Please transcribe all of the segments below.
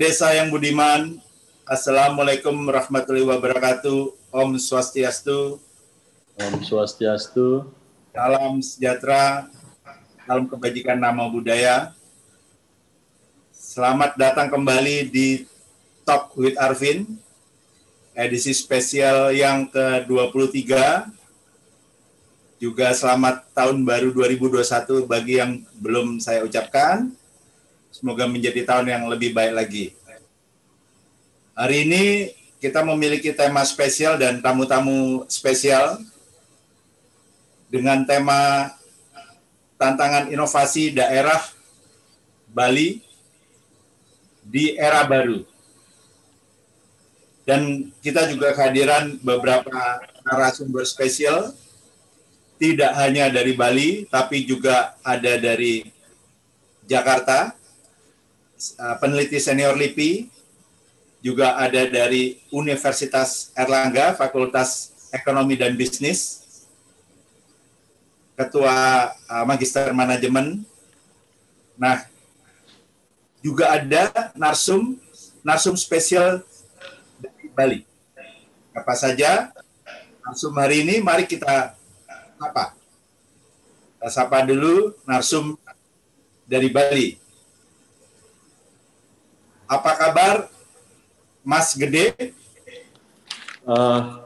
desa yang budiman, Assalamualaikum warahmatullahi wabarakatuh. Om Swastiastu. Om Swastiastu. Salam sejahtera, salam kebajikan, nama budaya. Selamat datang kembali di Talk with Arvin, edisi spesial yang ke-23. Juga selamat tahun baru 2021 bagi yang belum saya ucapkan. Semoga menjadi tahun yang lebih baik lagi. Hari ini kita memiliki tema spesial dan tamu-tamu spesial dengan tema tantangan inovasi daerah Bali di era baru. Dan kita juga kehadiran beberapa narasumber spesial, tidak hanya dari Bali, tapi juga ada dari Jakarta, peneliti senior LIPI, juga ada dari Universitas Airlangga, Fakultas Ekonomi dan Bisnis, Ketua Magister Manajemen. Nah, juga ada narsum spesial dari Bali. Apa saja narsum hari ini? Mari kita sapa. Kita sapa dulu narsum dari Bali. Apa kabar, Mas Gede?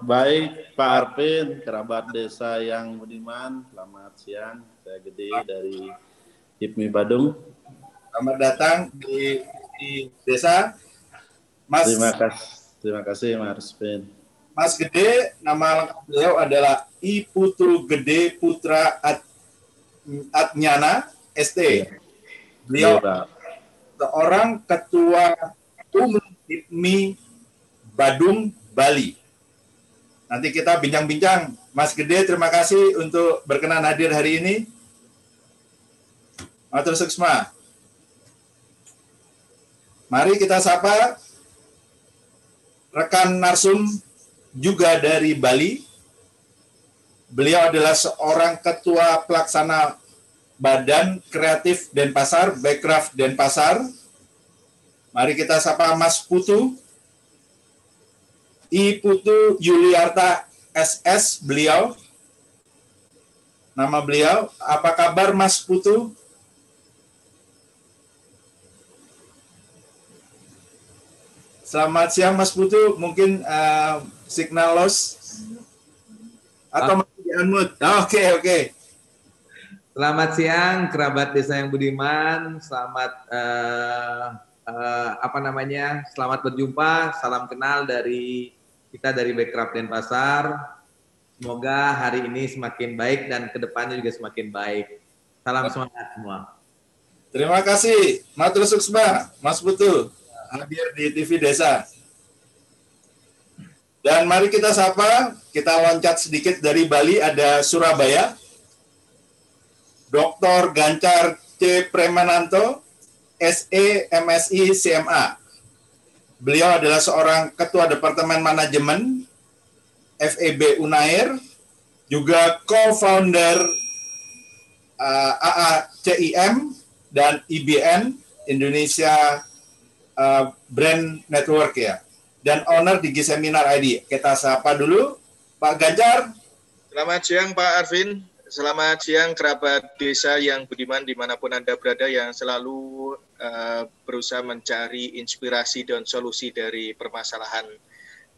Baik, Pak Arvin, kerabat desa yang budiman. Selamat siang, saya Gede dari HIPMI Badung. Selamat datang di desa, Mas. Terima kasih, Mas Arvin. Mas Gede, nama lengkap beliau adalah I Putu Gede Putra Adnyana, ST. Ya. Beliau seorang ketua HIPMI Badung, Bali. Nanti kita bincang-bincang. Mas Gede, terima kasih untuk berkenan hadir hari ini. Matur suksma. Mari kita sapa rekan narsum juga dari Bali. Beliau adalah seorang ketua pelaksana Badan Kreatif Denpasar, Bekraf Denpasar. Mari kita sapa Mas Putu. I Putu Yuliarta, SS, beliau. Nama beliau. Apa kabar, Mas Putu? Selamat siang, Mas Putu. Mungkin signal loss atau masih di unmute. Oke. Selamat siang, kerabat desa yang budiman. Selamat selamat berjumpa. Salam kenal dari Bekraf Denpasar. Semoga hari ini semakin baik dan kedepannya juga semakin baik. Salam semangat semua. Terima kasih, matur suksma, Mas Putu, hadir di TV Desa. Dan mari kita sapa, kita loncat sedikit dari Bali, ada Surabaya. Dr. Gancar C. Premananto, SE, MSI, CMA. Beliau adalah seorang Ketua Departemen Manajemen FEB Unair, juga co-founder AACIM dan IBN Indonesia Brand Network ya, dan owner Digi Seminar ID. Kita sapa dulu Pak Gancar. Selamat siang Pak Arvin. Selamat siang kerabat desa yang budiman dimanapun Anda berada yang selalu berusaha mencari inspirasi dan solusi dari permasalahan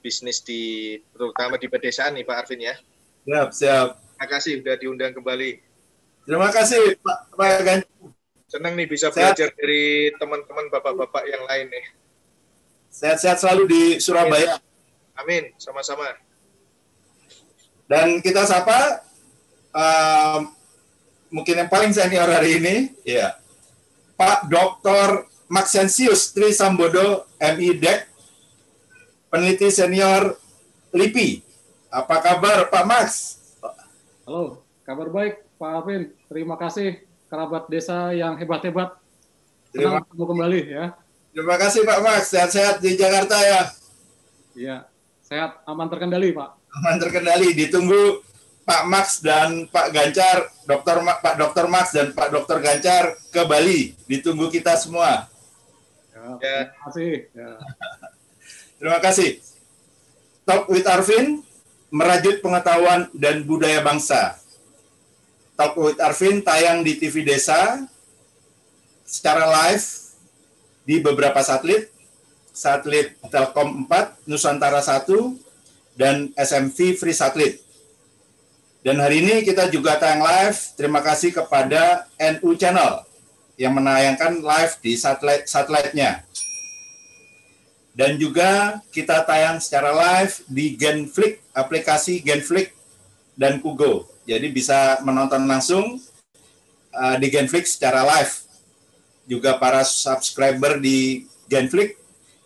bisnis terutama di pedesaan nih Pak Arvin ya. Siap. Terima kasih sudah diundang kembali. Terima kasih Pak Ganjar. Senang nih bisa belajar dari teman-teman bapak-bapak yang lain nih. Sehat-sehat selalu di Surabaya. Amin. Sama-sama. Dan kita sapa mungkin yang paling senior hari ini, ya, Pak Dr. Maxensius Tri Sambodo, M.Dek, peneliti senior LIPI. Apa kabar, Pak Max? Halo, kabar baik, Pak Arvin. Terima kasih, kerabat desa yang hebat-hebat. Senang bertemu kembali, ya. Terima kasih, Pak Max. Sehat-sehat di Jakarta, ya? Iya, sehat. Aman terkendali, Pak. Aman terkendali. Ditunggu Pak Max dan Pak Gancar, Pak Dr. Max dan Pak Dr. Gancar ke Bali. Ditunggu kita semua. Ya, Ya. Terima kasih. Ya. Terima kasih. Talk with Arvin, merajut pengetahuan dan budaya bangsa. Talk with Arvin tayang di TV Desa secara live di beberapa satelit, satelit Telkom 4, Nusantara 1, dan SMV Free Satelit. Dan hari ini kita juga tayang live, terima kasih kepada NU Channel yang menayangkan live di satelit-satelitnya. Dan juga kita tayang secara live di Genflix, aplikasi Genflix dan Kugo. Jadi bisa menonton langsung di Genflix secara live. Juga para subscriber di Genflix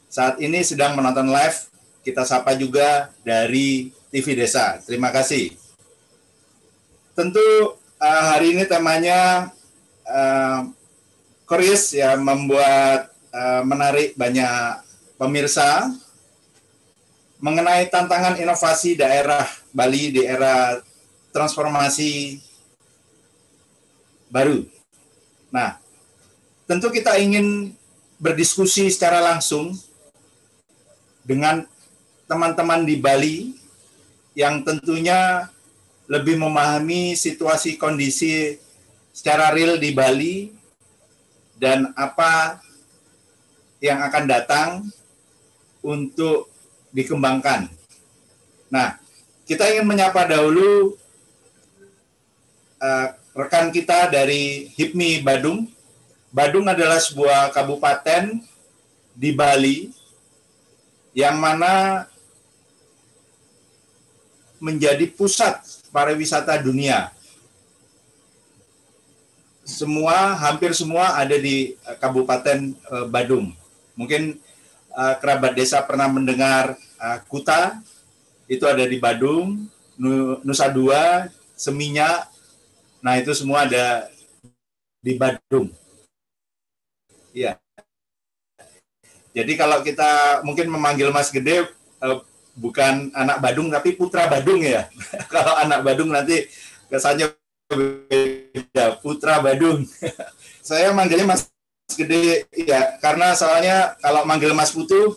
saat ini sedang menonton live. Kita sapa juga dari TV Desa. Terima kasih. Tentu hari ini temanya Koreas ya, membuat menarik banyak pemirsa mengenai tantangan inovasi daerah Bali di era transformasi baru. Nah, tentu kita ingin berdiskusi secara langsung dengan teman-teman di Bali yang tentunya lebih memahami situasi kondisi secara real di Bali dan apa yang akan datang untuk dikembangkan. Nah, kita ingin menyapa dahulu rekan kita dari HIPMI Badung. Badung adalah sebuah kabupaten di Bali yang mana menjadi pusat pariwisata dunia. Semua, hampir semua ada di Kabupaten Badung. Mungkin kerabat desa pernah mendengar Kuta, itu ada di Badung, Nusa Dua, Seminyak, nah itu semua ada di Badung. Ya. Jadi kalau kita mungkin memanggil Mas Gede, bukan anak Badung tapi putra Badung ya. Kalau anak Badung nanti kesannya beda, putra Badung. Saya manggilnya Mas Gede ya, karena soalnya kalau manggil Mas Putu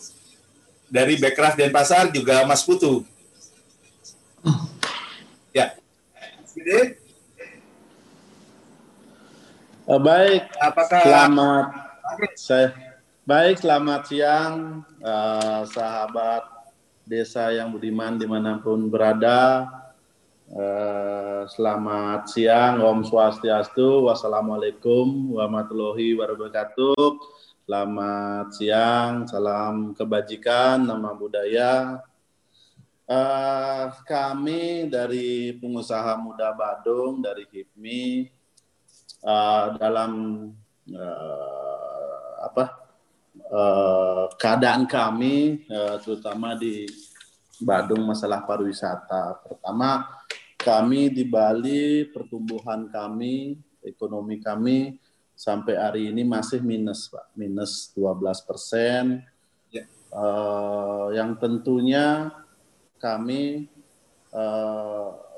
dari Bekraf Denpasar juga Mas Putu. Ya. Gede. Baik, apakah selamat saya baik, selamat siang sahabat desa yang budiman dimanapun berada. Selamat siang, Om Swastiastu, wassalamualaikum warahmatullahi wabarakatuh. Selamat siang, salam kebajikan, nama budaya. Kami dari pengusaha muda Badung, dari HIPMI, dalam keadaan kami terutama di Badung masalah pariwisata. Pertama, kami di Bali, pertumbuhan kami, ekonomi kami sampai hari ini masih minus, Pak. Minus 12%. Ya. Yang tentunya kami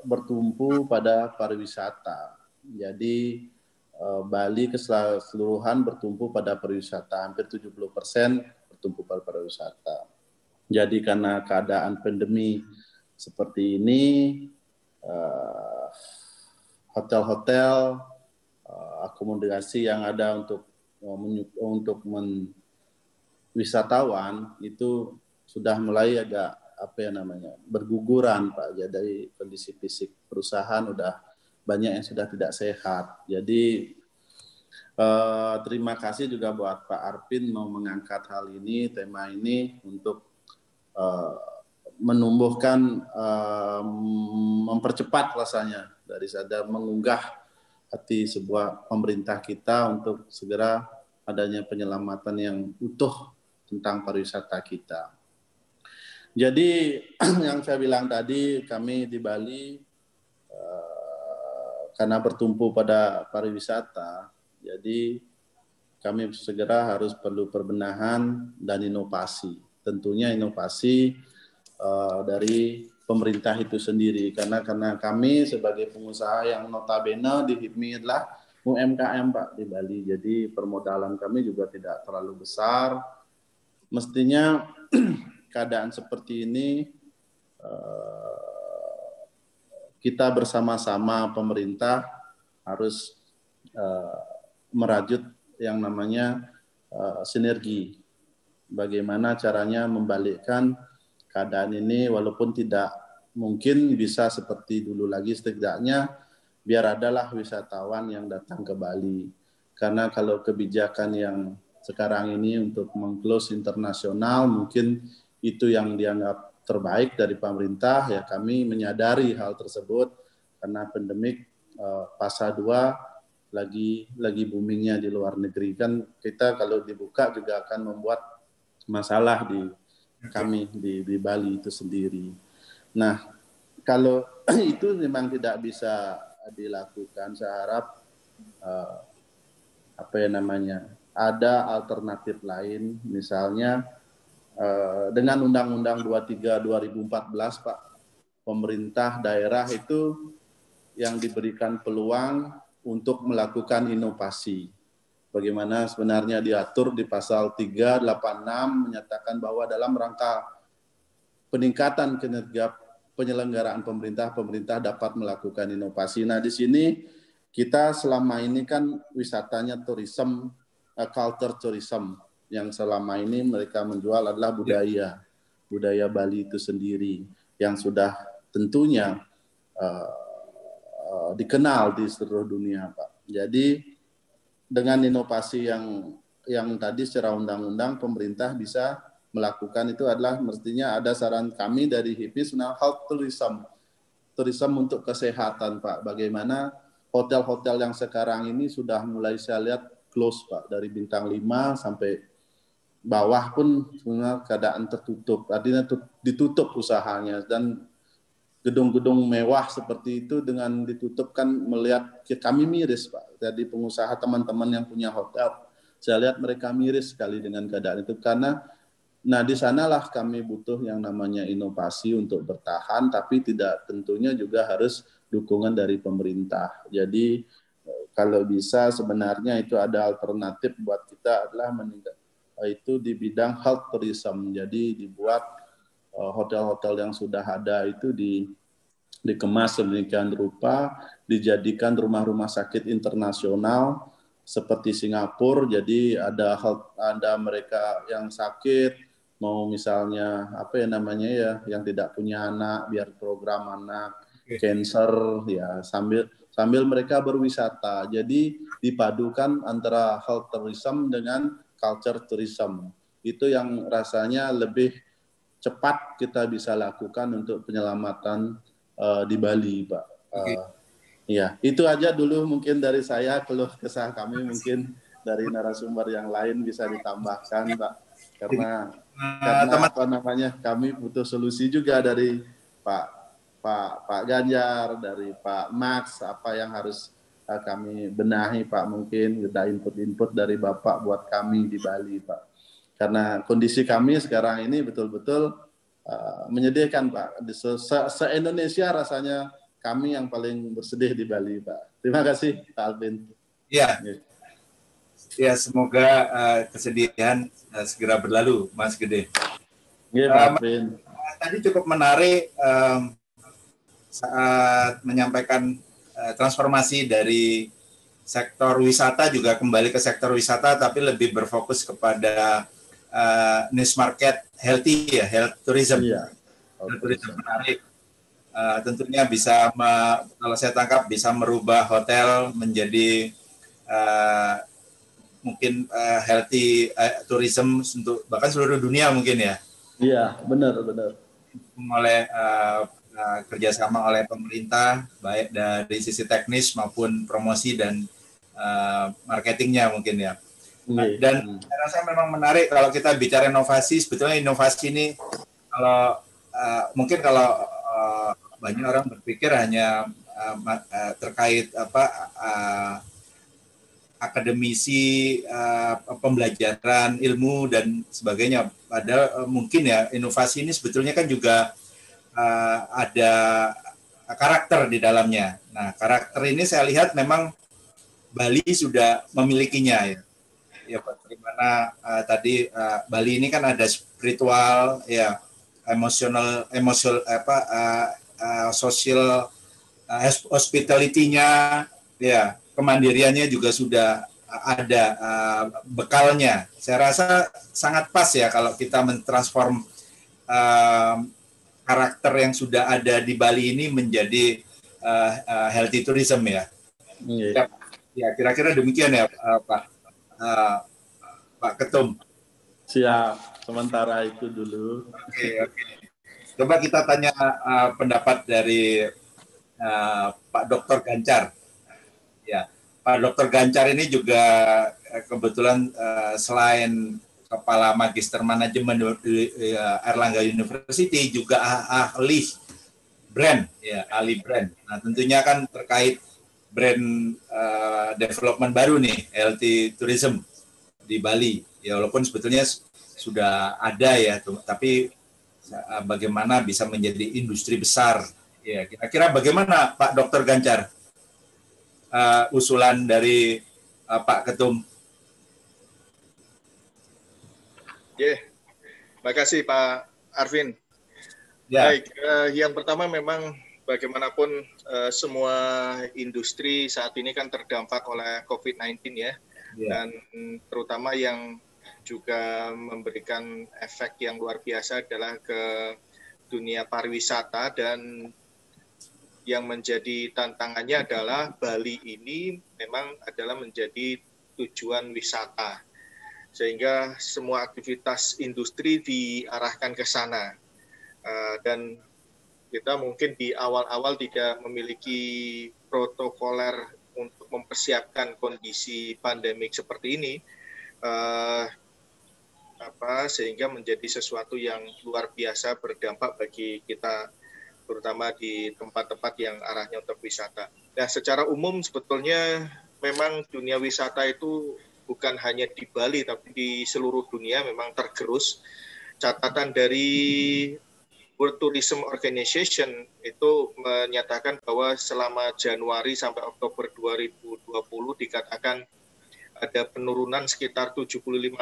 bertumpu pada pariwisata. Jadi Bali keseluruhan bertumpu pada pariwisata, hampir 70% bertumpu pada pariwisata. Jadi karena keadaan pandemi seperti ini, hotel-hotel, akomodasi yang ada untuk wisatawan itu sudah mulai agak berguguran, Pak. Ya, dari kondisi fisik perusahaan udah banyak yang sudah tidak sehat. Jadi terima kasih juga buat Pak Arvin mau mengangkat hal ini, tema ini untuk menumbuhkan, mempercepat rasanya dari sadar mengunggah hati sebuah pemerintah kita untuk segera adanya penyelamatan yang utuh tentang pariwisata kita. Jadi yang saya bilang tadi, kami di Bali karena bertumpu pada pariwisata, jadi kami segera harus perlu perbenahan dan inovasi. Tentunya inovasi dari pemerintah itu sendiri, karena kami sebagai pengusaha yang notabene di HIPMI adalah UMKM, Pak, di Bali. Jadi permodalan kami juga tidak terlalu besar, mestinya keadaan seperti ini kita bersama-sama pemerintah harus merajut yang namanya sinergi. Bagaimana caranya membalikkan keadaan ini, walaupun tidak mungkin bisa seperti dulu lagi, setidaknya biar adalah wisatawan yang datang ke Bali. Karena kalau kebijakan yang sekarang ini untuk meng-close internasional, mungkin itu yang dianggap terbaik dari pemerintah. Ya, kami menyadari hal tersebut karena pandemik fase 2 lagi boomingnya di luar negeri. Kan kita kalau dibuka juga akan membuat masalah di kami di Bali itu sendiri. Nah, kalau itu memang tidak bisa dilakukan, saya harap ada alternatif lain, misalnya dengan Undang-Undang 23 2014, Pak, pemerintah daerah itu yang diberikan peluang untuk melakukan inovasi. Bagaimana sebenarnya diatur di pasal 386 menyatakan bahwa dalam rangka peningkatan kinerja penyelenggaraan pemerintah, pemerintah dapat melakukan inovasi. Nah, di sini kita selama ini kan wisatanya turisme, culture tourism, yang selama ini mereka menjual adalah budaya Bali itu sendiri yang sudah tentunya dikenal di seluruh dunia, Pak. Jadi dengan inovasi yang tadi secara undang-undang pemerintah bisa melakukan itu adalah mestinya ada saran kami dari HIPMI tentang health tourism untuk kesehatan, Pak. Bagaimana hotel-hotel yang sekarang ini sudah mulai saya lihat close, Pak, dari bintang 5 sampai bawah pun sebenarnya keadaan tertutup, artinya ditutup usahanya, dan gedung-gedung mewah seperti itu dengan ditutupkan melihat kami miris, Pak. Jadi pengusaha teman-teman yang punya hotel, saya lihat mereka miris sekali dengan keadaan itu, karena nah di sanalah kami butuh yang namanya inovasi untuk bertahan, tapi tidak tentunya juga harus dukungan dari pemerintah. Jadi kalau bisa sebenarnya itu ada alternatif buat kita adalah itu di bidang health tourism. Jadi dibuat hotel-hotel yang sudah ada itu dikemas sedemikian rupa, dijadikan rumah-rumah sakit internasional seperti Singapura. Jadi ada mereka yang sakit mau misalnya yang tidak punya anak, biar program anak cancer ya sambil mereka berwisata. Jadi dipadukan antara health tourism dengan culture tourism. Itu yang rasanya lebih cepat kita bisa lakukan untuk penyelamatan di Bali, Pak. Ya, itu aja dulu mungkin dari saya, keluh kesah kami. Mungkin dari narasumber yang lain bisa ditambahkan, Pak. Karena kami butuh solusi juga dari Pak Ganjar, dari Pak Max, apa yang harus kami benahi, Pak. Mungkin kita input-input dari Bapak buat kami di Bali, Pak. Karena kondisi kami sekarang ini betul-betul menyedihkan, Pak. Se-Indonesia rasanya kami yang paling bersedih di Bali, Pak. Terima kasih, Pak Alvin. Ya, ya, semoga kesedihan segera berlalu, Mas Gede. Ya, Pak Alvin. Tadi cukup menarik saat menyampaikan transformasi dari sektor wisata juga kembali ke sektor wisata, tapi lebih berfokus kepada niche market healthy, ya, health tourism. Iya. Health tourism menarik. Tentunya bisa, kalau saya tangkap, bisa merubah hotel menjadi mungkin healthy tourism untuk bahkan seluruh dunia mungkin, ya. Iya, benar. Oleh kerjasama oleh pemerintah, baik dari sisi teknis maupun promosi dan marketingnya mungkin, ya. Dan saya rasa memang menarik kalau kita bicara inovasi. Sebetulnya inovasi ini kalau mungkin kalau banyak orang berpikir hanya terkait akademisi, pembelajaran ilmu dan sebagainya. Padahal mungkin ya inovasi ini sebetulnya kan juga ada karakter di dalamnya. Nah, karakter ini saya lihat memang Bali sudah memilikinya, ya. Ya, Pak, terima Karena tadi Bali ini kan ada spiritual, ya, emosional, sosial, hospitality-nya, ya, kemandiriannya juga sudah ada bekalnya. Saya rasa sangat pas ya kalau kita mentransform karakter yang sudah ada di Bali ini menjadi healthy tourism ya. Yeah. Ya, kira-kira demikian ya Pak Ketum. Siap, sementara itu dulu. Oke. Coba kita tanya pendapat dari Pak Dr. Gancar. Ya, Pak Dr. Gancar ini juga kebetulan selain Kepala Magister Manajemen Airlangga University juga ahli brand, ya, ahli brand. Nah, tentunya kan terkait brand development baru nih, LT Tourism di Bali. Ya, walaupun sebetulnya sudah ada ya, tapi bagaimana bisa menjadi industri besar? Ya, kira-kira bagaimana Pak Dr. Gancar usulan dari Pak Ketum? Ya, terima kasih Pak Arvin. Ya. Baik, yang pertama memang bagaimanapun semua industri saat ini kan terdampak oleh COVID-19 ya. Dan terutama yang juga memberikan efek yang luar biasa adalah ke dunia pariwisata, dan yang menjadi tantangannya adalah Bali ini memang adalah menjadi tujuan wisata. Sehingga semua aktivitas industri diarahkan ke sana. Dan kita mungkin di awal-awal tidak memiliki protokoler untuk mempersiapkan kondisi pandemik seperti ini, sehingga menjadi sesuatu yang luar biasa berdampak bagi kita, terutama di tempat-tempat yang arahnya untuk wisata. Nah, secara umum sebetulnya memang dunia wisata itu bukan hanya di Bali, tapi di seluruh dunia memang tergerus. Catatan dari World Tourism Organization itu menyatakan bahwa selama Januari sampai Oktober 2020 dikatakan ada penurunan sekitar 75%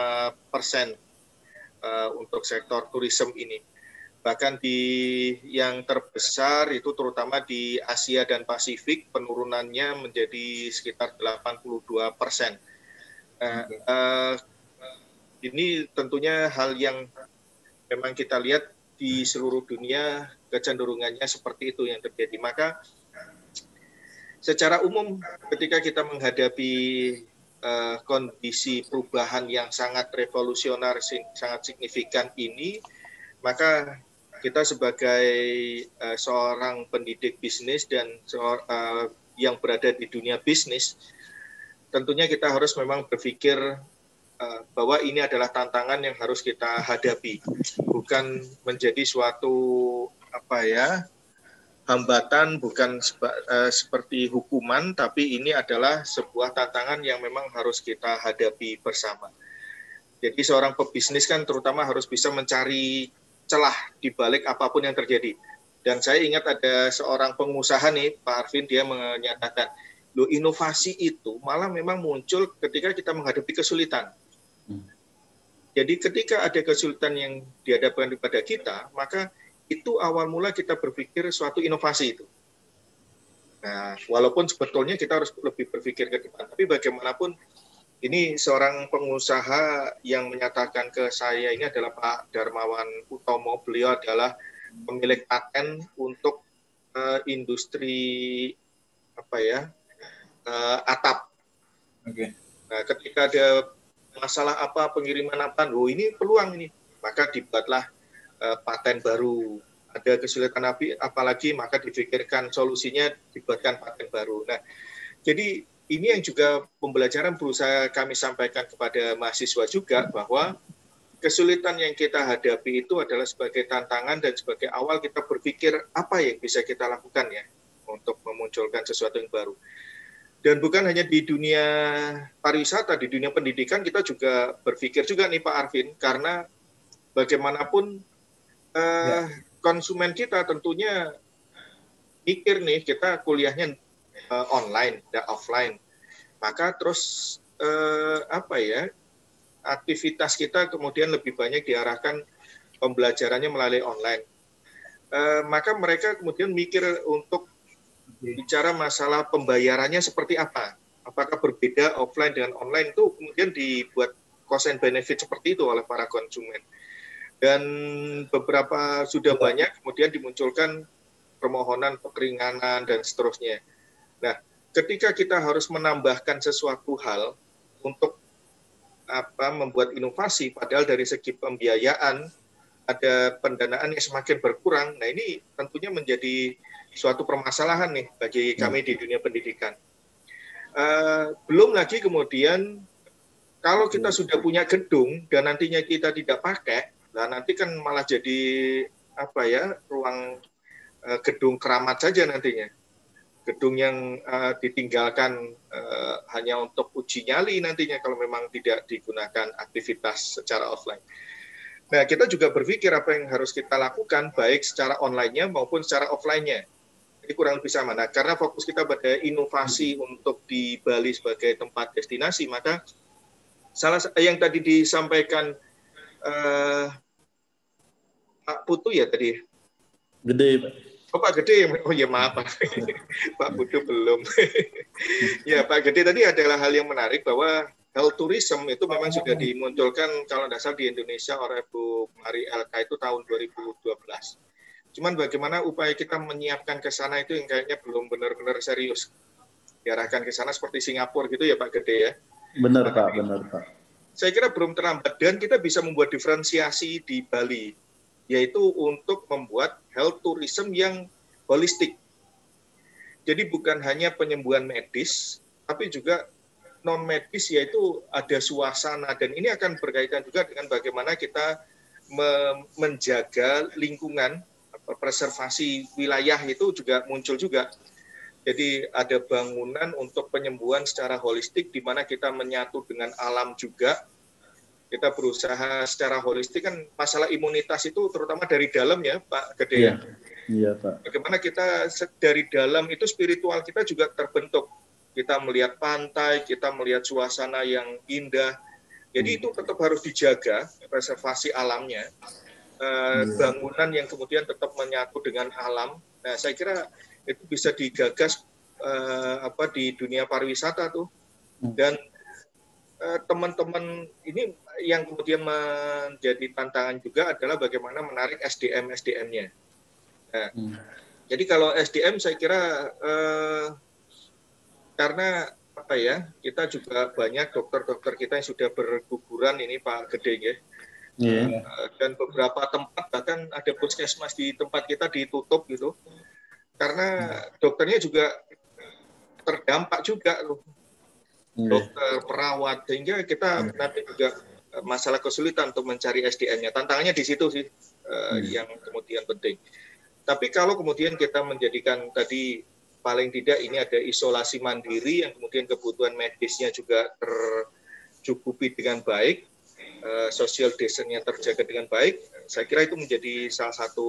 untuk sektor tourism ini. Bahkan di yang terbesar itu terutama di Asia dan Pasifik penurunannya menjadi sekitar 82%. Ini tentunya hal yang memang kita lihat di seluruh dunia kecenderungannya seperti itu yang terjadi. Maka secara umum ketika kita menghadapi kondisi perubahan yang sangat revolusioner, sangat signifikan ini, maka kita sebagai seorang pendidik bisnis dan yang berada di dunia bisnis, tentunya kita harus memang berpikir bahwa ini adalah tantangan yang harus kita hadapi, bukan menjadi suatu hambatan, bukan seperti hukuman, tapi ini adalah sebuah tantangan yang memang harus kita hadapi bersama. Jadi seorang pebisnis kan terutama harus bisa mencari celah di balik apapun yang terjadi. Dan saya ingat ada seorang pengusaha nih, Pak Arvin, dia menyatakan, loh, inovasi itu malah memang muncul ketika kita menghadapi kesulitan. Jadi ketika ada kesulitan yang dihadapkan kepada kita, maka itu awal mula kita berpikir suatu inovasi itu. Nah, walaupun sebetulnya kita harus lebih berpikir ke depan, tapi bagaimanapun ini seorang pengusaha yang menyatakan ke saya ini adalah Pak Darmawan Utomo. Beliau adalah pemilik paten untuk industri atap. Okay. Nah, ketika ada masalah apa, pengiriman apa, ini peluang ini, maka dibuatlah paten baru. Ada kesulitan apalagi, maka dipikirkan solusinya, dibuatkan paten baru. Nah, jadi ini yang juga pembelajaran berusaha kami sampaikan kepada mahasiswa juga, bahwa kesulitan yang kita hadapi itu adalah sebagai tantangan dan sebagai awal kita berpikir apa yang bisa kita lakukan ya untuk memunculkan sesuatu yang baru. Dan bukan hanya di dunia pariwisata, di dunia pendidikan kita juga berpikir juga nih Pak Arvin, karena bagaimanapun konsumen kita tentunya mikir nih, kita kuliahnya online dan offline, maka terus aktivitas kita kemudian lebih banyak diarahkan pembelajarannya melalui online. Maka mereka kemudian mikir untuk bicara masalah pembayarannya seperti apa. Apakah berbeda offline dengan online, itu kemudian dibuat cost and benefit seperti itu oleh para konsumen. Dan beberapa sudah banyak kemudian dimunculkan permohonan keringanan dan seterusnya. Nah, ketika kita harus menambahkan sesuatu hal untuk membuat inovasi, padahal dari segi pembiayaan ada pendanaan yang semakin berkurang. Nah, ini tentunya menjadi suatu permasalahan nih bagi kami di dunia pendidikan. Belum lagi kemudian kalau kita sudah punya gedung dan nantinya kita tidak pakai, nah nanti kan malah jadi ruang gedung keramat saja nantinya. Gedung yang ditinggalkan hanya untuk uji nyali nantinya kalau memang tidak digunakan aktivitas secara offline. Nah, kita juga berpikir apa yang harus kita lakukan baik secara online-nya maupun secara offline-nya. Jadi kurang lebih sama. Nah, karena fokus kita pada inovasi untuk di Bali sebagai tempat destinasi, maka salah yang tadi disampaikan Pak Putu ya tadi. Gede, Pak. Oh, Pak Gede. Oh ya, maaf Pak. Pak Putu belum. Ya, Pak Gede tadi adalah hal yang menarik bahwa health tourism itu memang sudah dimunculkan kalau tidak salah di Indonesia oleh Bu Mari Elka itu tahun 2012. Cuman bagaimana upaya kita menyiapkan ke sana itu yang kayaknya belum benar-benar serius. Diarahkan ke sana seperti Singapura gitu ya Pak Gede ya. Benar Pak, benar Pak. Saya kira belum terlambat, dan kita bisa membuat diferensiasi di Bali, yaitu untuk membuat health tourism yang holistik. Jadi bukan hanya penyembuhan medis, tapi juga non-medis, yaitu ada suasana. Dan ini akan berkaitan juga dengan bagaimana kita menjaga lingkungan, preservasi wilayah itu juga muncul juga. Jadi ada bangunan untuk penyembuhan secara holistik di mana kita menyatu dengan alam juga. Kita berusaha secara holistik kan masalah imunitas itu terutama dari dalam ya Pak Gede. Iya, iya Pak. Bagaimana kita dari dalam itu spiritual kita juga terbentuk. Kita melihat pantai, kita melihat suasana yang indah. Jadi itu tetap harus dijaga preservasi alamnya. Bangunan yang kemudian tetap menyatu dengan alam. Nah, saya kira itu bisa digagas di dunia pariwisata tuh, dan teman-teman ini yang kemudian menjadi tantangan juga adalah bagaimana menarik SDM-nya. Nah, jadi kalau SDM saya kira karena kita juga banyak dokter-dokter kita yang sudah berguguran ini Pak Gede ya. Dan beberapa tempat bahkan ada puskesmas di tempat kita ditutup gitu. Karena dokternya juga terdampak juga, dokter, perawat, sehingga kita nanti juga masalah kesulitan untuk mencari SDM-nya. Tantangannya di situ sih yang kemudian penting. Tapi kalau kemudian kita menjadikan tadi paling tidak ini ada isolasi mandiri yang kemudian kebutuhan medisnya juga tercukupi dengan baik, social distance-nya terjaga dengan baik, saya kira itu menjadi salah satu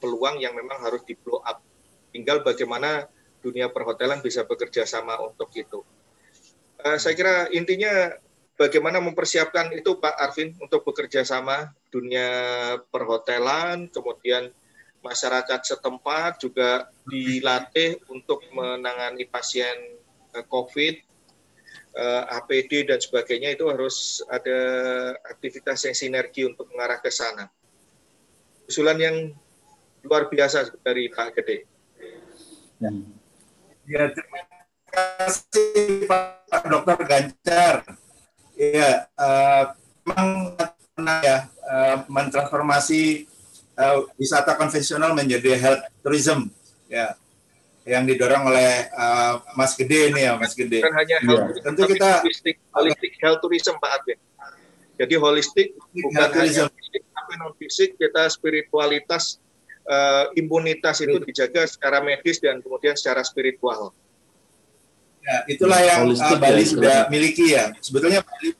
peluang yang memang harus di-blow up. Tinggal bagaimana dunia perhotelan bisa bekerja sama untuk itu. Saya kira intinya bagaimana mempersiapkan itu Pak Arvin untuk bekerja sama dunia perhotelan, kemudian masyarakat setempat juga dilatih untuk menangani pasien COVID, APD dan sebagainya, itu harus ada aktivitas yang sinergi untuk mengarah ke sana. Usulan yang luar biasa dari Pak Gede. Ya, terima kasih Pak Dr. Gancar. Ya, memang pernah ya mentransformasi wisata konvensional menjadi health tourism ya, yang didorong oleh Mas Gede ini ya, Mas Gede. Bukan hanya health tourism, tentu kita holistic health tourism Pak Adwin. Jadi holistik bukan hanya fisik, tapi non fisik, kita spiritualitas. Imunitas itu dijaga secara medis dan kemudian secara spiritual. Ya, itulah yang Bali sudah miliki ya. Sebetulnya Bali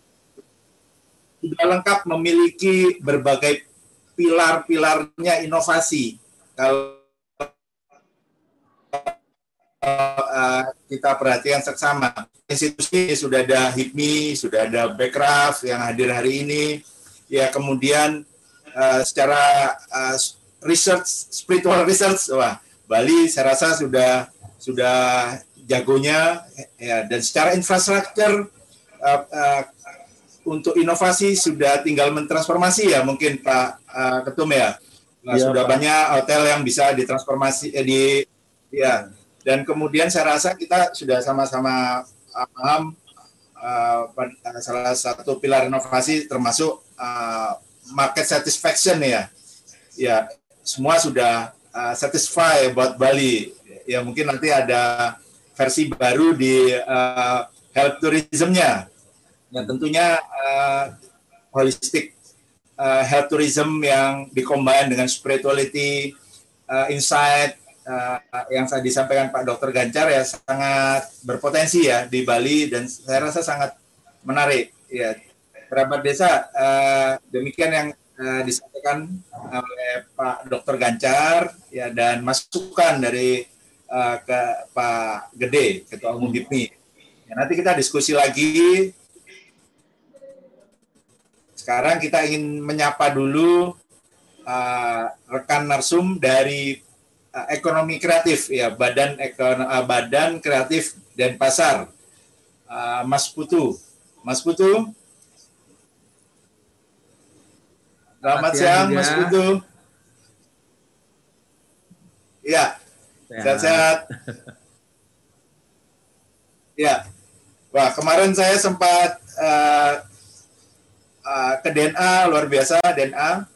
sudah lengkap memiliki berbagai pilar-pilarnya inovasi. Kalau kita perhatikan seksama, institusi, sudah ada HIPMI, sudah ada Bekraf yang hadir hari ini. Ya, kemudian secara research, spiritual research, wah, Bali saya rasa sudah jagonya, ya, dan secara infrastruktur untuk inovasi sudah tinggal mentransformasi, ya mungkin Pak Ketum, ya. Nah, ya, sudah Pak, banyak hotel yang bisa ditransformasi ya. Dan kemudian saya rasa kita sudah sama-sama paham salah satu pilar inovasi termasuk market satisfaction, ya. Ya, semua sudah satisfy buat Bali. Ya, mungkin nanti ada versi baru di health tourism-nya. Ya, tentunya holistic health tourism yang dikombinasi dengan spirituality, insight yang saya disampaikan Pak Dr. Gancar, ya, sangat berpotensi, ya, di Bali, dan saya rasa sangat menarik, ya. Kerabat desa, demikian yang disampaikan oleh Pak Dr. Gancar, ya, dan masukan dari ke Pak Gede, Ketua Umum HIPMI. Ya, nanti kita diskusi lagi. Sekarang kita ingin menyapa dulu rekan narsum dari ekonomi kreatif, ya, Badan Kreatif Denpasar, Mas Putu. Mas Putu, selamat siang, Mas Putu. Ya, sehat-sehat. Ya, wah, kemarin saya sempat ke DNA, luar biasa DNA,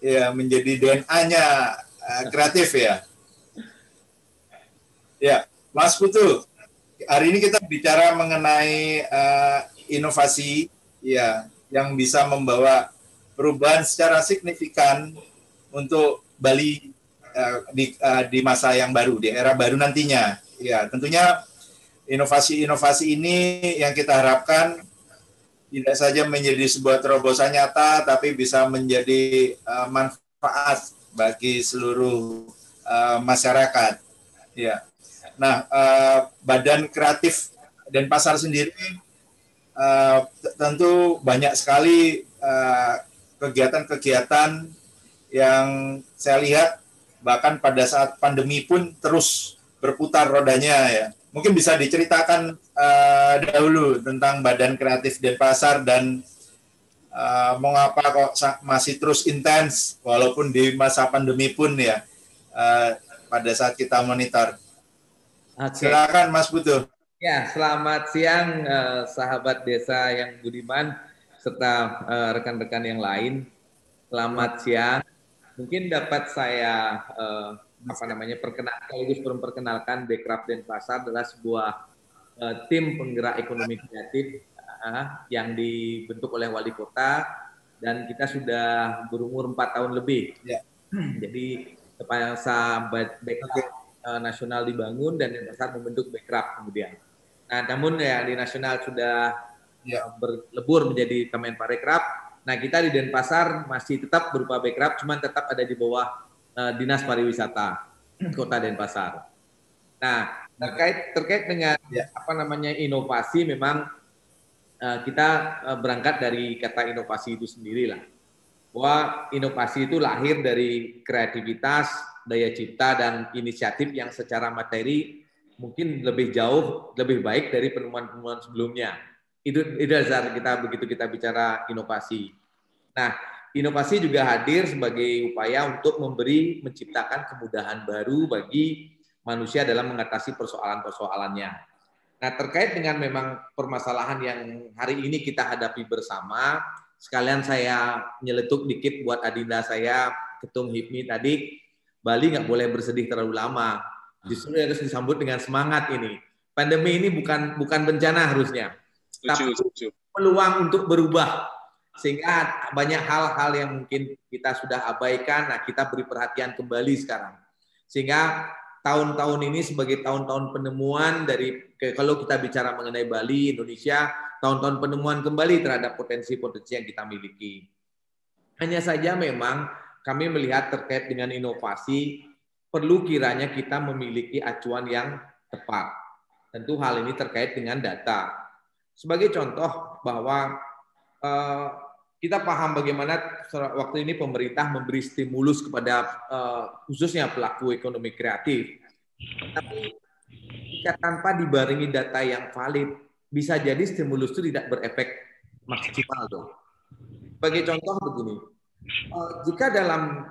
ya, menjadi DNA-nya kreatif, ya. Ya, Mas Putu, hari ini kita bicara mengenai inovasi, ya, yang bisa membawa perubahan secara signifikan untuk Bali di masa yang baru, di era baru nantinya. Ya, tentunya inovasi-inovasi ini yang kita harapkan tidak saja menjadi sebuah terobosan nyata, tapi bisa menjadi manfaat bagi seluruh masyarakat. Ya. Nah, Badan Kreatif Denpasar sendiri tentu banyak sekali kegiatan-kegiatan yang saya lihat bahkan pada saat pandemi pun terus berputar rodanya, ya. Mungkin bisa diceritakan dahulu tentang Badan Kreatif Denpasar dan mengapa kok masih terus intens walaupun di masa pandemi pun, ya, pada saat kita monitor. Okay. Silakan Mas Putu. Ya, selamat siang sahabat desa yang budiman serta rekan-rekan yang lain. Selamat siang. Mungkin dapat saya perkenalkan Bekraf Denpasar adalah sebuah tim penggerak ekonomi kreatif yang dibentuk oleh wali kota, dan kita sudah berumur 4 tahun lebih. Yeah. Jadi sahabat Bekraf nasional dibangun dan Denpasar membentuk Bekraf kemudian. Nah, namun ya di nasional sudah berlebur menjadi Kemenparekraf. Nah, kita di Denpasar masih tetap berupa Bekraf, cuman tetap ada di bawah Dinas Pariwisata Kota Denpasar. Nah, terkait dengan inovasi, memang kita berangkat dari kata inovasi itu sendirilah. Bahwa inovasi itu lahir dari kreativitas, daya cipta, dan inisiatif yang secara materi mungkin lebih jauh, lebih baik dari penemuan-penemuan sebelumnya. Itu dasar kita begitu kita bicara inovasi. Nah, inovasi juga hadir sebagai upaya untuk menciptakan kemudahan baru bagi manusia dalam mengatasi persoalan-persoalannya. Nah, terkait dengan memang permasalahan yang hari ini kita hadapi bersama, sekalian saya nyeletuk dikit buat adinda saya, Ketum HIPMI tadi, Bali nggak boleh bersedih terlalu lama. Justru harus disambut dengan semangat ini. Pandemi ini bukan bencana harusnya, tapi peluang untuk berubah. Sehingga banyak hal-hal yang mungkin kita sudah abaikan, nah kita beri perhatian kembali sekarang. Sehingga tahun-tahun ini sebagai tahun-tahun penemuan dari, kalau kita bicara mengenai Bali, Indonesia, tahun-tahun penemuan kembali terhadap potensi-potensi yang kita miliki. Hanya saja memang kami melihat terkait dengan inovasi, perlu kiranya kita memiliki acuan yang tepat. Tentu hal ini terkait dengan data. Sebagai contoh bahwa kita paham bagaimana waktu ini pemerintah memberi stimulus kepada khususnya pelaku ekonomi kreatif. Tapi jika tanpa dibarengi data yang valid, bisa jadi stimulus itu tidak berefek maksimal dong. Sebagai contoh begini, jika dalam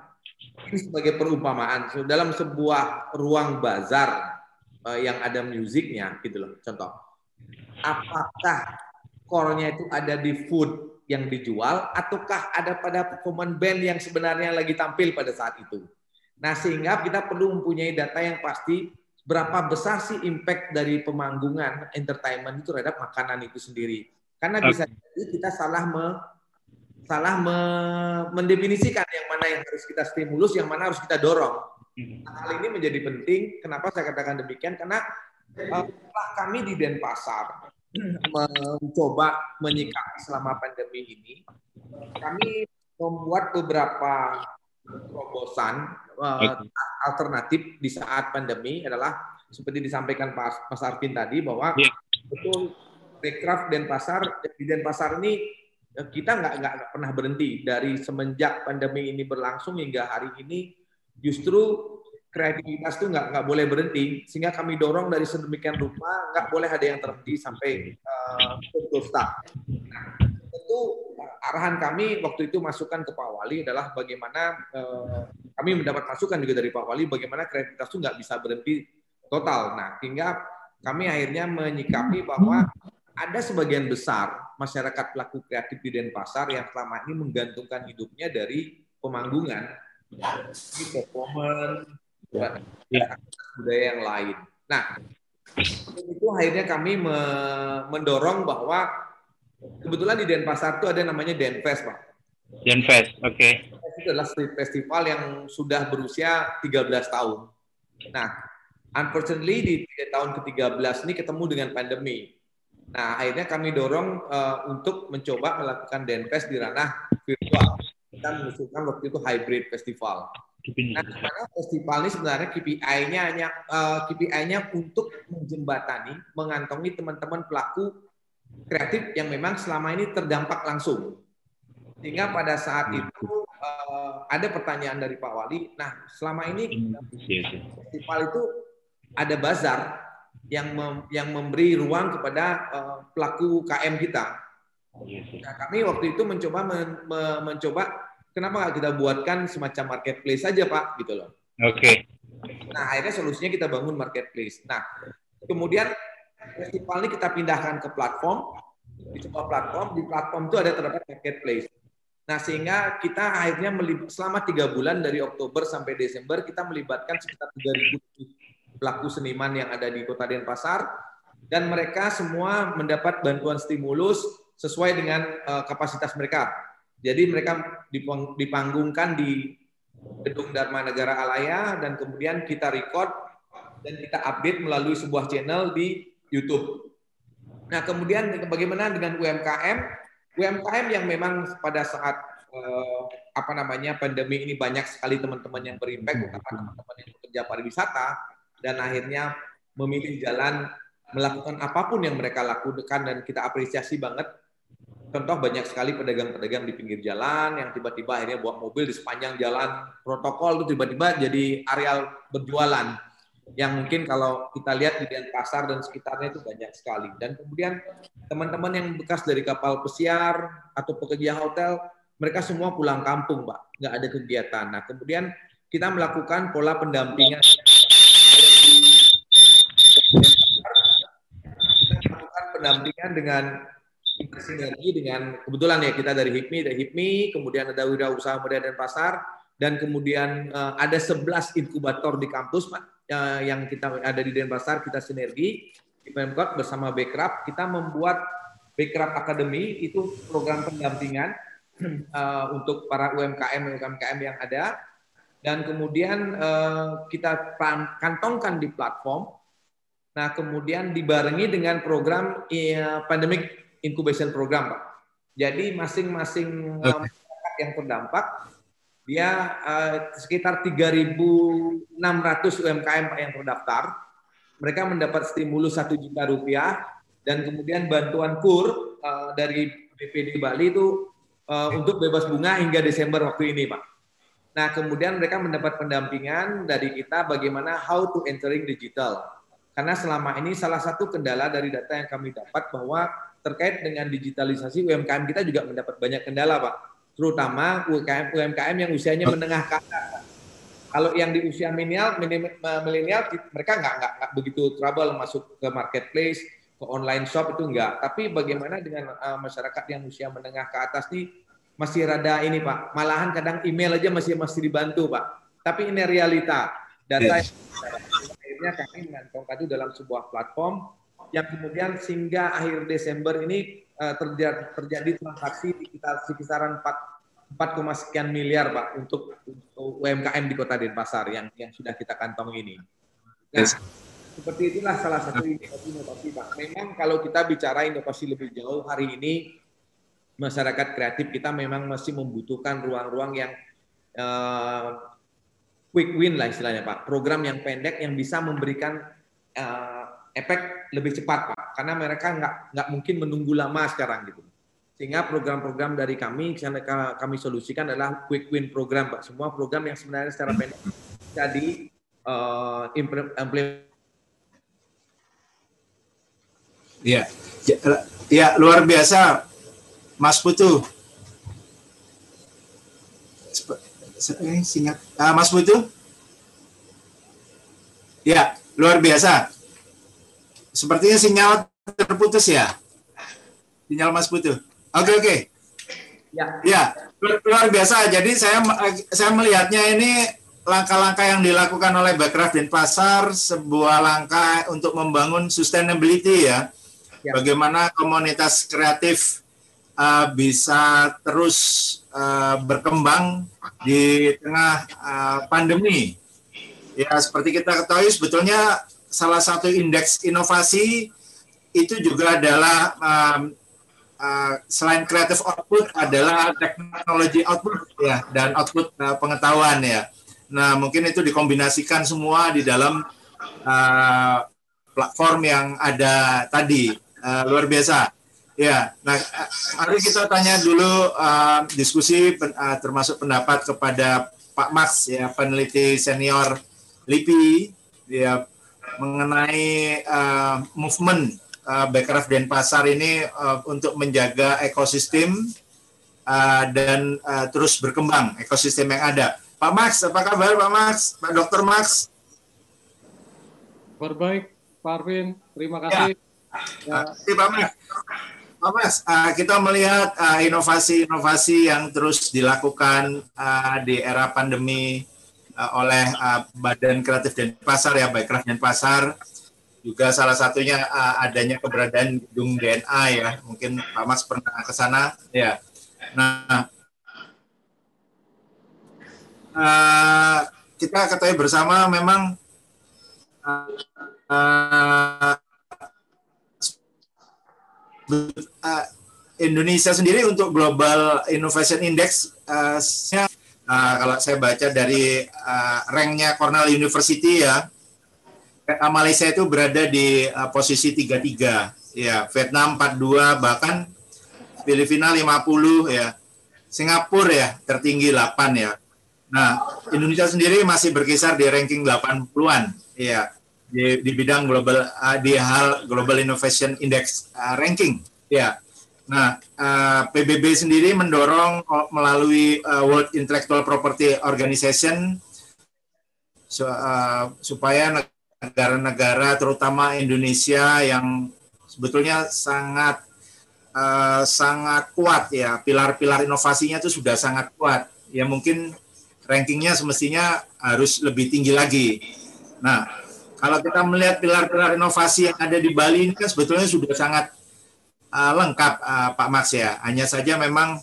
ini sebagai perumpamaan dalam sebuah ruang bazar yang ada musiknya gitu loh, contoh. Apakah core-nya itu ada di food yang dijual ataukah ada pada performance band yang sebenarnya lagi tampil pada saat itu. Nah, sehingga kita perlu mempunyai data yang pasti berapa besar sih impact dari pemanggungan entertainment itu terhadap makanan itu sendiri. Karena bisa jadi kita salah mendefinisikan yang mana yang harus kita stimulus, yang mana harus kita dorong. Hal ini menjadi penting. Kenapa saya katakan demikian? Karena setelah kami di Denpasar mencoba menyikapi selama pandemi ini, kami membuat beberapa terobosan alternatif di saat pandemi adalah seperti disampaikan Mas Arvin tadi bahwa betul Bekraf Denpasar di Denpasar ini kita nggak pernah berhenti dari semenjak pandemi ini berlangsung hingga hari ini justru. Kreativitas itu nggak boleh berhenti, sehingga kami dorong dari sedemikian rupa nggak boleh ada yang terhenti sampai full staff. Nah, tentu arahan kami waktu itu masukan ke Pak Wali adalah bagaimana kami mendapat masukan juga dari Pak Wali bagaimana kreativitas itu nggak bisa berhenti total. Nah, hingga kami akhirnya menyikapi bahwa ada sebagian besar masyarakat pelaku kreatif di Denpasar yang selama ini menggantungkan hidupnya dari pemanggungan, performance. Budaya yang lain. Nah, itu akhirnya kami mendorong bahwa kebetulan di Denpasar itu ada namanya Denfest, Pak. Denfest, oke. Okay. Itu adalah street festival yang sudah berusia 13 tahun. Nah, unfortunately di tahun ke-13 ini ketemu dengan pandemi. Nah, akhirnya kami dorong untuk mencoba melakukan Denfest di ranah virtual. Kita mengusulkan waktu itu hybrid festival. Nah, karena festival ini sebenarnya KPI-nya hanya KPI-nya untuk menjembatani, mengantongi teman-teman pelaku kreatif yang memang selama ini terdampak langsung. Sehingga pada saat itu ada pertanyaan dari Pak Wali. Nah, selama ini festival itu ada bazar yang memberi ruang kepada pelaku KM kita. Nah, kami waktu itu mencoba. Kenapa nggak kita buatkan semacam marketplace saja, Pak, gitu loh. Oke. Nah, akhirnya solusinya kita bangun marketplace. Nah, kemudian festival ini kita pindahkan ke platform. Di sebuah platform, di platform itu ada terdapat marketplace. Nah, sehingga kita akhirnya selama 3 bulan dari Oktober sampai Desember kita melibatkan sekitar 3.000 pelaku seniman yang ada di Kota Denpasar dan mereka semua mendapat bantuan stimulus sesuai dengan kapasitas mereka. Jadi mereka dipanggungkan di gedung Dharma Negara Alaya dan kemudian kita record dan kita update melalui sebuah channel di YouTube. Nah, kemudian bagaimana dengan UMKM? UMKM yang memang pada saat pandemi ini banyak sekali teman-teman yang berimpact, teman-teman yang bekerja pariwisata dan akhirnya memilih jalan melakukan apapun yang mereka lakukan dan kita apresiasi banget. Contoh banyak sekali pedagang-pedagang di pinggir jalan yang tiba-tiba akhirnya bawa mobil di sepanjang jalan protokol itu tiba-tiba jadi areal berjualan yang mungkin kalau kita lihat di Denpasar dan sekitarnya itu banyak sekali. Dan kemudian teman-teman yang bekas dari kapal pesiar atau pekerja hotel mereka semua pulang kampung, Pak, nggak ada kegiatan. Nah, kemudian kita melakukan pola pendampingan. Kita melakukan pendampingan dengan sinergi dengan kebetulan ya kita dari HIPMI, kemudian ada Wirausaha Muda Denpasar dan kemudian ada 11 inkubator di kampus, Pak, yang kita ada di Denpasar kita sinergi di Pemkot bersama Bekraf kita membuat Bekraf Academy itu program pendampingan untuk para UMKM yang ada dan kemudian kita kantongkan di platform. Nah, kemudian dibarengi dengan program pandemic incubation program, Pak. Jadi masing-masing masyarakat yang terdampak dia sekitar 3.600 UMKM, Pak, yang terdaftar. Mereka mendapat stimulus 1 juta rupiah dan kemudian bantuan KUR dari BPD Bali itu untuk bebas bunga hingga Desember waktu ini, Pak. Nah, kemudian mereka mendapat pendampingan dari kita bagaimana how to entering digital. Karena selama ini salah satu kendala dari data yang kami dapat bahwa terkait dengan digitalisasi UMKM kita juga mendapat banyak kendala, Pak. Terutama UMKM yang usianya menengah ke atas. Kalau yang di usia milenial mereka nggak begitu trouble masuk ke marketplace, ke online shop itu enggak. Tapi bagaimana dengan masyarakat yang usia menengah ke atas nih masih rada ini, Pak. Malahan kadang email aja masih dibantu, Pak. Tapi ini realita. Data yes. Akhirnya kami menggantungkan itu dalam sebuah platform yang kemudian hingga akhir Desember ini terjadi transaksi di kisaran 4,sekian miliar, Pak, untuk UMKM di Kota Denpasar yang sudah kita kantongi ini. Nah, yes. Seperti itulah salah satu inovasi, Pak. Memang kalau kita bicara inovasi lebih jauh hari ini, masyarakat kreatif kita memang masih membutuhkan ruang-ruang yang quick win lah istilahnya, Pak. Program yang pendek yang bisa memberikan efek lebih cepat, Pak. Karena mereka nggak mungkin menunggu lama sekarang gitu. Sehingga program-program dari kami yang kami solusikan adalah quick win program, Pak. Semua program yang sebenarnya secara pendek bisa di implementasi. Ya, luar biasa. Mas Putu, singkat, Mas Putu, ya luar biasa. Sepertinya sinyal terputus ya, sinyal Mas Putu. Oke. Ya, luar biasa. Jadi saya melihatnya ini langkah-langkah yang dilakukan oleh Bekraf Denpasar sebuah langkah untuk membangun sustainability ya. Bagaimana komunitas kreatif bisa terus berkembang di tengah pandemi. Ya, seperti kita ketahui sebetulnya salah satu indeks inovasi itu juga adalah selain creative output adalah technology output ya, dan output pengetahuan ya. Nah, mungkin itu dikombinasikan semua di dalam platform yang ada tadi. Luar biasa. Ya, nah, mari kita tanya dulu diskusi termasuk pendapat kepada Pak Max ya, peneliti senior LIPI ya, mengenai movement Bekraf Denpasar ini untuk menjaga ekosistem dan terus berkembang ekosistem yang ada. Pak Max, apa kabar Pak Max? Pak Dr. Max? Kabar baik, Pak Arvin. Terima kasih. Ya. Terima kasih Pak Max. Mas, kita melihat inovasi-inovasi yang terus dilakukan di era pandemi oleh Badan Kreatif Denpasar ya, Bekraf Denpasar. Juga salah satunya adanya keberadaan gedung DNA ya, mungkin Pak Mas pernah ke sana ya. Nah, kita ketahui bersama memang Indonesia sendiri untuk Global Innovation Index kalau saya baca dari ranknya Cornell University ya, Malaysia itu berada di posisi 33 ya, Vietnam 42, bahkan Filipina 50 ya, Singapura ya tertinggi 8 ya. Nah, Indonesia sendiri masih berkisar di ranking 80-an ya. Di bidang global, di hal Global Innovation Index ranking ya. Nah, PBB sendiri mendorong melalui World Intellectual Property Organization supaya negara-negara terutama Indonesia yang sebetulnya sangat kuat ya, pilar-pilar inovasinya itu sudah sangat kuat ya, mungkin rankingnya semestinya harus lebih tinggi lagi. Nah, kalau kita melihat pilar-pilar inovasi yang ada di Bali ini kan sebetulnya sudah sangat lengkap Pak Max ya. Hanya saja memang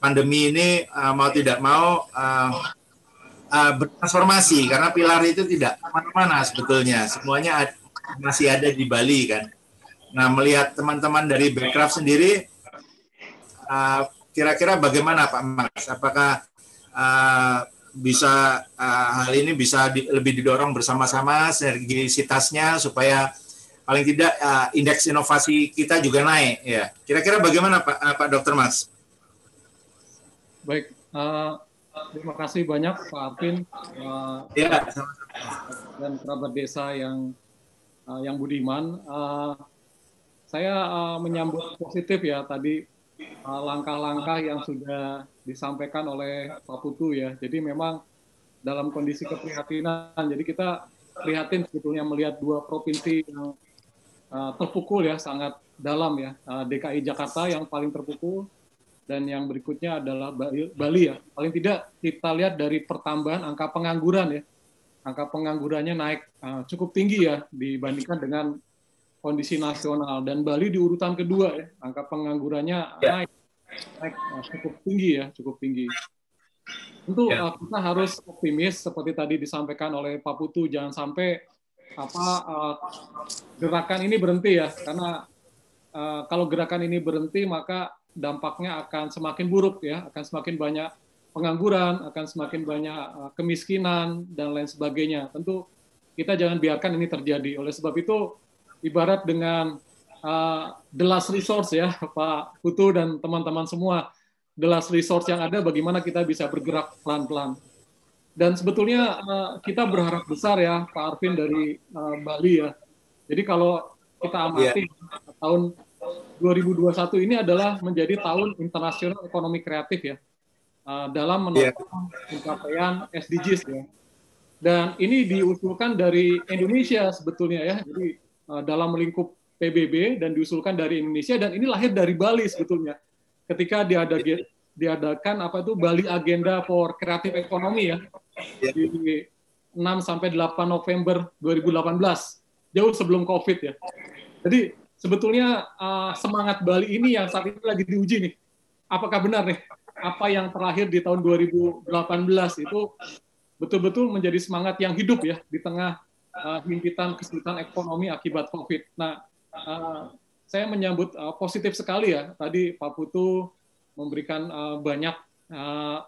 pandemi ini mau tidak mau bertransformasi karena pilar itu tidak kemana-mana sebetulnya. Semuanya masih ada di Bali kan. Nah, melihat teman-teman dari Bekraf sendiri kira-kira bagaimana Pak Max? Apakah bisa hal ini bisa lebih didorong bersama-sama sinergisitasnya supaya paling tidak indeks inovasi kita juga naik. Ya, kira-kira bagaimana Pak Dr. Mas? Baik, terima kasih banyak Pak Arvin dan kerabat desa yang budiman. Saya menyambut positif ya tadi langkah-langkah yang sudah disampaikan oleh Pak Putu ya. Jadi memang dalam kondisi keprihatinan, jadi kita prihatin sebetulnya melihat dua provinsi yang terpukul ya sangat dalam ya, DKI Jakarta yang paling terpukul dan yang berikutnya adalah Bali ya. Paling tidak kita lihat dari pertambahan angka pengangguran ya, angka penganggurannya naik cukup tinggi ya dibandingkan dengan kondisi nasional, dan Bali di urutan kedua ya, angka penganggurannya naik cukup tinggi ya, cukup tinggi. Tentu kita harus optimis seperti tadi disampaikan oleh Pak Putu, jangan sampai gerakan ini berhenti ya, karena kalau gerakan ini berhenti maka dampaknya akan semakin buruk ya, akan semakin banyak pengangguran, akan semakin banyak kemiskinan dan lain sebagainya. Tentu kita jangan biarkan ini terjadi. Oleh sebab itu ibarat dengan the last resource ya, Pak Putu dan teman-teman semua, the last resource yang ada bagaimana kita bisa bergerak pelan-pelan. Dan sebetulnya kita berharap besar ya Pak Arvin dari Bali ya. Jadi kalau kita amati tahun 2021 ini adalah menjadi tahun internasional ekonomi kreatif ya, dalam menopang pencapaian SDGs ya. Dan ini diusulkan dari Indonesia sebetulnya ya, jadi dalam lingkup PBB dan diusulkan dari Indonesia, dan ini lahir dari Bali sebetulnya ketika diadakan Bali Agenda for Creative Economy ya, di 6–8 November 2018, jauh sebelum COVID ya. Jadi sebetulnya semangat Bali ini yang saat ini lagi diuji nih, apakah benar nih apa yang terakhir di tahun 2018 itu betul-betul menjadi semangat yang hidup ya di tengah himpitan kesulitan ekonomi akibat COVID. Nah, saya menyambut positif sekali ya. Tadi Pak Putu memberikan banyak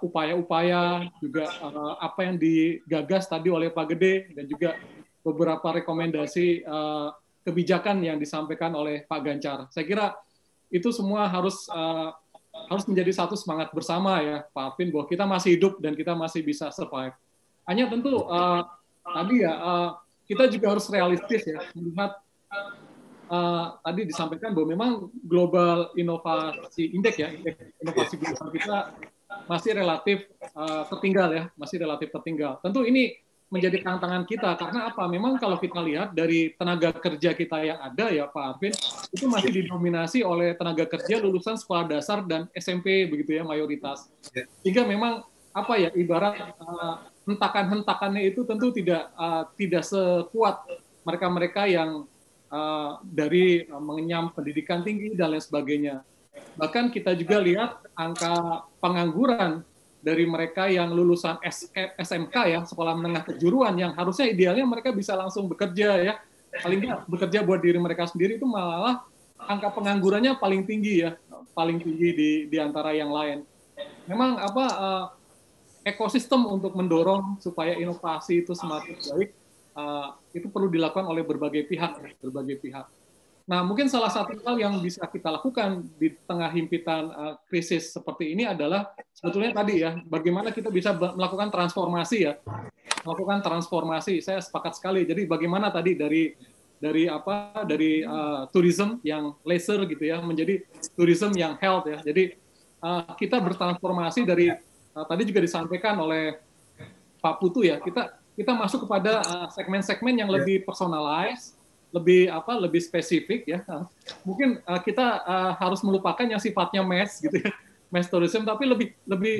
upaya-upaya, juga apa yang digagas tadi oleh Pak Gede, dan juga beberapa rekomendasi kebijakan yang disampaikan oleh Pak Gancar. Saya kira itu semua harus menjadi satu semangat bersama ya, Pak Arvin, bahwa kita masih hidup dan kita masih bisa survive. Hanya tentu tadi ya, kita juga harus realistis ya, melihat tadi disampaikan bahwa memang global inovasi indeks ya, inovasi global kita masih relatif tertinggal ya, masih relatif tertinggal. Tentu ini menjadi tantangan kita, karena apa? Memang kalau kita lihat dari tenaga kerja kita yang ada ya Pak Arvin, itu masih didominasi oleh tenaga kerja lulusan sekolah dasar dan SMP begitu ya mayoritas. Sehingga memang apa ya, ibarat hentakan-hentakannya itu tentu tidak sekuat mereka-mereka yang dari mengenyam pendidikan tinggi dan lain sebagainya. Bahkan kita juga lihat angka pengangguran dari mereka yang lulusan SMK ya, sekolah menengah kejuruan, yang harusnya idealnya mereka bisa langsung bekerja ya, paling tidak bekerja buat diri mereka sendiri, itu malah angka penganggurannya paling tinggi ya, paling tinggi di antara yang lain. Memang ekosistem untuk mendorong supaya inovasi itu semakin baik, itu perlu dilakukan oleh berbagai pihak. Nah, mungkin salah satu hal yang bisa kita lakukan di tengah himpitan krisis seperti ini adalah sebetulnya tadi ya, bagaimana kita bisa melakukan transformasi ya, melakukan transformasi. Saya sepakat sekali. Jadi bagaimana tadi dari tourism yang leisure gitu ya, menjadi tourism yang health ya. Jadi kita bertransformasi dari tadi juga disampaikan oleh Pak Putu ya, kita masuk kepada segmen-segmen yang lebih personalized, lebih spesifik ya. Mungkin kita harus melupakan yang sifatnya mass gitu ya, mass tourism, tapi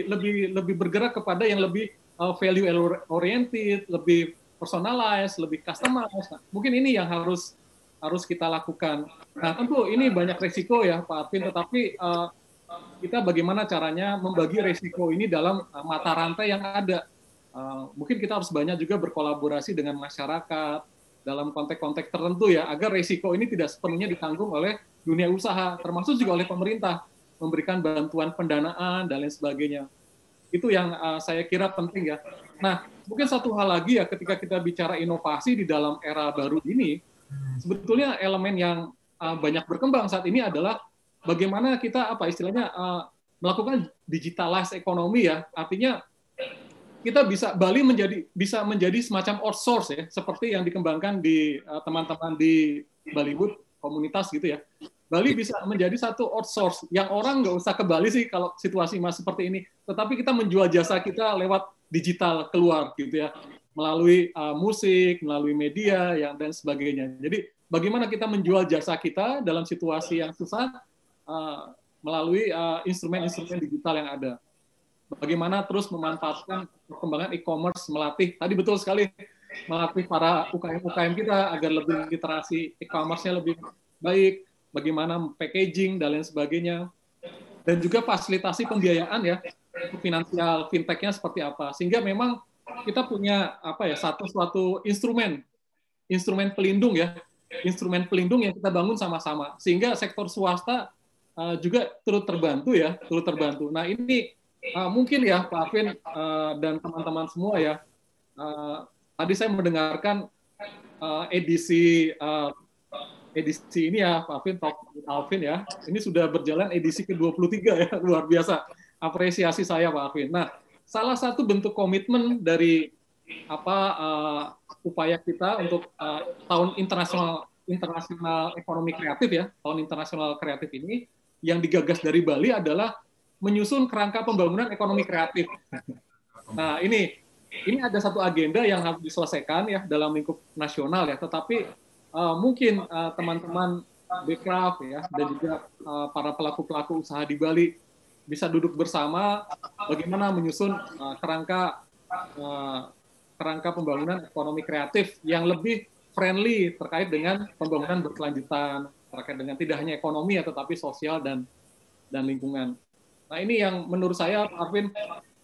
lebih bergerak kepada yang lebih value oriented, lebih personalized, lebih customized. Nah, mungkin ini yang harus kita lakukan. Nah, tentu ini banyak resiko ya Pak Arvin, tetapi kita bagaimana caranya membagi resiko ini dalam mata rantai yang ada. Mungkin kita harus banyak juga berkolaborasi dengan masyarakat dalam konteks-konteks tertentu ya, agar resiko ini tidak sepenuhnya ditanggung oleh dunia usaha, termasuk juga oleh pemerintah, memberikan bantuan pendanaan dan lain sebagainya. Itu yang saya kira penting ya. Nah, mungkin satu hal lagi ya, ketika kita bicara inovasi di dalam era baru ini, Sebetulnya elemen yang banyak berkembang saat ini adalah bagaimana kita melakukan digitalize ekonomi ya, artinya kita bisa Bali bisa menjadi semacam outsource ya, seperti yang dikembangkan di teman-teman di Ballywood komunitas gitu ya. Bali bisa menjadi satu outsource yang orang nggak usah ke Bali sih kalau situasi masih seperti ini, tetapi kita menjual jasa kita lewat digital keluar gitu ya, melalui musik, melalui media yang dan sebagainya. Jadi bagaimana kita menjual jasa kita dalam situasi yang susah melalui instrumen-instrumen digital yang ada. Bagaimana terus memanfaatkan perkembangan e-commerce, melatih, tadi betul sekali, melatih para UKM-UKM kita agar lebih literasi e-commerce-nya lebih baik, bagaimana packaging, dan lain sebagainya. Dan juga fasilitasi pembiayaan ya, finansial, fintech-nya seperti apa. Sehingga memang kita punya suatu instrumen pelindung ya, instrumen pelindung yang kita bangun sama-sama, sehingga sektor swasta juga turut terbantu ya, turut terbantu. Nah ini mungkin ya Pak Afin dan teman-teman semua ya, tadi saya mendengarkan edisi ini ya Pak Afin, Talk with Alvin ya, ini sudah berjalan edisi ke-23 ya, luar biasa. Apresiasi saya Pak Afin. Nah salah satu bentuk komitmen dari upaya kita untuk tahun internasional ekonomi kreatif ya, tahun internasional kreatif ini yang digagas dari Bali adalah menyusun kerangka pembangunan ekonomi kreatif. Nah, ini ada satu agenda yang harus diselesaikan ya dalam lingkup nasional ya, tetapi mungkin teman-teman Bekraf ya dan juga para pelaku-pelaku usaha di Bali bisa duduk bersama bagaimana menyusun kerangka pembangunan ekonomi kreatif yang lebih friendly terkait dengan pembangunan berkelanjutan, terkait dengan tidak hanya ekonomi ya, tetapi sosial dan lingkungan. Nah ini yang menurut saya, Pak Arvin,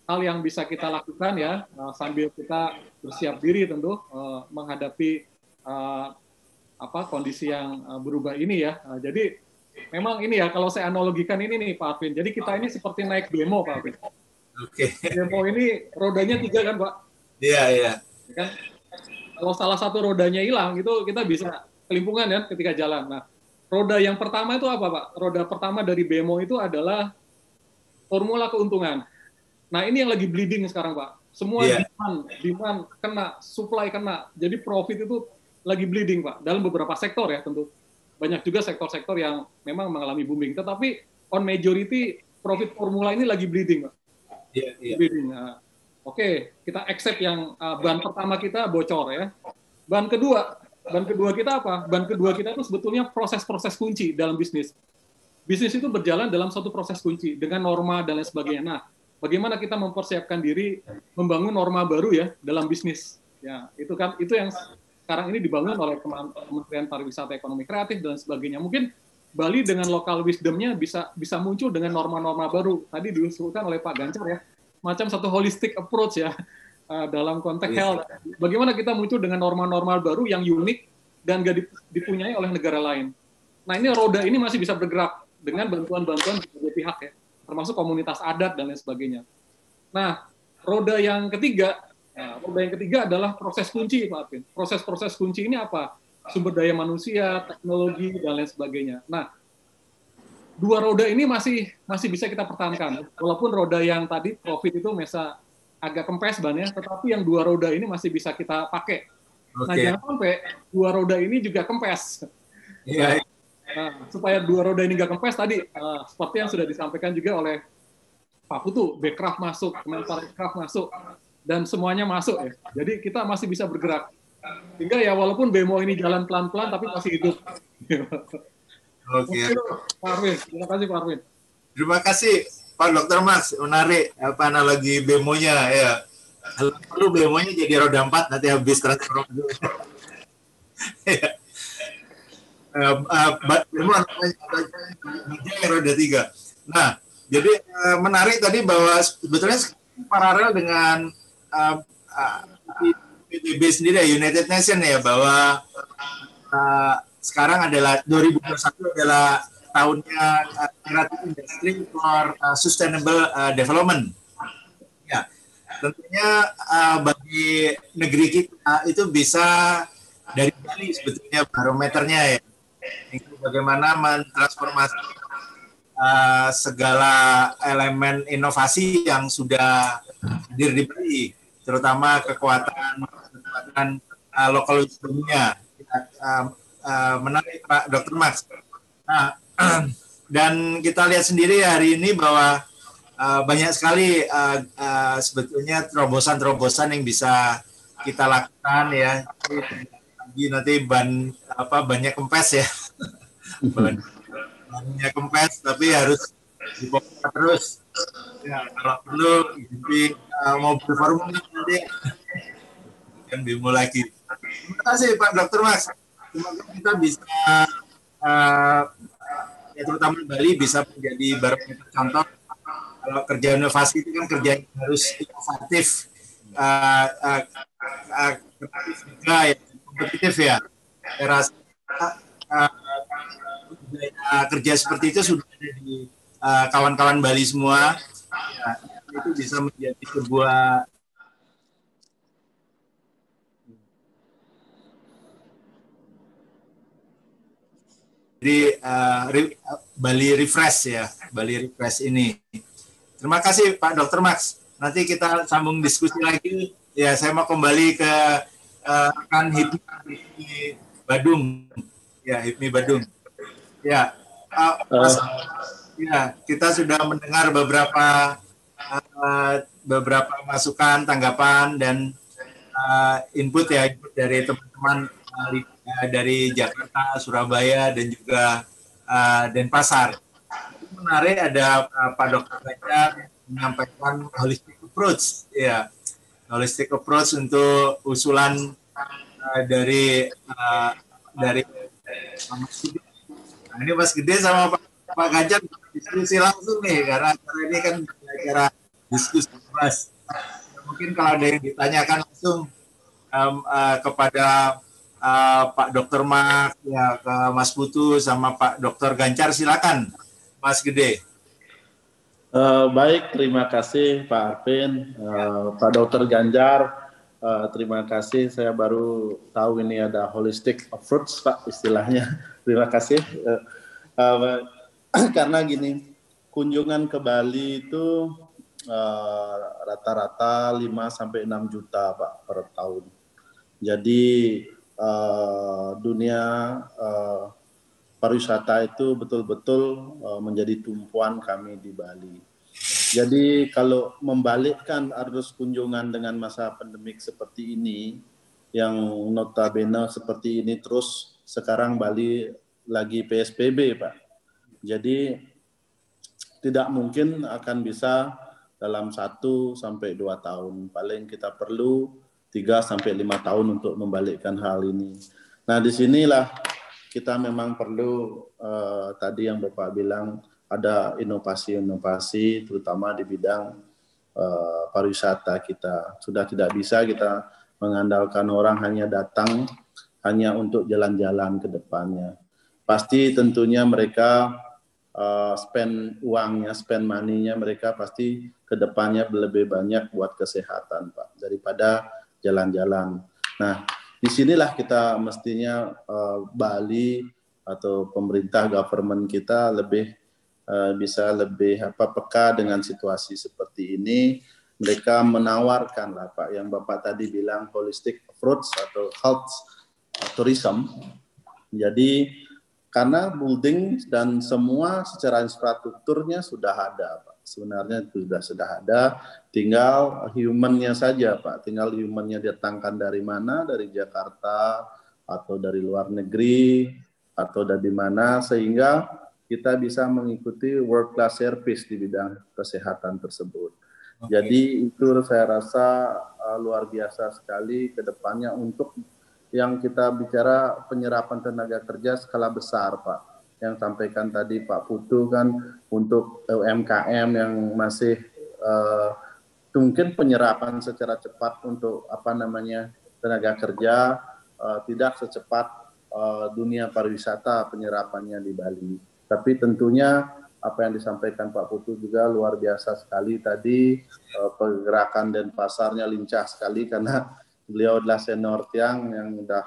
hal yang bisa kita lakukan ya, sambil kita bersiap diri tentu menghadapi kondisi yang berubah ini ya. Jadi memang ini ya, kalau saya analogikan ini nih Pak Arvin, jadi kita ini seperti naik demo Pak Arvin. Oke. Demo ini rodanya 3 kan Pak? Iya, iya. Kan? Kalau salah satu rodanya hilang, itu kita bisa kelimpungan ya ketika jalan. Nah, roda yang pertama itu apa, Pak? Roda pertama dari BEMO itu adalah formula keuntungan. Nah, ini yang lagi bleeding sekarang, Pak. Semua demand kena, supply kena. Jadi profit itu lagi bleeding, Pak. Dalam beberapa sektor ya tentu. Banyak juga sektor-sektor yang memang mengalami booming. Tetapi on majority, profit formula ini lagi bleeding, Pak. Iya, iya. Bleeding, nah. Oke, kita accept yang bahan pertama kita bocor ya. Bahan kedua kita apa? Bahan kedua kita itu sebetulnya proses-proses kunci dalam bisnis. Bisnis itu berjalan dalam suatu proses kunci dengan norma dan lain sebagainya. Nah, bagaimana kita mempersiapkan diri membangun norma baru ya dalam bisnis? Ya, itu kan itu yang sekarang ini dibangun oleh Kementerian Pariwisata Ekonomi Kreatif dan sebagainya. Mungkin Bali dengan local wisdom-nya bisa muncul dengan norma-norma baru. Tadi diusulkan oleh Pak Gancar ya. Macam satu holistic approach ya dalam konteks health. Bagaimana kita muncul dengan norma-norma baru yang unik dan gak dipunyai oleh negara lain. Nah ini roda ini masih bisa bergerak dengan bantuan-bantuan dari pihak ya, termasuk komunitas adat dan lain sebagainya. Nah roda yang ketiga adalah proses kunci Pak Arvin. Proses-proses kunci ini apa? Sumber daya manusia, teknologi dan lain sebagainya. Nah dua roda ini masih bisa kita pertahankan. Walaupun roda yang tadi profit itu mesa agak kempes bannya, tetapi yang dua roda ini masih bisa kita pakai. Okay. Nah, jangan sampai dua roda ini juga kempes. Yeah. Nah, supaya dua roda ini nggak kempes tadi, seperti yang sudah disampaikan juga oleh Pak Putu, Bekraf masuk, Kemenparekraf masuk, dan semuanya masuk ya. Jadi kita masih bisa bergerak. Sehingga ya walaupun BEMO ini jalan pelan-pelan, tapi masih hidup. Oke. Pak Arvin, terima kasih Pak Arvin. Terima kasih Pak Dr. Max, menarik apa analogi BEMO-nya ya. Lalu BEMO-nya jadi roda 4 nanti habis transformasi. BEMO roda 3. Nah, jadi menarik tadi bahwa sebetulnya paralel dengan UNB sendiri, United Nations ya, bahwa sekarang adalah 2021 adalah tahunnya Creative Industry for Sustainable Development. Ya, tentunya bagi negeri kita itu bisa dari Bali sebetulnya barometernya ya. Bagaimana mentransformasi segala elemen inovasi yang sudah hadir di Bali, terutama kekuatan lokal dunia. Menarik Pak Dr. Max. Nah, dan kita lihat sendiri hari ini bahwa banyak sekali sebetulnya terobosan-terobosan yang bisa kita lakukan ya. Nanti ban apa banyak kempes ya. Banyak kempes tapi harus dibuka terus. Ya, kalau perlu jadi mobil formula nanti akan dimulai lagi. Terima kasih Pak Dr. Max. Semoga kita bisa ya terutama Bali bisa menjadi barometer contoh. Kalau kerja inovasi itu kan kerja yang harus inovatif, juga ya, kompetitif ya. Saya rasa kerja seperti itu sudah ada di kawan-kawan Bali semua. Ya, itu bisa menjadi sebuah jadi Bali refresh ya, Bali refresh ini. Terima kasih Pak Dr. Max. Nanti kita sambung diskusi lagi. Ya, saya mau kembali ke rekan HIPMI Badung. Ya, HIPMI Badung. Ya, ya, kita sudah mendengar beberapa masukan, tanggapan dan input ya dari teman-teman dari Jakarta, Surabaya dan juga Denpasar. Menarik ada Pak Dr. Gancar menyampaikan holistic approach, ya, holistic approach untuk usulan dari Mas Gede. Nah, ini Mas Gede sama Pak Gancar diskusi langsung nih, karena acara ini kan acara diskusi bebas. Mungkin kalau ada yang ditanyakan langsung kepada Pak Dr. Mak, ya, ke Mas Putu sama Pak Dr. Gancar, silakan. Mas Gede. Baik, terima kasih Pak Arvin, Pak Dr. Gancar, terima kasih. Saya baru tahu ini ada holistic approach, Pak, istilahnya. Terima kasih. Karena gini, kunjungan ke Bali itu rata-rata 5-6 juta, Pak, per tahun. Jadi dunia pariwisata itu betul-betul menjadi tumpuan kami di Bali. Jadi kalau membalikkan arus kunjungan dengan masa pandemik seperti ini, yang notabene seperti ini terus, sekarang Bali lagi PSBB, Pak. Jadi tidak mungkin akan bisa dalam 1-2 tahun. Paling kita perlu 3-5 tahun untuk membalikkan hal ini. Nah, disinilah kita memang perlu tadi yang Bapak bilang ada inovasi-inovasi terutama di bidang pariwisata kita. Sudah tidak bisa kita mengandalkan orang hanya datang hanya untuk jalan-jalan ke depannya. Pasti tentunya mereka spend uangnya, spend money-nya mereka pasti ke depannya lebih banyak buat kesehatan, Pak, daripada jalan-jalan. Nah, disinilah kita mestinya Bali atau pemerintah government kita lebih bisa lebih peka dengan situasi seperti ini. Mereka menawarkan lah, Pak, yang Bapak tadi bilang holistic approach atau health tourism. Jadi karena building dan semua secara infrastrukturnya sudah ada, Pak. Sebenarnya itu sudah ada, tinggal humannya saja, Pak. Tinggal humannya datangkan dari mana, dari Jakarta atau dari luar negeri atau dari mana, sehingga kita bisa mengikuti world class service di bidang kesehatan tersebut. Okay. Jadi itu saya rasa luar biasa sekali ke depannya untuk yang kita bicara penyerapan tenaga kerja skala besar, Pak. Yang sampaikan tadi Pak Putu kan untuk UMKM yang masih mungkin penyerapan secara cepat untuk tenaga kerja tidak secepat dunia pariwisata penyerapannya di Bali. Tapi tentunya apa yang disampaikan Pak Putu juga luar biasa sekali tadi, pergerakan dan pasarnya lincah sekali karena beliau adalah senior yang udah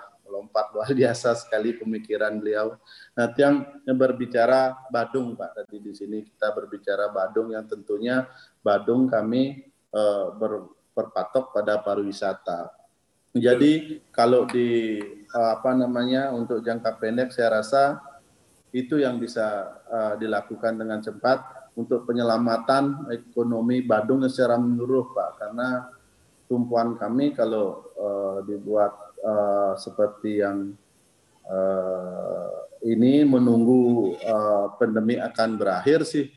Telkom 4, luar biasa sekali pemikiran beliau. Nah, yang berbicara Badung, Pak, tadi di sini kita berbicara Badung, yang tentunya Badung kami berpatok pada pariwisata. Jadi kalau di untuk jangka pendek saya rasa itu yang bisa dilakukan dengan cepat untuk penyelamatan ekonomi Badung secara menyeluruh, Pak, karena tumpuan kami kalau dibuat seperti yang ini menunggu pandemi akan berakhir sih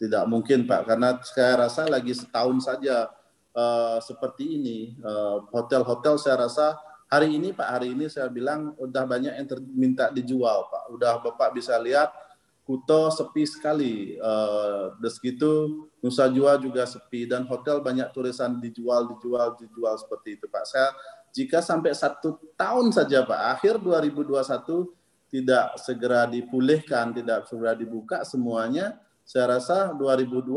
tidak mungkin, Pak, karena saya rasa lagi setahun saja seperti ini. Hotel-hotel saya rasa hari ini, Pak, hari ini saya bilang udah banyak yang minta dijual, Pak. Udah Bapak bisa lihat Kuto sepi sekali, terus gitu Nusa Jua juga sepi, dan hotel banyak tulisan dijual seperti itu, Pak. Saya jika sampai 1 tahun saja, Pak, akhir 2021 tidak segera dipulihkan, tidak segera dibuka semuanya, saya rasa 2002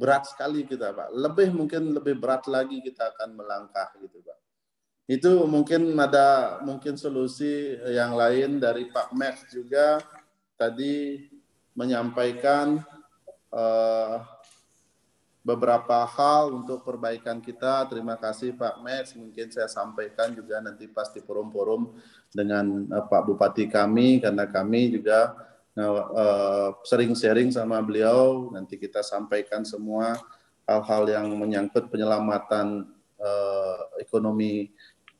berat sekali kita, Pak. Mungkin lebih berat lagi kita akan melangkah gitu, Pak. Itu mungkin ada solusi yang lain dari Pak Max juga tadi menyampaikan beberapa hal untuk perbaikan kita. Terima kasih Pak Max. Mungkin saya sampaikan juga nanti pasti forum-forum dengan Pak Bupati kami, karena kami juga sering sharing sama beliau. Nanti kita sampaikan semua hal-hal yang menyangkut penyelamatan ekonomi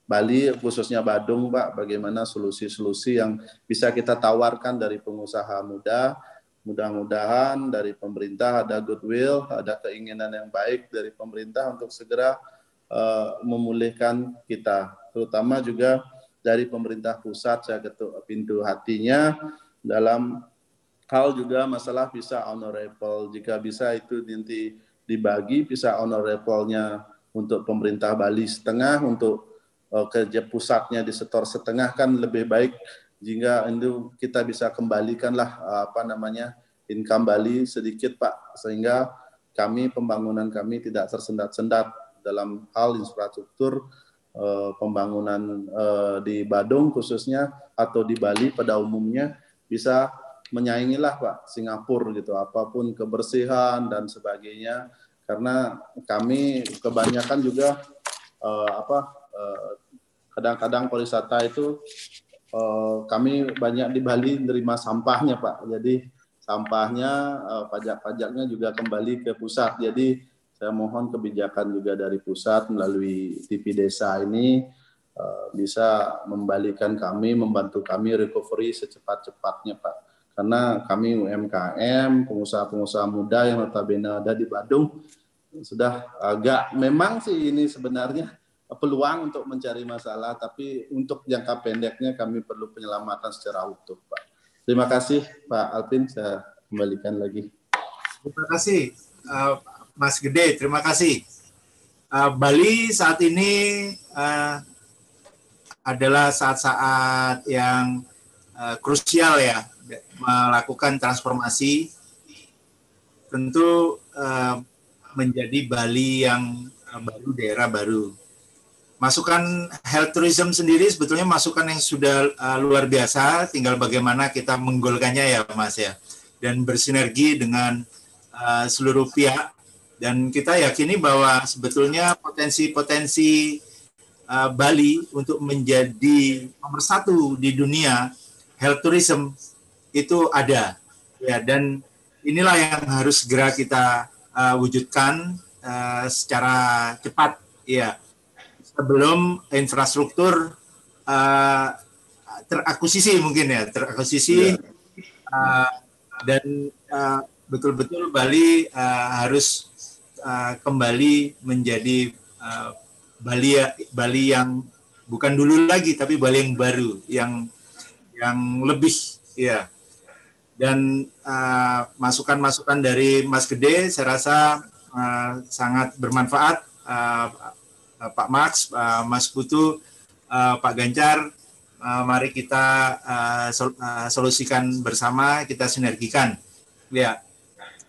Bali, khususnya Badung, Pak. Bagaimana solusi-solusi yang bisa kita tawarkan dari pengusaha muda. Mudah-mudahan dari pemerintah ada goodwill, ada keinginan yang baik dari pemerintah untuk segera memulihkan kita. Terutama juga dari pemerintah pusat, saya ketuk pintu hatinya dalam hal juga masalah visa honorable. Jika bisa itu nanti dibagi visa honorable-nya untuk pemerintah Bali setengah, untuk kerja pusatnya disetor setengah, kan lebih baik jika itu kita bisa kembalikanlah income Bali sedikit, Pak, sehingga kami pembangunan kami tidak tersendat-sendat dalam hal infrastruktur pembangunan di Badung khususnya atau di Bali pada umumnya. Bisa menyaingilah, Pak, Singapura gitu, apapun kebersihan dan sebagainya, karena kami kebanyakan juga kadang-kadang pariwisata itu kami banyak di Bali nerima sampahnya, Pak. Jadi sampahnya pajak-pajaknya juga kembali ke pusat. Jadi saya mohon kebijakan juga dari pusat melalui TV Desa ini bisa membalikan kami, membantu kami recovery secepat-cepatnya, Pak. Karena kami UMKM, pengusaha-pengusaha muda yang notabene ada di Badung, sudah agak, memang sih ini sebenarnya peluang untuk mencari masalah, tapi untuk jangka pendeknya kami perlu penyelamatan secara utuh, Pak. Terima kasih, Pak Alvin, saya kembalikan lagi. Terima kasih, Mas Gede, terima kasih. Bali saat ini adalah saat-saat yang krusial ya, melakukan transformasi, tentu menjadi Bali yang baru, daerah baru. Masukan health tourism sendiri sebetulnya masukan yang sudah luar biasa, tinggal bagaimana kita menggolkannya ya, Mas ya, dan bersinergi dengan seluruh pihak, dan kita yakini bahwa sebetulnya potensi-potensi Bali untuk menjadi nomor 1 di dunia health tourism itu ada ya, dan inilah yang harus segera kita wujudkan secara cepat ya, sebelum infrastruktur terakusisi mungkin ya, terakusisi dan betul-betul Bali harus kembali menjadi Bali yang bukan dulu lagi, tapi Bali yang baru, yang lebih ya. Dan masukan-masukan dari Mas Gede saya rasa sangat bermanfaat, Pak Max, Mas Putu, Pak Gancar, mari kita solusikan bersama, kita sinergikan ya.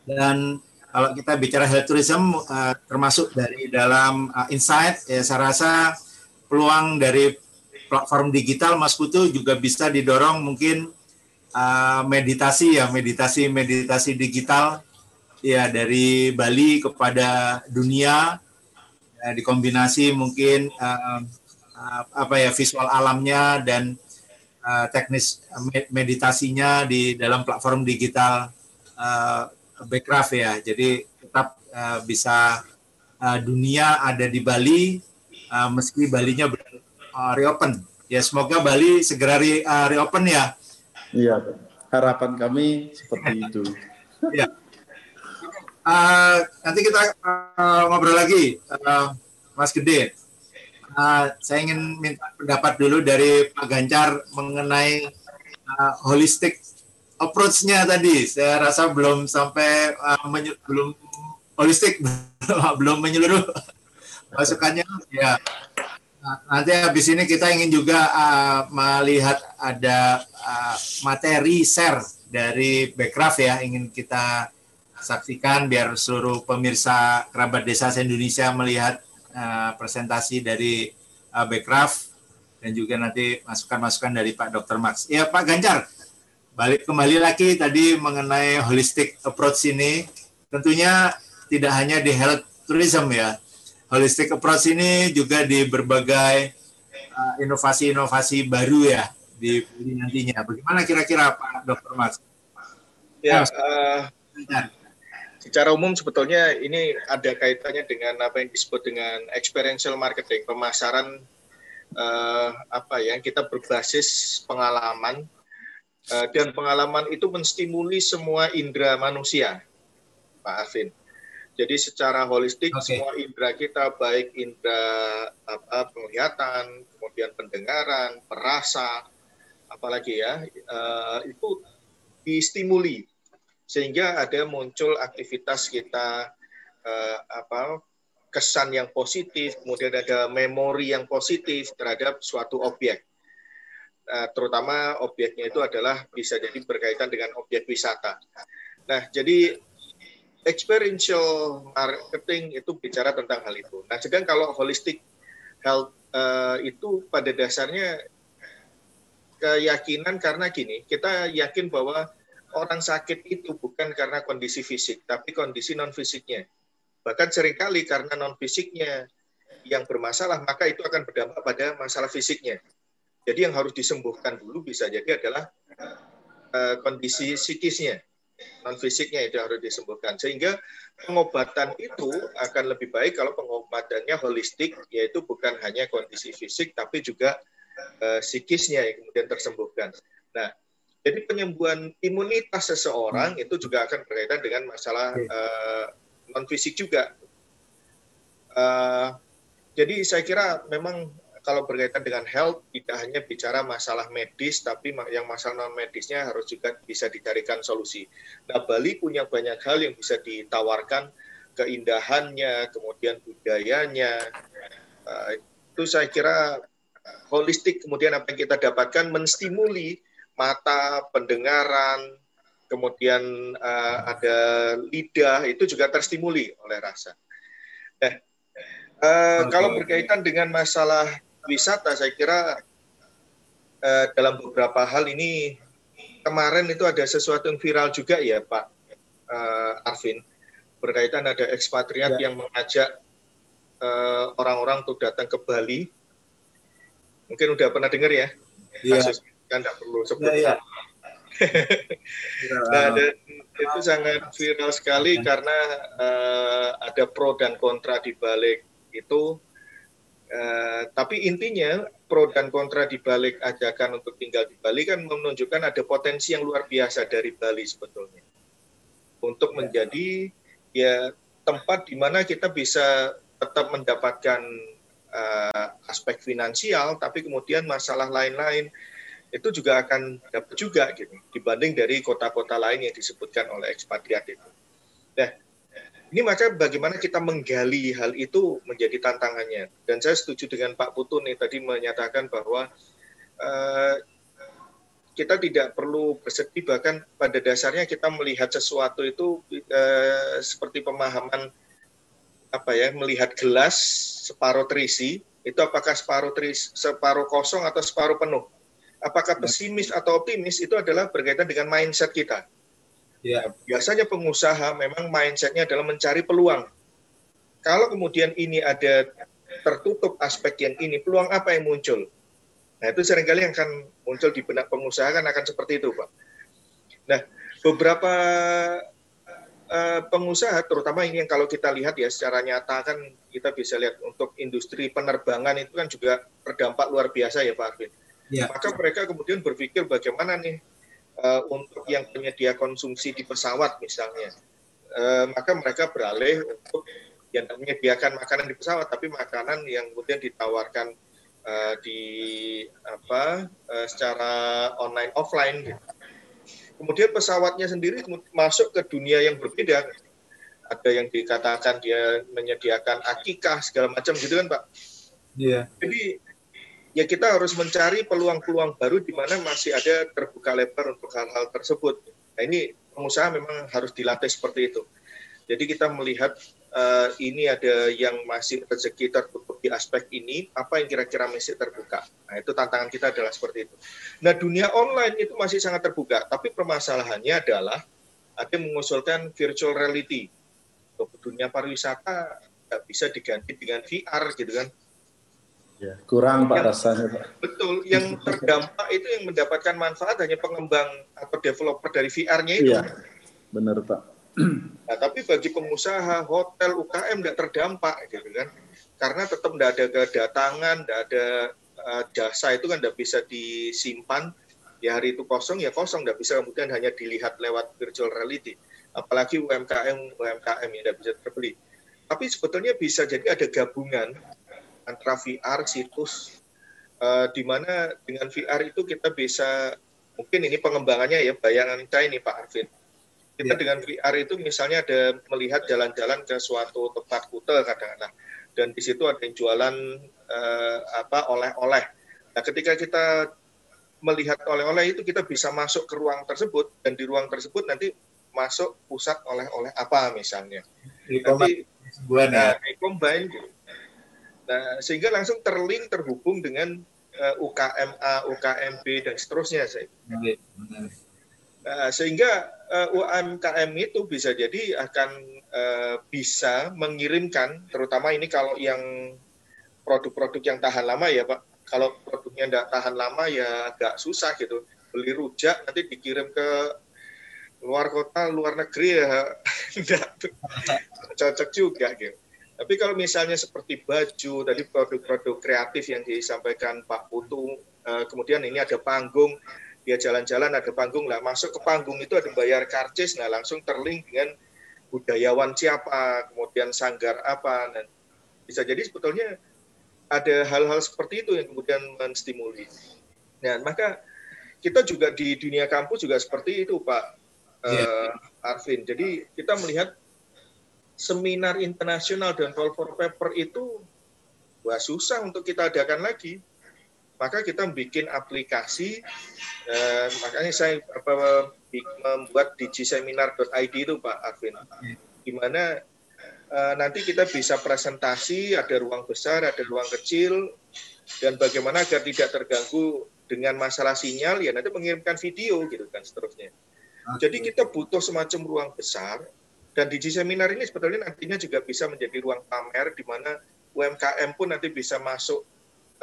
Dan kalau kita bicara health tourism termasuk dari dalam insight ya, saya rasa peluang dari platform digital Mas Putu juga bisa didorong mungkin meditasi ya, meditasi digital ya dari Bali kepada dunia ya, dikombinasi mungkin apa ya visual alamnya dan teknis meditasinya di dalam platform digital Bekraf ya. Jadi tetap bisa dunia ada di Bali meski Balinya reopen. Ya semoga Bali segera reopen ya. Iya, harapan kami seperti itu. Ya. Nanti kita ngobrol lagi, Mas Gede. Saya ingin minta pendapat dulu dari Pak Gancar mengenai holistic approach-nya tadi. Saya rasa belum sampai belum holistik, belum menyeluruh masukannya. Ya. Nanti habis ini kita ingin juga melihat ada materi share dari Bekraf ya, ingin kita saksikan biar seluruh pemirsa kerabat desa se-Indonesia melihat presentasi dari Bekraf dan juga nanti masukan-masukan dari Pak Dr. Max. Ya Pak Gancar, kembali lagi tadi mengenai holistic approach ini, tentunya tidak hanya di health tourism ya, holistic approach ini juga di berbagai inovasi-inovasi baru ya di nantinya. Bagaimana kira-kira Pak Dr. Max? Ya, secara umum sebetulnya ini ada kaitannya dengan apa yang disebut dengan experiential marketing, pemasaran apa ya, kita berbasis pengalaman dan pengalaman itu menstimuli semua indera manusia, Pak Arvin. Jadi secara holistik semua indera kita, baik indera penglihatan, kemudian pendengaran, perasa, apalagi ya itu distimuli, sehingga ada muncul aktivitas kita kesan yang positif, kemudian ada memori yang positif terhadap suatu objek, terutama objeknya itu adalah bisa jadi berkaitan dengan objek wisata. Nah, jadi experiential marketing itu bicara tentang hal itu. Nah, sedang kalau holistic health itu pada dasarnya keyakinan, karena gini, kita yakin bahwa orang sakit itu bukan karena kondisi fisik, tapi kondisi non-fisiknya. Bahkan seringkali karena non-fisiknya yang bermasalah, maka itu akan berdampak pada masalah fisiknya. Jadi yang harus disembuhkan dulu bisa jadi adalah kondisi psikisnya. Non-fisiknya itu harus disembuhkan. Sehingga pengobatan itu akan lebih baik kalau pengobatannya holistik, yaitu bukan hanya kondisi fisik, tapi juga psikisnya yang kemudian tersembuhkan. Nah, jadi penyembuhan imunitas seseorang itu juga akan berkaitan dengan masalah non-fisik juga. Jadi saya kira memang kalau berkaitan dengan health, tidak hanya bicara masalah medis, tapi yang masalah non-medisnya harus juga bisa dicarikan solusi. Nah, Bali punya banyak hal yang bisa ditawarkan, keindahannya, kemudian budayanya. Itu saya kira holistik, kemudian apa yang kita dapatkan menstimuli mata, pendengaran, kemudian ada lidah, itu juga terstimuli oleh rasa. Nah, kalau berkaitan dengan masalah wisata, saya kira dalam beberapa hal ini, kemarin itu ada sesuatu yang viral juga ya Pak Arvin, berkaitan ada ekspatriat yang mengajak orang-orang untuk datang ke Bali. Mungkin udah pernah dengar ya kasusnya. Kan tidak perlu sebut. Ya, ya. Nah, dan itu sangat viral sekali karena ada pro dan kontra di balik itu. Tapi intinya pro dan kontra di balik ajakan untuk tinggal di Bali kan menunjukkan ada potensi yang luar biasa dari Bali sebetulnya untuk menjadi ya tempat di mana kita bisa tetap mendapatkan aspek finansial, tapi kemudian masalah lain-lain itu juga akan dapat juga gitu, dibanding dari kota-kota lain yang disebutkan oleh ekspatriat itu. Nah, ini maka bagaimana kita menggali hal itu menjadi tantangannya. Dan saya setuju dengan Pak Putu nih tadi menyatakan bahwa kita tidak perlu bersedih, bahkan pada dasarnya kita melihat sesuatu itu seperti pemahaman melihat gelas separuh terisi, itu apakah separuh kosong atau separuh penuh. Apakah pesimis atau optimis itu adalah berkaitan dengan mindset kita. Ya. Biasanya pengusaha memang mindsetnya adalah mencari peluang. Kalau kemudian ini ada tertutup aspek yang ini, peluang apa yang muncul? Nah, itu seringkali yang akan muncul di benak pengusaha kan akan seperti itu, Pak. Nah, beberapa pengusaha, terutama ini yang kalau kita lihat ya secara nyata kan kita bisa lihat untuk industri penerbangan itu kan juga berdampak luar biasa ya Pak Arvin. Ya. Maka mereka kemudian berpikir bagaimana nih untuk yang penyedia konsumsi di pesawat misalnya. Maka mereka beralih untuk yang menyediakan makanan di pesawat, tapi makanan yang kemudian ditawarkan secara online offline gitu. Kemudian pesawatnya sendiri masuk ke dunia yang berbeda. Ada yang dikatakan dia menyediakan akikah segala macam gitu kan Pak. Iya. Jadi ya kita harus mencari peluang-peluang baru di mana masih ada terbuka lebar untuk hal-hal tersebut. Nah, ini pengusaha memang harus dilatih seperti itu. Jadi kita melihat ini ada yang masih rezeki tertutup di aspek ini, apa yang kira-kira masih terbuka. Nah, itu tantangan kita adalah seperti itu. Nah, dunia online itu masih sangat terbuka, tapi permasalahannya adalah ada yang mengusulkan virtual reality. Untuk dunia pariwisata nggak bisa diganti dengan VR, gitu kan. Ya, kurang Pak rasanya, Pak. Betul, yang terdampak itu yang mendapatkan manfaat hanya pengembang atau developer dari VR-nya itu. Iya, benar Pak. Nah, tapi bagi pengusaha, hotel, UKM tidak terdampak, gitu kan? Karena tetap tidak ada kedatangan, tidak ada jasa itu kan tidak bisa disimpan. Ya hari itu kosong, ya kosong, tidak bisa kemudian hanya dilihat lewat virtual reality. Apalagi UMKM yang tidak bisa terbeli. Tapi sebetulnya bisa jadi ada gabungan antara VR, situs, di mana dengan VR itu kita bisa, mungkin ini pengembangannya ya, bayangan saya ini Pak Arvin. Kita dengan VR itu misalnya ada melihat jalan-jalan ke suatu tempat kute kadang-kadang, dan di situ ada yang jualan oleh-oleh. Nah, ketika kita melihat oleh-oleh itu kita bisa masuk ke ruang tersebut, dan di ruang tersebut nanti masuk pusat oleh-oleh apa misalnya. Nanti combine. Nah, sehingga langsung terlink terhubung dengan UKM A, UKM B dan seterusnya. Nah, sehingga UMKM itu bisa jadi akan bisa mengirimkan, terutama ini kalau yang produk-produk yang tahan lama ya Pak, kalau produknya tidak tahan lama ya agak susah gitu, beli rujak nanti dikirim ke luar kota, luar negeri ya tidak cocok juga gitu. Tapi kalau misalnya seperti baju, tadi produk-produk kreatif yang disampaikan Pak Putu, kemudian ini ada panggung, dia jalan-jalan ada panggung lah, masuk ke panggung itu ada bayar karcis, nah langsung terlink dengan budayawan siapa, kemudian sanggar apa, dan bisa jadi sebetulnya ada hal-hal seperti itu yang kemudian menstimuli. Nah, maka kita juga di dunia kampus juga seperti itu Pak Arvin. Jadi kita melihat seminar internasional dan call for paper itu wah susah untuk kita adakan lagi. Maka kita bikin aplikasi, makanya saya membuat digiseminar.id itu Pak Arvin, di mana nanti kita bisa presentasi, ada ruang besar, ada ruang kecil, dan bagaimana agar tidak terganggu dengan masalah sinyal, ya nanti mengirimkan video gitu dan seterusnya. Jadi kita butuh semacam ruang besar, dan digiseminar ini sebetulnya nantinya juga bisa menjadi ruang pamer, di mana UMKM pun nanti bisa masuk.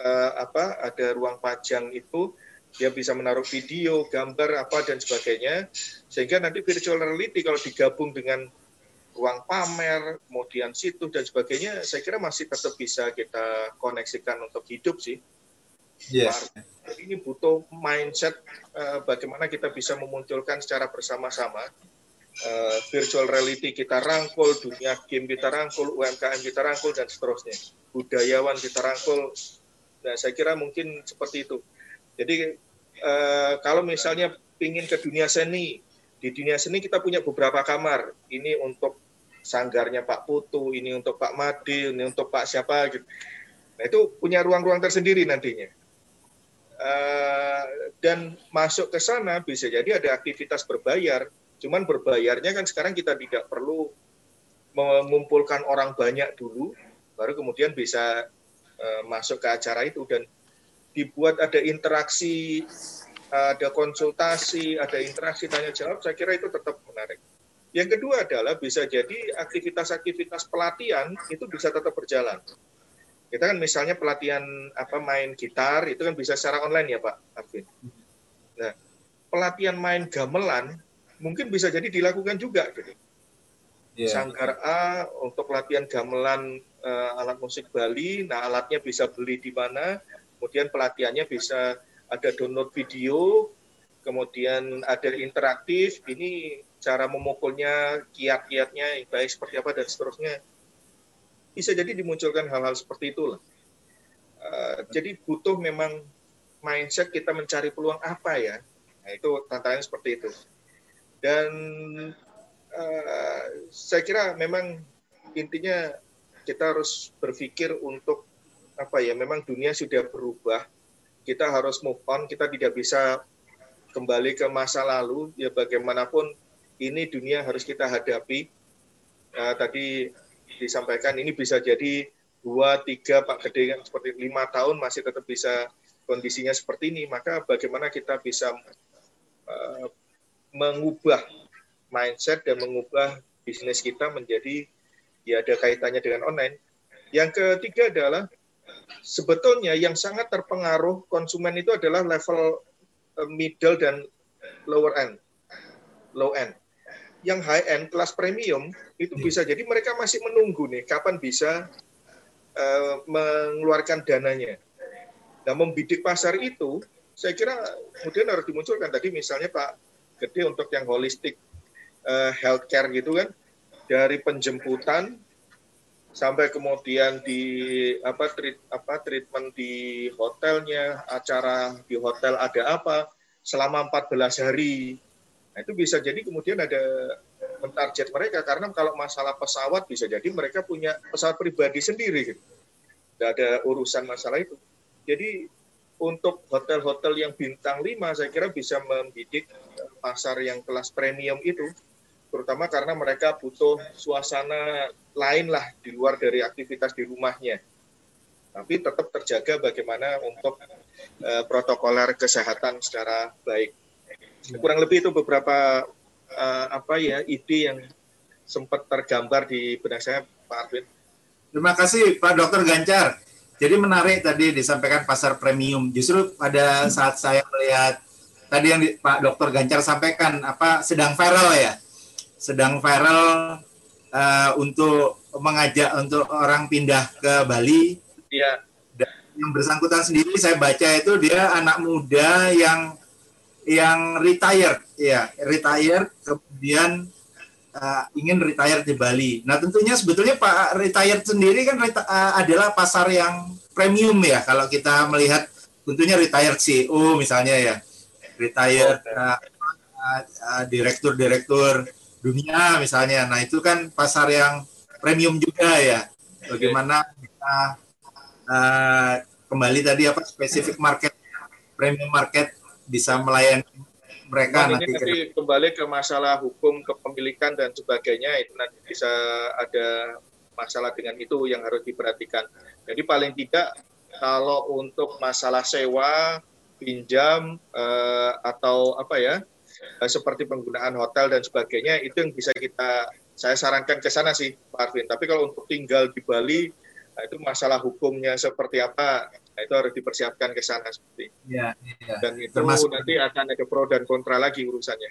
Ada ruang pajang itu dia bisa menaruh video, gambar apa dan sebagainya, sehingga nanti virtual reality kalau digabung dengan ruang pamer, kemudian situs dan sebagainya, saya kira masih tetap bisa kita koneksikan untuk hidup sih. Yes. Jadi ini butuh mindset bagaimana kita bisa memunculkan secara bersama-sama virtual reality kita rangkul, dunia game kita rangkul, UMKM kita rangkul dan seterusnya, budayawan kita rangkul. Nah, saya kira mungkin seperti itu. Jadi, kalau misalnya ingin ke dunia seni, di dunia seni kita punya beberapa kamar. Ini untuk sanggarnya Pak Putu, ini untuk Pak Made, ini untuk Pak siapa. Gitu. Nah, itu punya ruang-ruang tersendiri nantinya. Dan masuk ke sana bisa jadi ada aktivitas berbayar. Cuman berbayarnya kan sekarang kita tidak perlu mengumpulkan orang banyak dulu, baru kemudian bisa masuk ke acara itu, dan dibuat ada interaksi, ada konsultasi, ada interaksi tanya jawab, saya kira itu tetap menarik. Yang kedua adalah bisa jadi aktivitas-aktivitas pelatihan itu bisa tetap berjalan. Kita kan misalnya pelatihan apa main gitar itu kan bisa secara online ya Pak Arvin. Nah, pelatihan main gamelan mungkin bisa jadi dilakukan juga gitu. Yeah. Sanggar A untuk pelatihan gamelan alat musik Bali, nah alatnya bisa beli di mana, kemudian pelatihannya bisa ada download video, kemudian ada interaktif, ini cara memukulnya, kiat-kiatnya yang baik seperti apa, dan seterusnya. Bisa jadi dimunculkan hal-hal seperti itulah. Jadi butuh memang mindset kita mencari peluang apa ya, nah, itu tantangannya seperti itu. Dan saya kira memang intinya kita harus berpikir untuk apa ya, memang dunia sudah berubah, kita harus move on, kita tidak bisa kembali ke masa lalu, ya bagaimanapun ini dunia harus kita hadapi. Tadi disampaikan ini bisa jadi 2, 3, Pak Gede, seperti 5 tahun masih tetap bisa kondisinya seperti ini, maka bagaimana kita bisa mengubah mindset dan mengubah bisnis kita menjadi, ya ada kaitannya dengan online. Yang ketiga adalah sebetulnya yang sangat terpengaruh konsumen itu adalah level middle dan low end. Yang high end, kelas premium, itu bisa jadi mereka masih menunggu nih, kapan bisa mengeluarkan dananya. Nah, membidik pasar itu, saya kira kemudian harus dimunculkan. Tadi misalnya Pak Gede untuk yang holistik healthcare gitu kan, dari penjemputan, sampai kemudian di treatment di hotelnya, acara di hotel ada apa selama 14 hari. Nah, itu bisa jadi kemudian ada mentarget mereka, karena kalau masalah pesawat bisa jadi mereka punya pesawat pribadi sendiri. Tidak ada urusan masalah itu. Jadi untuk hotel-hotel yang bintang 5 saya kira bisa membidik pasar yang kelas premium itu, terutama karena mereka butuh suasana lain lah di luar dari aktivitas di rumahnya. Tapi tetap terjaga bagaimana untuk protokoler kesehatan secara baik. Kurang lebih itu beberapa ide yang sempat tergambar di benak saya, Pak Arvin. Terima kasih Pak Dr. Gancar. Jadi menarik tadi disampaikan pasar premium. Justru pada saat saya melihat tadi yang Pak Dr. Gancar sampaikan sedang viral ya. Sedang viral untuk mengajak untuk orang pindah ke Bali. Iya. Dan yang bersangkutan sendiri saya baca itu dia anak muda yang retired, ya retired, kemudian ingin retired di Bali. Nah tentunya sebetulnya Pak retired sendiri kan adalah pasar yang premium ya. Kalau kita melihat tentunya retired CEO misalnya ya, retired direktur-direktur dunia misalnya, nah itu kan pasar yang premium juga ya. Bagaimana kita kembali tadi spesifik market, premium market bisa melayani mereka. Nanti kembali ke masalah hukum kepemilikan dan sebagainya, itu nanti bisa ada masalah dengan itu yang harus diperhatikan. Jadi paling tidak kalau untuk masalah sewa, pinjam atau seperti penggunaan hotel dan sebagainya, itu yang bisa saya sarankan ke sana sih Pak Arvin. Tapi kalau untuk tinggal di Bali, itu masalah hukumnya seperti apa, itu harus dipersiapkan ke sana seperti ya. Dan itu termasuk nanti akan ada pro dan kontra lagi urusannya.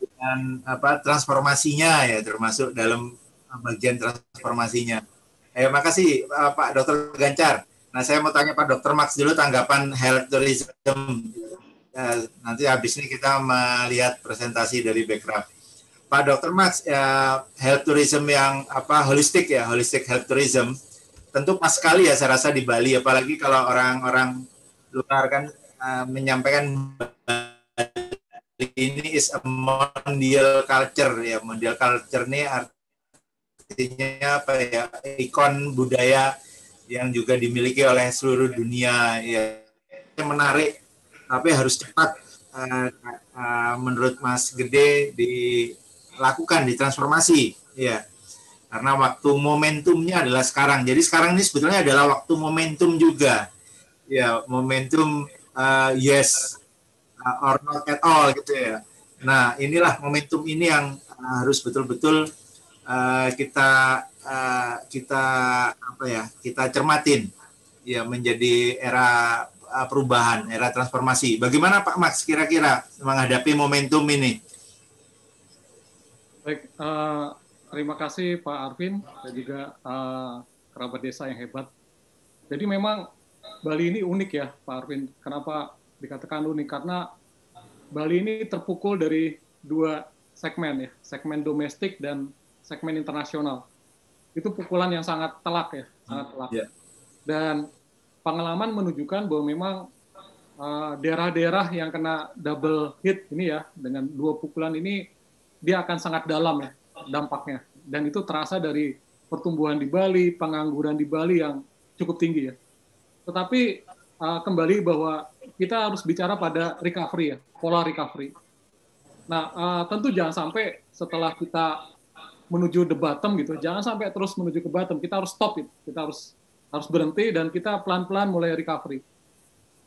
Dan transformasinya ya, termasuk dalam bagian transformasinya. Makasih Pak Dr. Gancar. Nah saya mau tanya Pak Dr. Max dulu tanggapan health tourism. Nanti habis ini kita melihat presentasi dari Bekraf. Pak Dr. Max, health tourism yang holistik ya, holistic health tourism tentu pas sekali ya saya rasa di Bali, apalagi kalau orang-orang luar kan menyampaikan Bali ini is a mondial culture ya. Mondial culture ini artinya ikon budaya yang juga dimiliki oleh seluruh dunia ya. Menarik. Tapi harus cepat menurut Mas Gede dilakukan, ditransformasi. Ya. Karena waktu momentumnya adalah sekarang. Jadi sekarang ini sebetulnya adalah waktu momentum juga. Ya, momentum yes or not at all gitu ya. Nah, inilah momentum ini yang harus betul-betul kita cermatin. Ya, menjadi era perubahan, era transformasi. Bagaimana Pak Max kira-kira menghadapi momentum ini? Baik, terima kasih Pak Arvin dan juga kerabat desa yang hebat. Jadi memang Bali ini unik ya Pak Arvin. Kenapa dikatakan unik? Karena Bali ini terpukul dari dua segmen ya, segmen domestik dan segmen internasional. Itu pukulan yang sangat telak ya, sangat telak. Yeah. Dan pengalaman menunjukkan bahwa memang daerah-daerah yang kena double hit ini ya, dengan dua pukulan ini, dia akan sangat dalam ya dampaknya, dan itu terasa dari pertumbuhan di Bali, pengangguran di Bali yang cukup tinggi ya. Tetapi kembali bahwa kita harus bicara pada recovery ya, pola recovery. Nah tentu jangan sampai setelah kita menuju the bottom gitu, jangan sampai terus menuju ke bottom, kita harus stop it, kita harus berhenti dan kita pelan-pelan mulai recovery.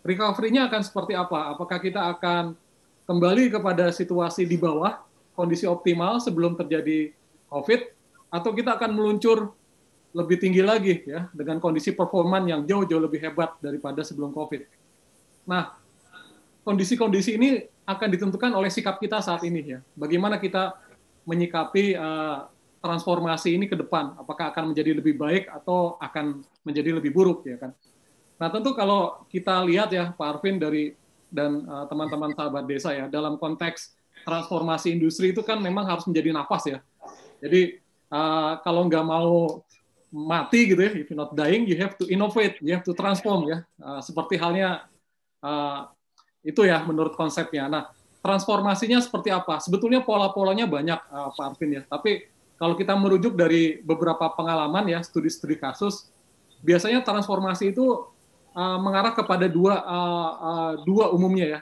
Recovery-nya akan seperti apa? Apakah kita akan kembali kepada situasi di bawah, kondisi optimal sebelum terjadi COVID, atau kita akan meluncur lebih tinggi lagi ya dengan kondisi performa yang jauh-jauh lebih hebat daripada sebelum COVID. Nah, kondisi-kondisi ini akan ditentukan oleh sikap kita saat ini ya. Bagaimana kita menyikapi transformasi ini ke depan? Apakah akan menjadi lebih baik atau akan menjadi lebih buruk ya kan? Nah, tentu kalau kita lihat ya Pak Arvin dan teman-teman sahabat desa ya, dalam konteks transformasi industri itu kan memang harus menjadi nafas ya. Jadi kalau nggak mau mati gitu ya, if you're not dying, you have to innovate, you have to transform ya. Seperti halnya itu ya menurut konsepnya. Nah, transformasinya seperti apa? Sebetulnya pola-polanya banyak Pak Arvin ya. Tapi kalau kita merujuk dari beberapa pengalaman ya, studi-studi kasus, biasanya transformasi itu mengarah kepada dua umumnya ya.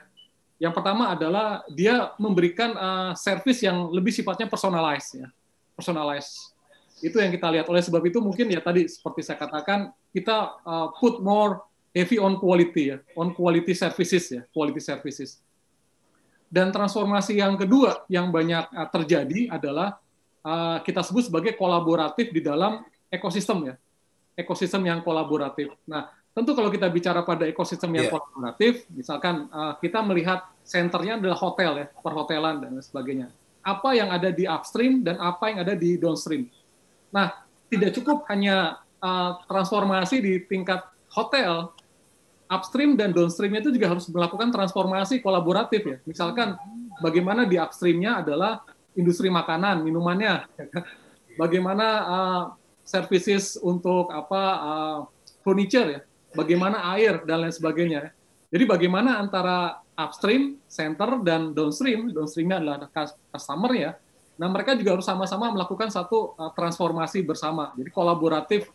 Yang pertama adalah dia memberikan service yang lebih sifatnya personalized ya. Personalized. Itu yang kita lihat. Oleh sebab itu mungkin ya tadi seperti saya katakan, kita put more heavy on quality ya, on quality services ya, quality services. Dan transformasi yang kedua yang banyak terjadi adalah kita sebut sebagai kolaboratif di dalam ekosistem ya. Ekosistem yang kolaboratif. Nah, tentu kalau kita bicara pada ekosistem yang kolaboratif, misalkan kita melihat senternya adalah hotel ya, perhotelan dan sebagainya. Apa yang ada di upstream dan apa yang ada di downstream. Nah, tidak cukup hanya transformasi di tingkat hotel, upstream dan downstreamnya itu juga harus melakukan transformasi kolaboratif ya. Misalkan bagaimana di upstreamnya adalah industri makanan, minumannya, bagaimana services untuk apa furniture ya. Bagaimana air dan lain sebagainya. Jadi bagaimana antara upstream, center, dan downstream, downstreamnya adalah customer ya. Nah mereka juga harus sama-sama melakukan satu transformasi bersama. Jadi kolaboratif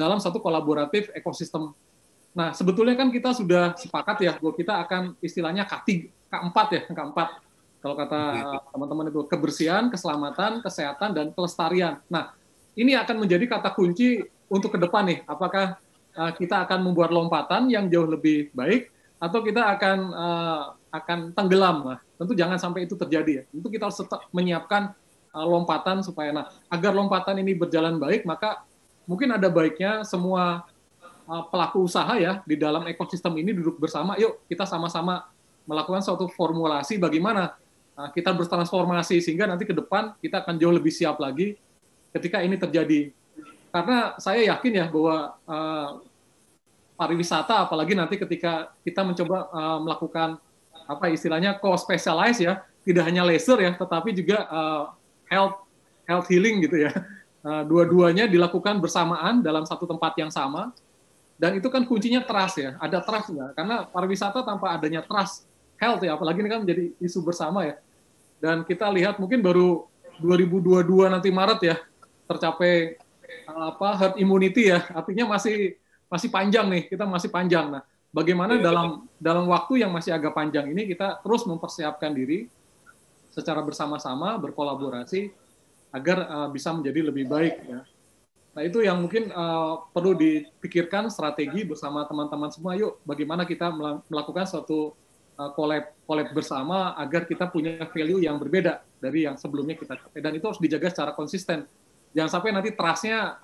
dalam satu kolaboratif ekosistem. Nah sebetulnya kan kita sudah sepakat ya, bahwa kita akan istilahnya K4 ya, K4. Kalau kata teman-teman itu kebersihan, keselamatan, kesehatan, dan kelestarian. Nah ini akan menjadi kata kunci untuk ke depan nih. Apakah kita akan membuat lompatan yang jauh lebih baik, atau kita akan tenggelam. Nah, tentu jangan sampai itu terjadi ya. Tentu kita harus tetap menyiapkan lompatan supaya, nah, agar lompatan ini berjalan baik, maka mungkin ada baiknya semua pelaku usaha ya di dalam ekosistem ini duduk bersama. Yuk kita sama-sama melakukan suatu formulasi bagaimana kita bertransformasi sehingga nanti ke depan kita akan jauh lebih siap lagi ketika ini terjadi. Karena saya yakin ya bahwa pariwisata, apalagi nanti ketika kita mencoba melakukan apa istilahnya co-specialize ya, tidak hanya leisure ya, tetapi juga health healing gitu ya. Dua-duanya dilakukan bersamaan dalam satu tempat yang sama, dan itu kan kuncinya trust ya, ada trust ya. Karena pariwisata tanpa adanya trust health ya, apalagi ini kan menjadi isu bersama ya. Dan kita lihat mungkin baru 2022 nanti Maret ya tercapai herd immunity ya, artinya masih panjang nih, kita masih panjang. Nah, bagaimana dalam waktu yang masih agak panjang ini kita terus mempersiapkan diri secara bersama-sama berkolaborasi agar bisa menjadi lebih baik ya. Nah itu yang mungkin perlu dipikirkan strategi bersama teman-teman semua. Yuk bagaimana kita melakukan suatu collab bersama agar kita punya value yang berbeda dari yang sebelumnya kita capai. Dan itu harus dijaga secara konsisten. Jangan sampai nanti trust-nya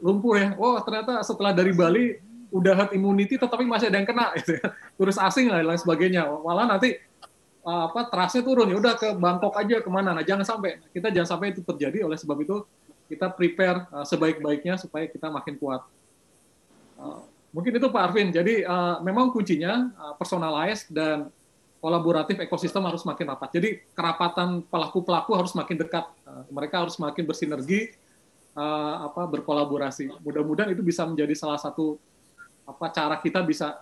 lumpuh ya. Oh ternyata setelah dari Bali udah herd immunity tetapi masih ada yang kena. Gitu ya. Turis asing lah dan sebagainya. Malah nanti trust-nya turun. Ya udah ke Bangkok aja kemana. Nah jangan sampai. Kita jangan sampai itu terjadi. Oleh sebab itu kita prepare sebaik-baiknya supaya kita makin kuat. Mungkin itu Pak Arvin. Jadi memang kuncinya personalized dan kolaboratif ekosistem harus makin rapat. Jadi kerapatan pelaku-pelaku harus makin dekat. Mereka harus makin bersinergi, berkolaborasi. Mudah-mudahan itu bisa menjadi salah satu cara kita bisa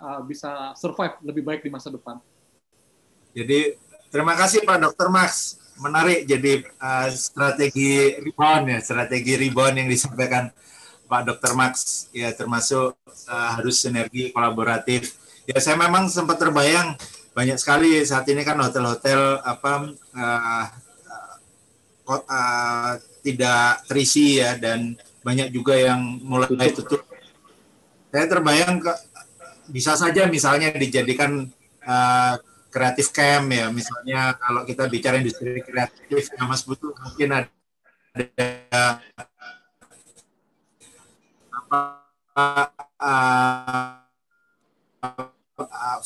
survive lebih baik di masa depan. Jadi terima kasih Pak Dr. Max. Menarik, jadi strategi rebound ya, yang disampaikan Pak Dr. Max ya, termasuk harus sinergi kolaboratif. Ya saya memang sempat terbayang banyak sekali saat ini kan hotel-hotel tidak terisi ya, dan banyak juga yang mulai tutup. Saya terbayang bisa saja misalnya dijadikan kreatif camp ya, misalnya kalau kita bicara industri kreatif, ya Mas Putu mungkin ada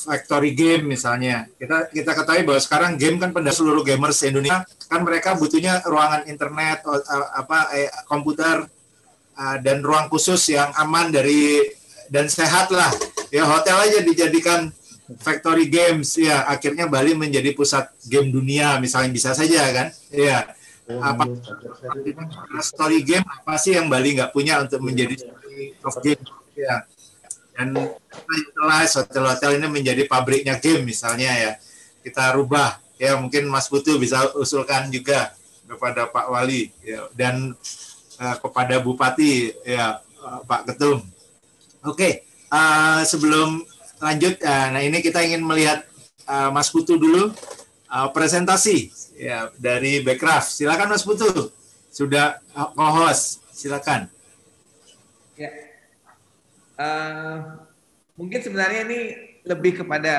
factory game misalnya. Kita ketahui bahwa sekarang game kan pendahuluan seluruh gamers Indonesia, kan mereka butuhnya ruangan internet, komputer dan ruang khusus yang aman dan sehat lah. Ya hotel aja dijadikan Factory Games ya, akhirnya Bali menjadi pusat game dunia misalnya, bisa saja kan ya. Story game apa sih yang Bali nggak punya untuk menjadi story of game ya, dan hotel-hotel ini menjadi pabriknya game misalnya ya, kita rubah ya. Mungkin Mas Putu bisa usulkan juga kepada Pak Wali ya, dan kepada Bupati ya, Pak Ketum. Oke, sebelum lanjut, nah ini kita ingin melihat Mas Putu dulu presentasi ya, dari Bekraf. Silakan Mas Putu, sudah co-host, silakan. Ya. Mungkin sebenarnya ini lebih kepada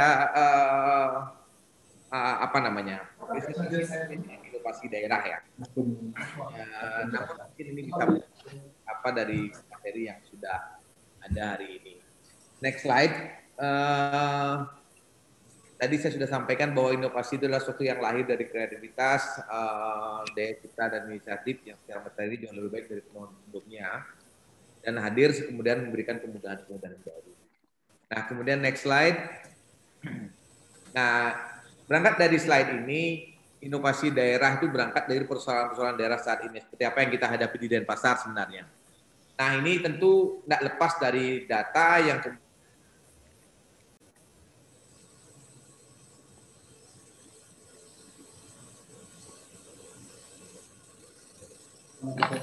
inovasi daerah ya. Mungkin ini kita dari materi yang sudah ada hari ini. Next slide. Tadi saya sudah sampaikan bahwa inovasi itu adalah sesuatu yang lahir dari kreativitas, daya cipta dan inisiatif yang secara materi jauh lebih baik dari sebelumnya, dan hadir kemudian memberikan kemudahan-kemudahan baru. Nah, kemudian next slide. Nah, berangkat dari slide ini, inovasi daerah itu berangkat dari persoalan-persoalan daerah saat ini, seperti apa yang kita hadapi di Denpasar sebenarnya. Nah, ini tentu tidak lepas dari data yang nah,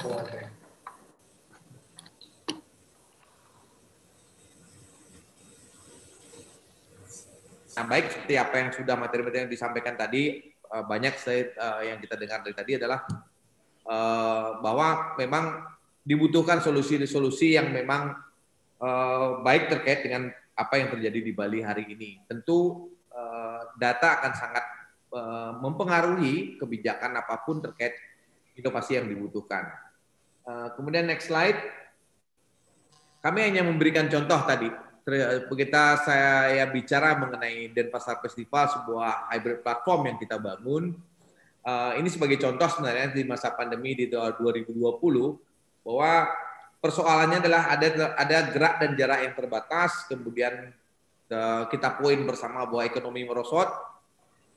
baik seperti apa yang sudah materi-materi yang disampaikan tadi, banyak yang kita dengar dari tadi adalah bahwa memang dibutuhkan solusi-solusi yang memang baik terkait dengan apa yang terjadi di Bali hari ini. Tentu data akan sangat mempengaruhi kebijakan apapun terkait inovasi yang dibutuhkan. Kemudian next slide. Kami hanya memberikan contoh tadi. Saya bicara mengenai Denpasar Festival, sebuah hybrid platform yang kita bangun. Ini sebagai contoh sebenarnya di masa pandemi di 2020, bahwa persoalannya adalah ada gerak dan jarak yang terbatas, kemudian kita poin bersama bahwa ekonomi merosot,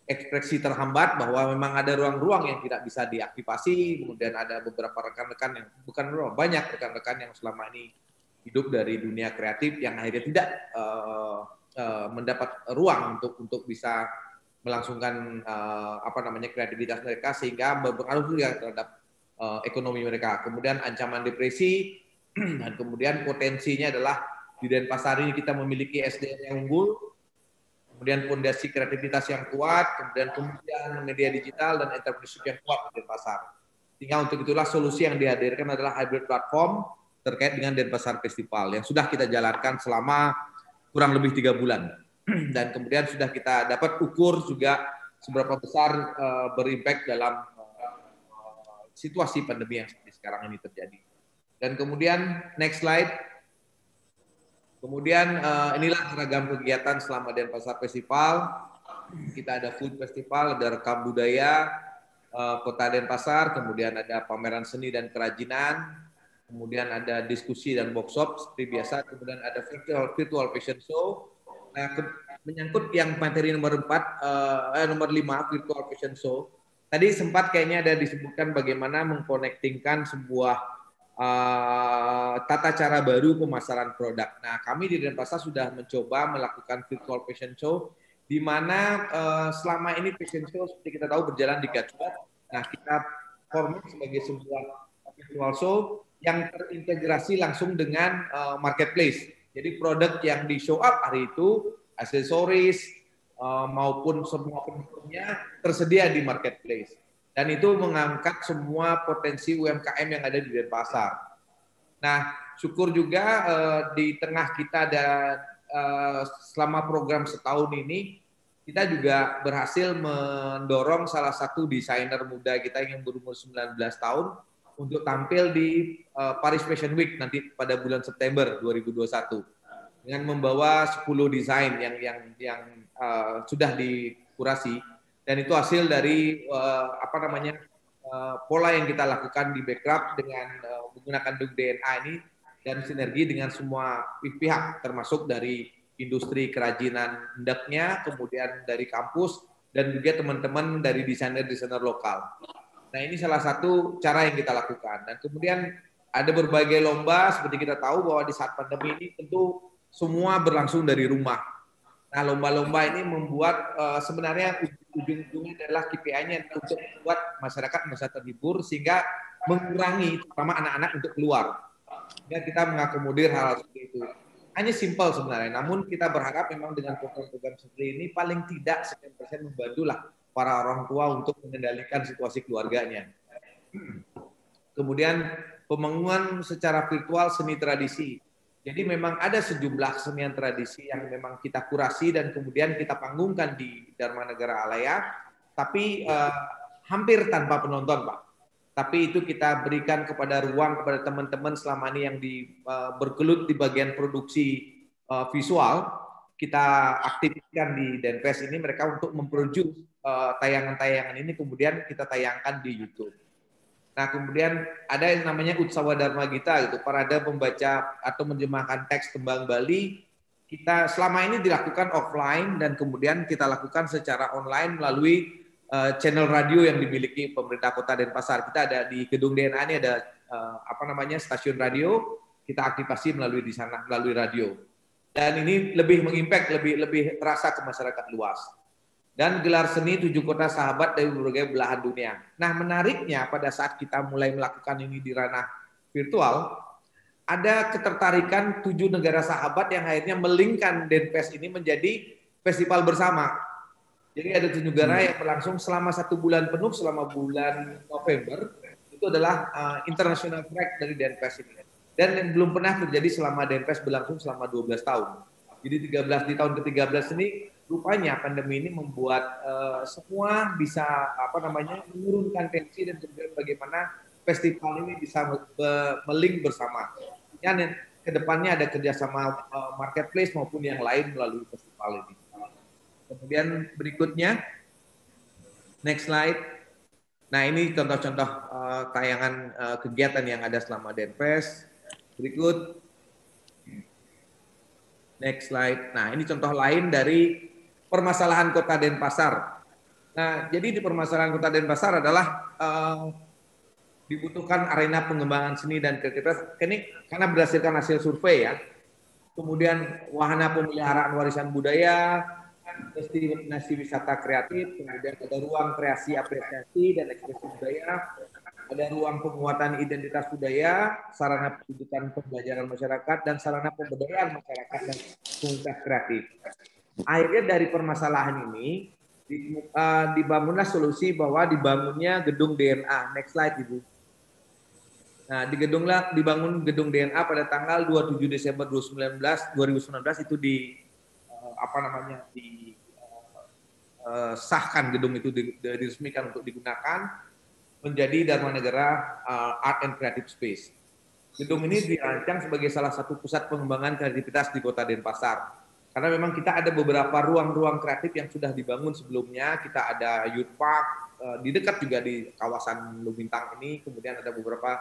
ekspresi terhambat, bahwa memang ada ruang-ruang yang tidak bisa diaktifasi, kemudian ada beberapa rekan-rekan yang banyak rekan-rekan yang selama ini hidup dari dunia kreatif yang akhirnya tidak mendapat ruang untuk bisa melangsungkan kreativitas mereka, sehingga berpengaruh juga terhadap ekonomi mereka. Kemudian ancaman depresi, dan kemudian potensinya adalah di Denpasar ini kita memiliki SDM yang unggul, kemudian fondasi kreativitas yang kuat, kemudian media digital dan entrepreneurship yang kuat di pasar. Sehingga untuk itulah solusi yang dihadirkan adalah hybrid platform terkait dengan Denpasar Festival yang sudah kita jalankan selama kurang lebih 3 bulan. Dan kemudian sudah kita dapat ukur juga seberapa besar berimpact dalam situasi pandemi yang seperti sekarang ini terjadi. Dan kemudian next slide. Kemudian inilah seragam kegiatan selama Denpasar Festival. Kita ada food festival, ada rekam budaya Kota Denpasar, kemudian ada pameran seni dan kerajinan, kemudian ada diskusi dan workshop seperti biasa, kemudian ada virtual fashion show. Nah, menyangkut yang materi nomor 5 virtual fashion show. Tadi sempat kayaknya ada disebutkan bagaimana mengkonektingkan sebuah tata cara baru pemasaran produk. Nah, kami di Denpasar sudah mencoba melakukan virtual fashion show di mana selama ini fashion show seperti kita tahu berjalan di Gatchback. Nah, kita format sebagai sebuah virtual show yang terintegrasi langsung dengan marketplace. Jadi produk yang di show up hari itu, aksesoris maupun semua produknya tersedia di marketplace. Dan itu mengangkat semua potensi UMKM yang ada di Denpasar. Nah, syukur juga di tengah kita ada selama program setahun ini, kita juga berhasil mendorong salah satu desainer muda kita yang berumur 19 tahun untuk tampil di Paris Fashion Week nanti pada bulan September 2021 dengan membawa 10 desain yang sudah dikurasi, dan itu hasil dari pola yang kita lakukan di Bekraf dengan menggunakan Duk DNA ini dan sinergi dengan semua pihak termasuk dari industri kerajinan endeknya, kemudian dari kampus dan juga teman-teman dari desainer-desainer lokal. Nah, ini salah satu cara yang kita lakukan. Dan kemudian ada berbagai lomba, seperti kita tahu bahwa di saat pandemi ini tentu semua berlangsung dari rumah. Nah, lomba-lomba ini membuat sebenarnya ujung-ujungnya adalah KPI-nya untuk membuat masyarakat merasa terhibur sehingga mengurangi terutama anak-anak untuk keluar. Dan kita mengakomodir hal seperti itu. Hanya simpel sebenarnya, namun kita berharap memang dengan program-program seperti ini paling tidak sekian persen membantulah para orang tua untuk mengendalikan situasi keluarganya. Kemudian pembangunan secara virtual seni tradisi. Jadi memang ada sejumlah kesenian tradisi yang memang kita kurasi dan kemudian kita panggungkan di Dharma Negara Alaya, tapi hampir tanpa penonton, Pak. Tapi itu kita berikan kepada ruang kepada teman-teman selama ini yang bergelut di bagian produksi visual. Kita aktifkan di Denfest ini mereka untuk memproduksi tayangan-tayangan ini, kemudian kita tayangkan di YouTube. Nah, kemudian ada yang namanya Utsawa Dharma Gita gitu, parade membaca atau menjemahkan teks tembang Bali. Kita selama ini dilakukan offline dan kemudian kita lakukan secara online melalui channel radio yang dimiliki pemerintah Kota Denpasar. Kita ada di gedung DNA ini ada stasiun radio, kita aktivasi melalui di sana melalui radio. Dan ini lebih mengimpact, lebih terasa ke masyarakat luas. Dan gelar seni 7 kota sahabat dari berbagai belahan dunia. Nah, menariknya pada saat kita mulai melakukan ini di ranah virtual, ada ketertarikan 7 negara sahabat yang akhirnya melingkan Denfest ini menjadi festival bersama. Jadi ada 7 negara yang berlangsung selama 1 bulan penuh, selama bulan November. Itu adalah international track dari Denfest ini. Dan yang belum pernah terjadi selama Denfest berlangsung selama 12 tahun. Jadi di tahun ke-13 ini rupanya pandemi ini membuat semua bisa menurunkan tensi dan kemudian bagaimana festival ini bisa melink bersama. Dan kedepannya ada kerjasama marketplace maupun yang lain melalui festival ini. Kemudian berikutnya, next slide. Nah, ini contoh-contoh tayangan kegiatan yang ada selama Denfest. Berikut. Next slide. Nah, ini contoh lain dari permasalahan Kota Denpasar. Nah, jadi di permasalahan Kota Denpasar adalah dibutuhkan arena pengembangan seni dan kreativitas. Ini karena berdasarkan hasil survei ya. Kemudian wahana pemeliharaan warisan budaya, destinasi wisata kreatif, kemudian ada ruang kreasi apresiasi dan ekspresi budaya, ada ruang penguatan identitas budaya, sarana pendidikan pembelajaran masyarakat, dan sarana pemberdayaan masyarakat dan komunitas kreatif. Akhirnya dari permasalahan ini, dibangunlah solusi bahwa dibangunnya gedung DNA. Next slide, Ibu. Nah, di gedunglah dibangun gedung DNA pada tanggal 27 Desember 2019 itu di disahkan gedung itu diresmikan untuk digunakan menjadi Dharma Negara Art and Creative Space. Gedung ini dirancang sebagai salah satu pusat pengembangan kreativitas di Kota Denpasar. Karena memang kita ada beberapa ruang-ruang kreatif yang sudah dibangun sebelumnya. Kita ada Youth Park, di dekat juga di kawasan Lumintang ini, kemudian ada beberapa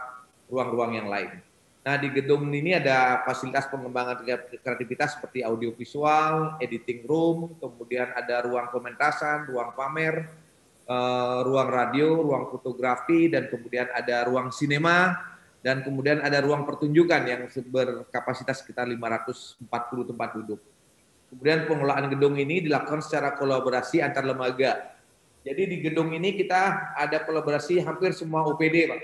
ruang-ruang yang lain. Nah, di gedung ini ada fasilitas pengembangan kreativitas seperti audiovisual, editing room, kemudian ada ruang pementasan, ruang pamer, ruang radio, ruang fotografi, dan kemudian ada ruang sinema, dan kemudian ada ruang pertunjukan yang berkapasitas sekitar 540 tempat duduk. Kemudian pengelolaan gedung ini dilakukan secara kolaborasi antar lembaga. Jadi di gedung ini kita ada kolaborasi hampir semua OPD, Pak.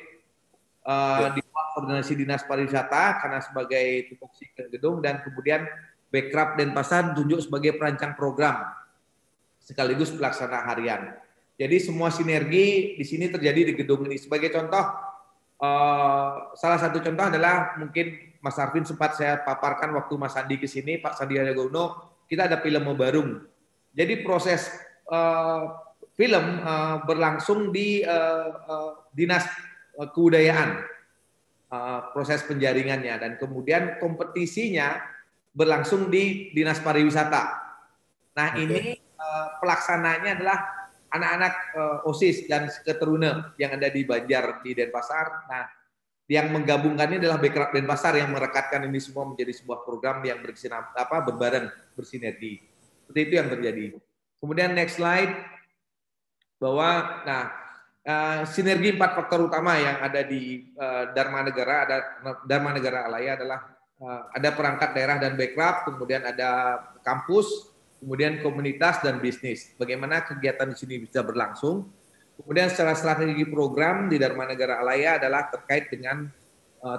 Di koordinasi Dinas Pariwisata karena sebagai tupoksi gedung, dan kemudian Bekraf Denpasar ditunjuk sebagai perancang program sekaligus pelaksana harian. Jadi semua sinergi di sini terjadi di gedung ini. Sebagai contoh, salah satu contoh adalah mungkin Mas Arvin sempat saya paparkan waktu Mas Sandi ke sini, Pak Sandiaga Uno, kita ada film Mebarung. Jadi proses film berlangsung di Dinas Kebudayaan, proses penjaringannya, dan kemudian kompetisinya berlangsung di Dinas Pariwisata. Nah, ini pelaksananya adalah anak-anak OSIS dan Seketeruna yang ada di Banjar di Denpasar. Nah, yang menggabungkannya adalah Bekraf Denpasar yang merekatkan ini semua menjadi sebuah program yang berbareng, bersinergi. Seperti itu yang terjadi. Kemudian next slide, bahwa sinergi empat faktor utama yang ada di Dharma Negara, ada Dharma Negara Alaya adalah ada perangkat daerah dan Bekraf, kemudian ada kampus, kemudian komunitas dan bisnis. Bagaimana kegiatan di sini bisa berlangsung? Kemudian secara strategi program di Dharma Negara Alaya adalah terkait dengan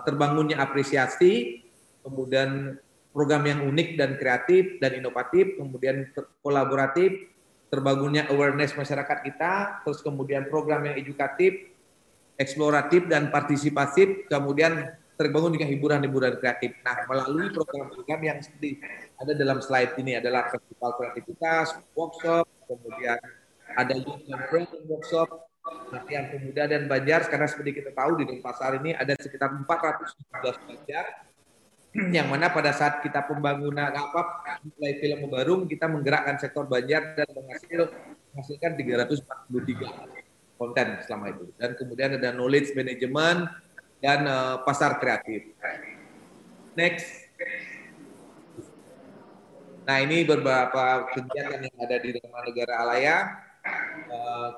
terbangunnya apresiasi, kemudian program yang unik dan kreatif dan inovatif, kemudian kolaboratif, terbangunnya awareness masyarakat kita, terus kemudian program yang edukatif, eksploratif, dan partisipatif, kemudian terbangun juga hiburan-hiburan kreatif. Nah, melalui program-program yang ada dalam slide ini adalah festival kreativitas, workshop, kemudian ada youth conference workshop, yang pemuda dan Banjar, karena seperti kita tahu di Denpasar ini ada sekitar 417 Banjar, yang mana pada saat kita pembangunan mulai film Mebarung, kita menggerakkan sektor Banjar dan menghasilkan 343 konten selama itu. Dan kemudian ada knowledge management dan pasar kreatif. Next. Nah, ini beberapa kegiatan yang ada di Dharma Negara Alaya.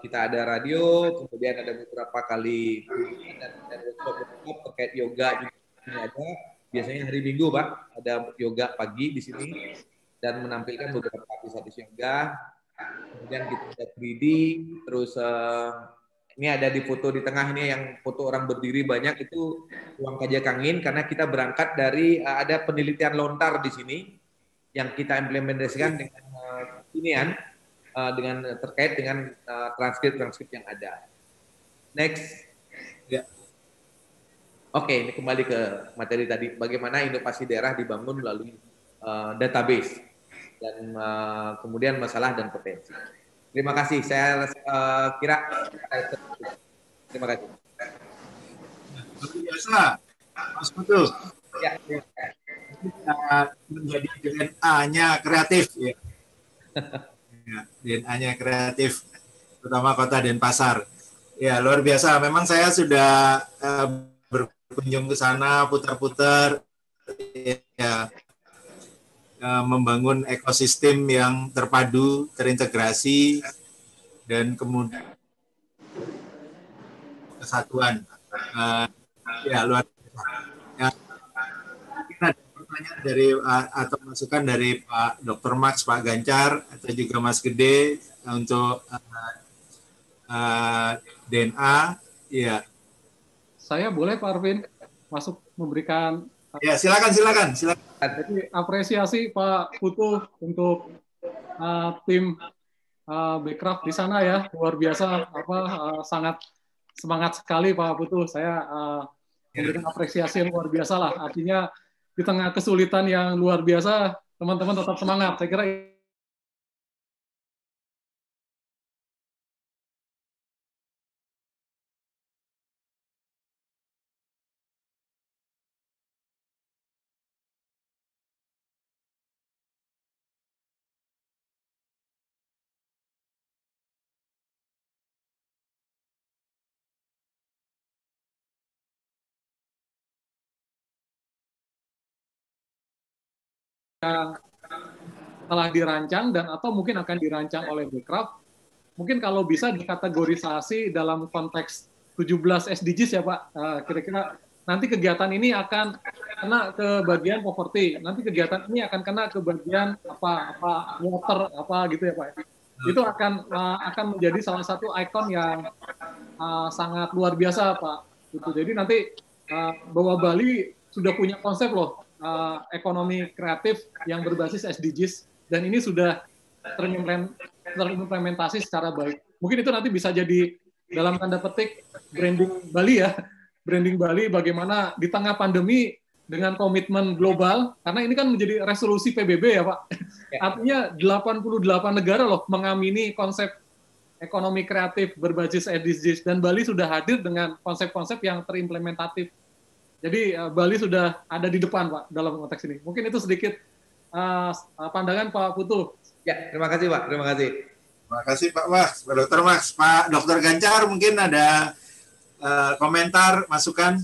Kita ada radio, kemudian ada beberapa kali dan workshop terkait yoga juga ini ada. Biasanya hari Minggu, Pak, ada yoga pagi di sini dan menampilkan beberapa artis-artis yoga. Kemudian kita ada 3D, terus ini ada di foto di tengah ini yang foto orang berdiri banyak itu ruang kajak angin, karena kita berangkat dari ada penelitian lontar di sini yang kita implementasikan dengan terkait dengan transkrip yang ada. Next. Ya. Oke, ini kembali ke materi tadi. Bagaimana inovasi daerah dibangun melalui database dan kemudian masalah dan potensi. Terima kasih. Saya kira. Terima kasih. Biasa, Mas Putu. Ya. Menjadi DNA-nya kreatif. Ya. DNA-nya kreatif, terutama Kota Denpasar. Ya, luar biasa. Memang saya sudah berkunjung ke sana, putar-putar, ya, membangun ekosistem yang terpadu, terintegrasi, dan kemudian kesatuan. Ya, luar biasa. Ya, mungkin ada pertanyaan dari atau masukan dari Pak Dr. Max, Pak Gancar, atau juga Mas Gede untuk DNA. Ya. Saya boleh, Pak Arvin, masuk memberikan. Ya, silakan. Jadi apresiasi Pak Putu untuk tim Bekraf di sana ya, luar biasa, sangat semangat sekali Pak Putu. Saya memberikan apresiasi yang luar biasa lah. Artinya di tengah kesulitan yang luar biasa, teman-teman tetap semangat. Saya kira yang telah dirancang dan atau mungkin akan dirancang oleh Bekraf, mungkin kalau bisa dikategorisasi dalam konteks 17 SDGs ya Pak, kira-kira nanti kegiatan ini akan kena ke bagian poverty, nanti kegiatan ini akan kena ke bagian apa water apa gitu ya Pak. Itu akan menjadi salah satu ikon yang sangat luar biasa Pak. Itu jadi nanti bahwa Bali sudah punya konsep loh, ekonomi kreatif yang berbasis SDGs, dan ini sudah terimplementasi secara baik. Mungkin itu nanti bisa jadi dalam tanda petik branding Bali ya, branding Bali bagaimana di tengah pandemi dengan komitmen global, karena ini kan menjadi resolusi PBB ya Pak. Artinya 88 negara loh mengamini konsep ekonomi kreatif berbasis SDGs, dan Bali sudah hadir dengan konsep-konsep yang terimplementatif. Jadi Bali sudah ada di depan Pak dalam konteks ini. Mungkin itu sedikit pandangan Pak Putu. Ya, terima kasih Pak. Terima kasih. Terima kasih Pak Max, Pak Dokter Max, Pak Dokter Gancar mungkin ada komentar, masukan.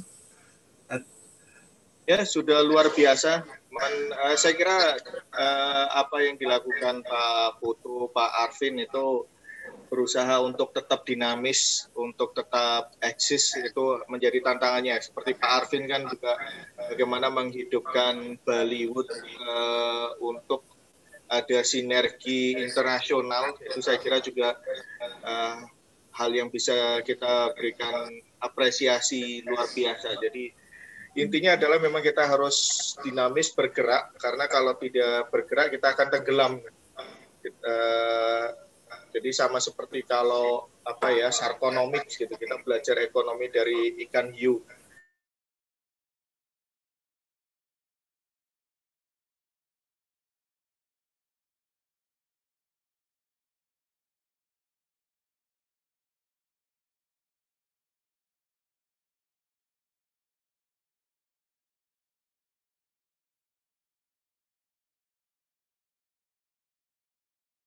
Ya, sudah luar biasa. Saya kira apa yang dilakukan Pak Putu, Pak Arvin itu berusaha untuk tetap dinamis, untuk tetap eksis, itu menjadi tantangannya. Seperti Pak Arvin kan juga bagaimana menghidupkan Ballywood untuk ada sinergi internasional, itu saya kira juga hal yang bisa kita berikan apresiasi luar biasa. Jadi intinya adalah memang kita harus dinamis, bergerak, karena kalau tidak bergerak kita akan tenggelam. Jadi sama seperti kalau sarkonomics gitu, kita belajar ekonomi dari ikan hiu.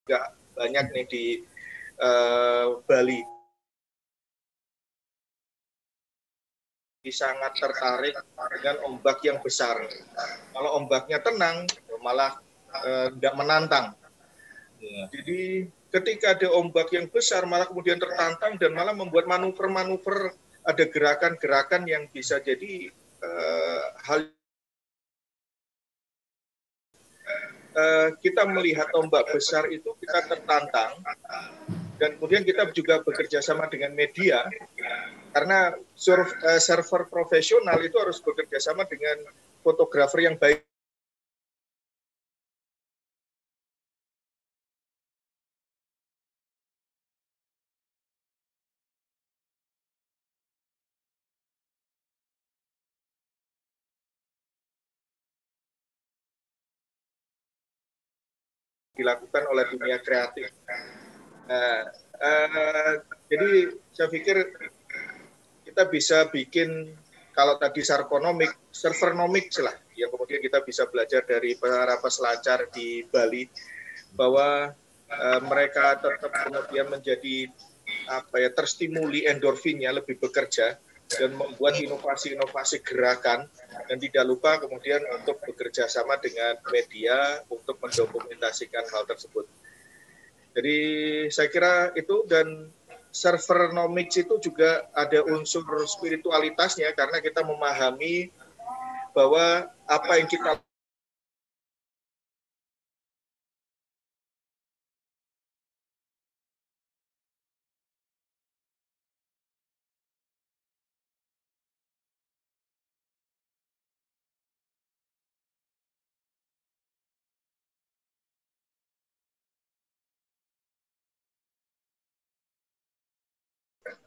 Enggak banyak nih di Bali. Sangat tertarik dengan ombak yang besar. Kalau ombaknya tenang, malah tidak menantang. Yeah. Jadi ketika ada ombak yang besar, malah kemudian tertantang dan malah membuat manuver-manuver, ada gerakan-gerakan yang bisa jadi kita melihat ombak besar itu kita tertantang, dan kemudian kita juga bekerja sama dengan media, karena server profesional itu harus bekerja sama dengan fotografer yang baik. Dilakukan oleh dunia kreatif. Jadi saya pikir kita bisa bikin, kalau tadi sarkonomik, servernomik lah, yang kemudian kita bisa belajar dari para peselancar di Bali, bahwa mereka tetap kemudian menjadi terstimuli endorfinnya, lebih bekerja, dan membuat inovasi-inovasi gerakan, dan tidak lupa kemudian untuk bekerja sama dengan media untuk mendokumentasikan hal tersebut. Jadi saya kira itu, dan servernomics itu juga ada unsur spiritualitasnya, karena kita memahami bahwa apa yang kita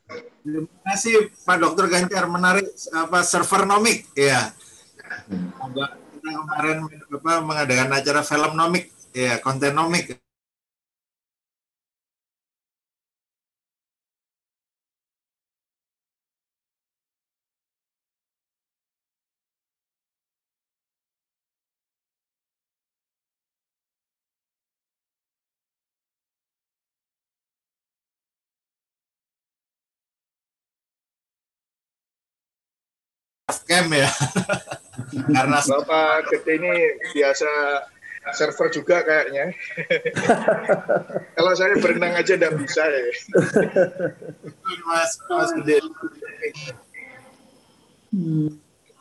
Terima kasih Pak Dr. Gancar, menarik servernomik ya. Kita kemarin mengadakan acara filmnomik ya, kontennomik. Scam ya. Karena Bapak Gede ini biasa server juga kayaknya. Kalau saya berenang aja tidak bisa ya. Mas Gede.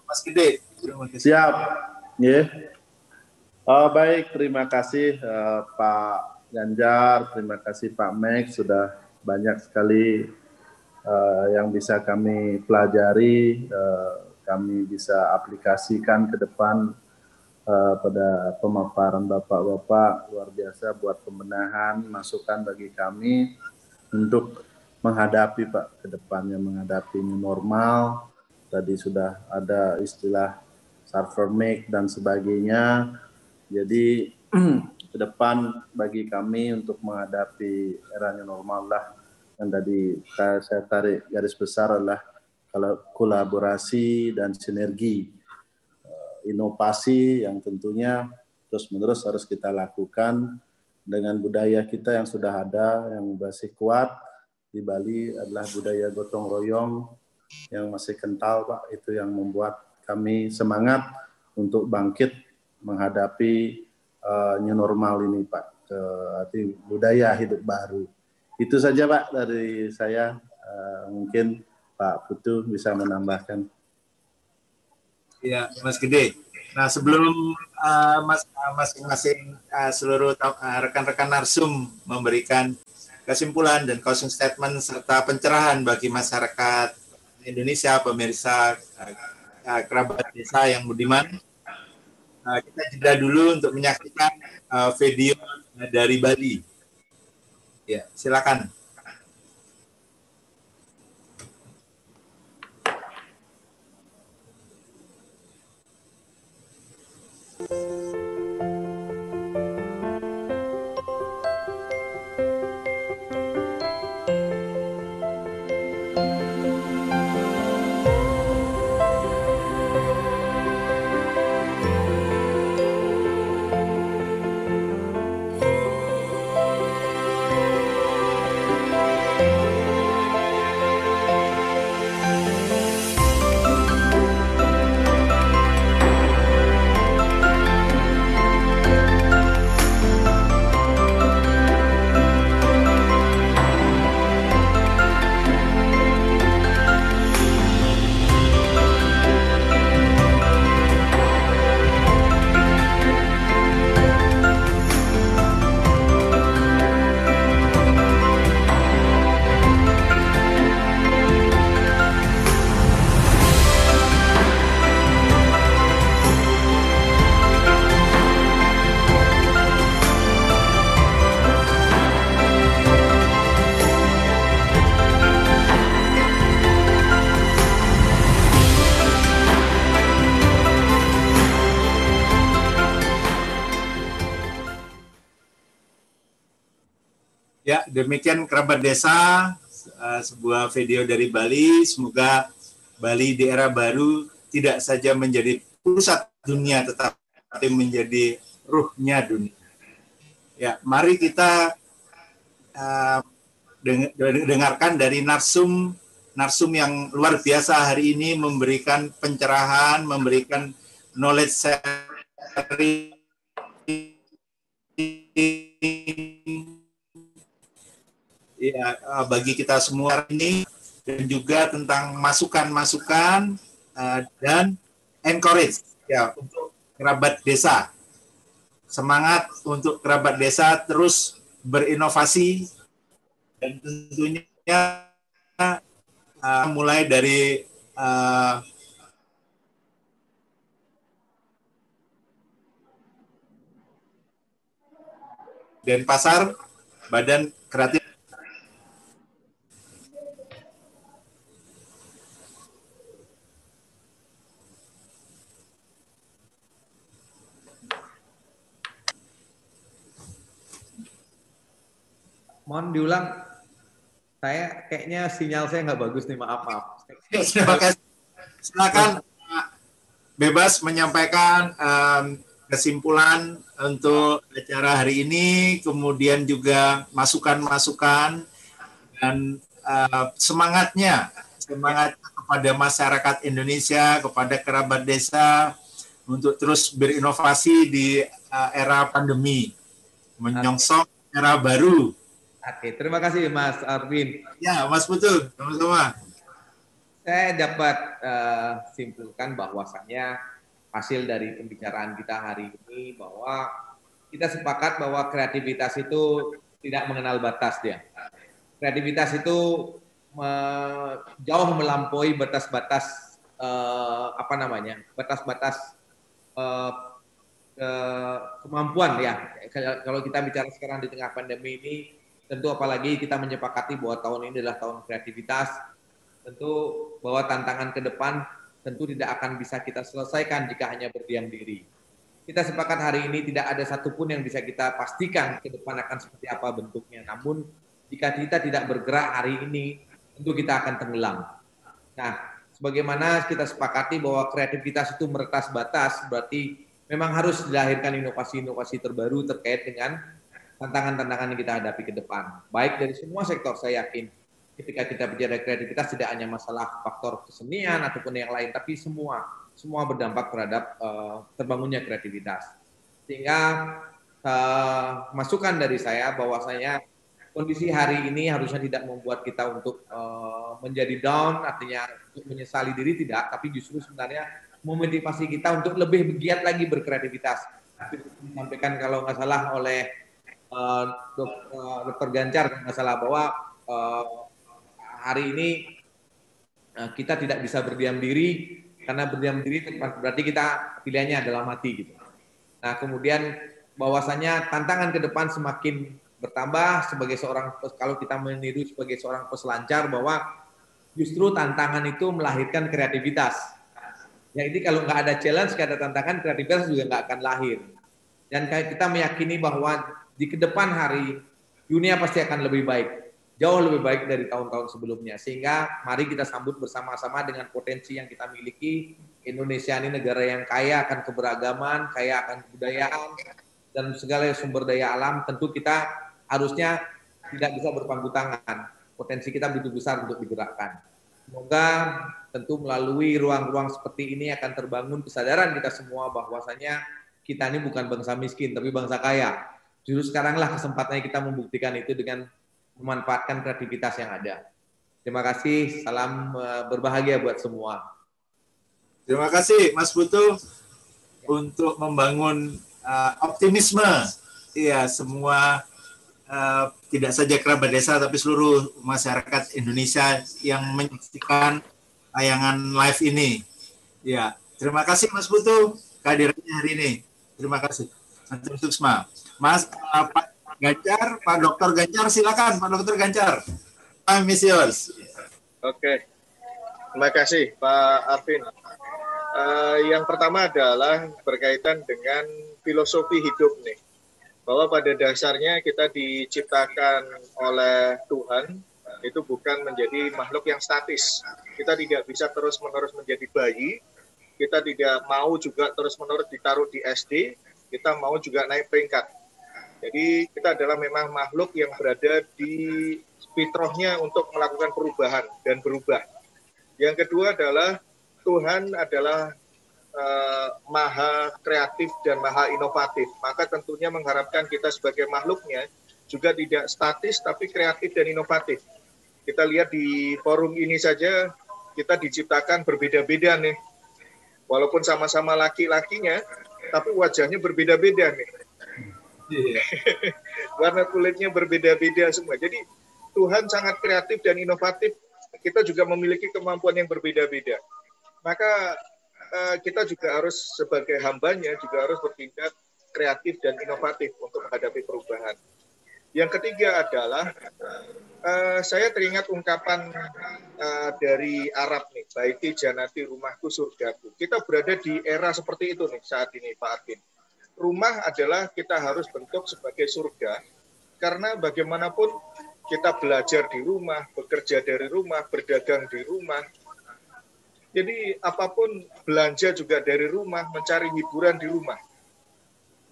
Mas Gede. Siap. Yeah. Baik, terima kasih Pak Gancar, terima kasih Pak Max, sudah banyak sekali yang bisa kami pelajari, kami bisa aplikasikan ke depan pada pemaparan Bapak-Bapak. Luar biasa buat pembenahan, masukan bagi kami untuk menghadapi Pak ke depannya, menghadapi new normal. Tadi sudah ada istilah server make dan sebagainya. Jadi ke depan bagi kami untuk menghadapi era new normal lah. Dan tadi saya tarik garis besar adalah kolaborasi dan sinergi, inovasi yang tentunya terus-menerus harus kita lakukan dengan budaya kita yang sudah ada, yang masih kuat di Bali adalah budaya gotong royong yang masih kental, Pak. Itu yang membuat kami semangat untuk bangkit menghadapi new normal ini, Pak. Arti budaya hidup baru. Itu saja, Pak, dari saya. Mungkin Pak Putu bisa menambahkan. Ya, Mas Gede. Nah, sebelum masing-masing seluruh rekan-rekan narsum memberikan kesimpulan dan closing statement serta pencerahan bagi masyarakat Indonesia, pemirsa kerabat desa yang budiman, kita jeda dulu untuk menyaksikan video dari Bali. Ya, silakan. Demikian kerabat desa, sebuah video dari Bali. Semoga Bali di era baru tidak saja menjadi pusat dunia, tetapi menjadi ruhnya dunia. Ya, mari kita dengarkan dari narsum yang luar biasa hari ini, memberikan pencerahan, memberikan knowledge sharing. Ya, bagi kita semua ini, dan juga tentang masukan-masukan dan encourage ya untuk kerabat desa. Semangat untuk kerabat desa terus berinovasi, dan tentunya mulai dari Denpasar, Badan Kreatif Mohon diulang. Saya kayaknya sinyal saya nggak bagus nih, maaf. Terima kasih. Silakan bebas menyampaikan kesimpulan untuk acara hari ini, kemudian juga masukan-masukan dan semangat kepada masyarakat Indonesia, kepada kerabat desa untuk terus berinovasi di era pandemi, menyongsong era baru. Oke, terima kasih Mas Arvin. Ya, Mas Putu, sama-sama. Saya dapat simpulkan bahwasannya hasil dari pembicaraan kita hari ini bahwa kita sepakat bahwa kreativitas itu tidak mengenal batas dia. Kreativitas itu jauh melampaui batas-batas kemampuan ya. Kalau kita bicara sekarang di tengah pandemi ini, tentu apalagi kita menyepakati bahwa tahun ini adalah tahun kreativitas. Tentu bahwa tantangan ke depan tentu tidak akan bisa kita selesaikan jika hanya berdiam diri. Kita sepakat hari ini tidak ada satupun yang bisa kita pastikan ke depan akan seperti apa bentuknya. Namun jika kita tidak bergerak hari ini, tentu kita akan tenggelam. Nah, sebagaimana kita sepakati bahwa kreativitas itu meretas batas, berarti memang harus dilahirkan inovasi-inovasi terbaru terkait dengan tantangan-tantangan yang kita hadapi ke depan. Baik dari semua sektor, saya yakin. Ketika kita bicara kreativitas tidak hanya masalah faktor kesenian ataupun yang lain, tapi semua berdampak terhadap terbangunnya kreativitas. Sehingga masukan dari saya bahwasanya kondisi hari ini harusnya tidak membuat kita untuk menjadi down, artinya untuk menyesali diri tidak, tapi justru sebenarnya memotivasi kita untuk lebih giat lagi berkreativitas. Disampaikan kalau nggak salah oleh Dr. Gancar, kalau nggak salah, bahwa hari ini kita tidak bisa berdiam diri, karena berdiam diri berarti kita pilihannya adalah mati gitu. Nah, kemudian bahwasanya tantangan ke depan semakin bertambah sebagai seorang, kalau kita meniru sebagai seorang peselancar, bahwa justru tantangan itu melahirkan kreativitas. Ya, ini kalau nggak ada challenge, nggak ada tantangan, kreativitas juga nggak akan lahir. Dan kita meyakini bahwa di ke depan hari dunia pasti akan lebih baik. Jauh lebih baik dari tahun-tahun sebelumnya. Sehingga mari kita sambut bersama-sama dengan potensi yang kita miliki. Indonesia ini negara yang kaya akan keberagaman, kaya akan kebudayaan, dan segala sumber daya alam. Tentu kita harusnya tidak bisa berpangku tangan. Potensi kita begitu besar untuk digerakkan. Semoga tentu melalui ruang-ruang seperti ini akan terbangun kesadaran kita semua bahwasanya kita ini bukan bangsa miskin, tapi bangsa kaya. Justru sekaranglah kesempatannya kita membuktikan itu dengan memanfaatkan kreativitas yang ada. Terima kasih, salam berbahagia buat semua. Terima kasih Mas Putu untuk membangun optimisme. Iya, semua tidak saja kerabat desa tapi seluruh masyarakat Indonesia yang menyaksikan tayangan live ini. Ya, terima kasih Mas Putu kehadirannya hari ini. Terima kasih. Antum Suksma. Mas Pak Gancar, Pak Dokter Gancar, silakan Pak Dokter Gancar. Pak Misius. Oke, terima kasih Pak Arvin. Yang pertama adalah berkaitan dengan filosofi hidup nih, bahwa pada dasarnya kita diciptakan oleh Tuhan itu bukan menjadi makhluk yang statis. Kita tidak bisa terus-menerus menjadi bayi. Kita tidak mau juga terus-menerus ditaruh di SD. Kita mau juga naik peringkat. Jadi kita adalah memang makhluk yang berada di fitrahnya untuk melakukan perubahan dan berubah. Yang kedua adalah Tuhan adalah maha kreatif dan maha inovatif. Maka tentunya mengharapkan kita sebagai makhluknya juga tidak statis tapi kreatif dan inovatif. Kita lihat di forum ini saja kita diciptakan berbeda-beda nih. Walaupun sama-sama laki-lakinya tapi wajahnya berbeda-beda nih. Yeah. Warna kulitnya berbeda-beda semua. Jadi Tuhan sangat kreatif dan inovatif. Kita juga memiliki kemampuan yang berbeda-beda. Maka kita juga harus sebagai hambanya juga harus bertindak kreatif dan inovatif untuk menghadapi perubahan. Yang ketiga adalah saya teringat ungkapan dari Arab nih, baiti janati rumahku surgaku. Kita berada di era seperti itu nih saat ini Pak Arvin. Rumah adalah kita harus bentuk sebagai surga, karena bagaimanapun kita belajar di rumah, bekerja dari rumah, berdagang di rumah. Jadi apapun belanja juga dari rumah, mencari hiburan di rumah.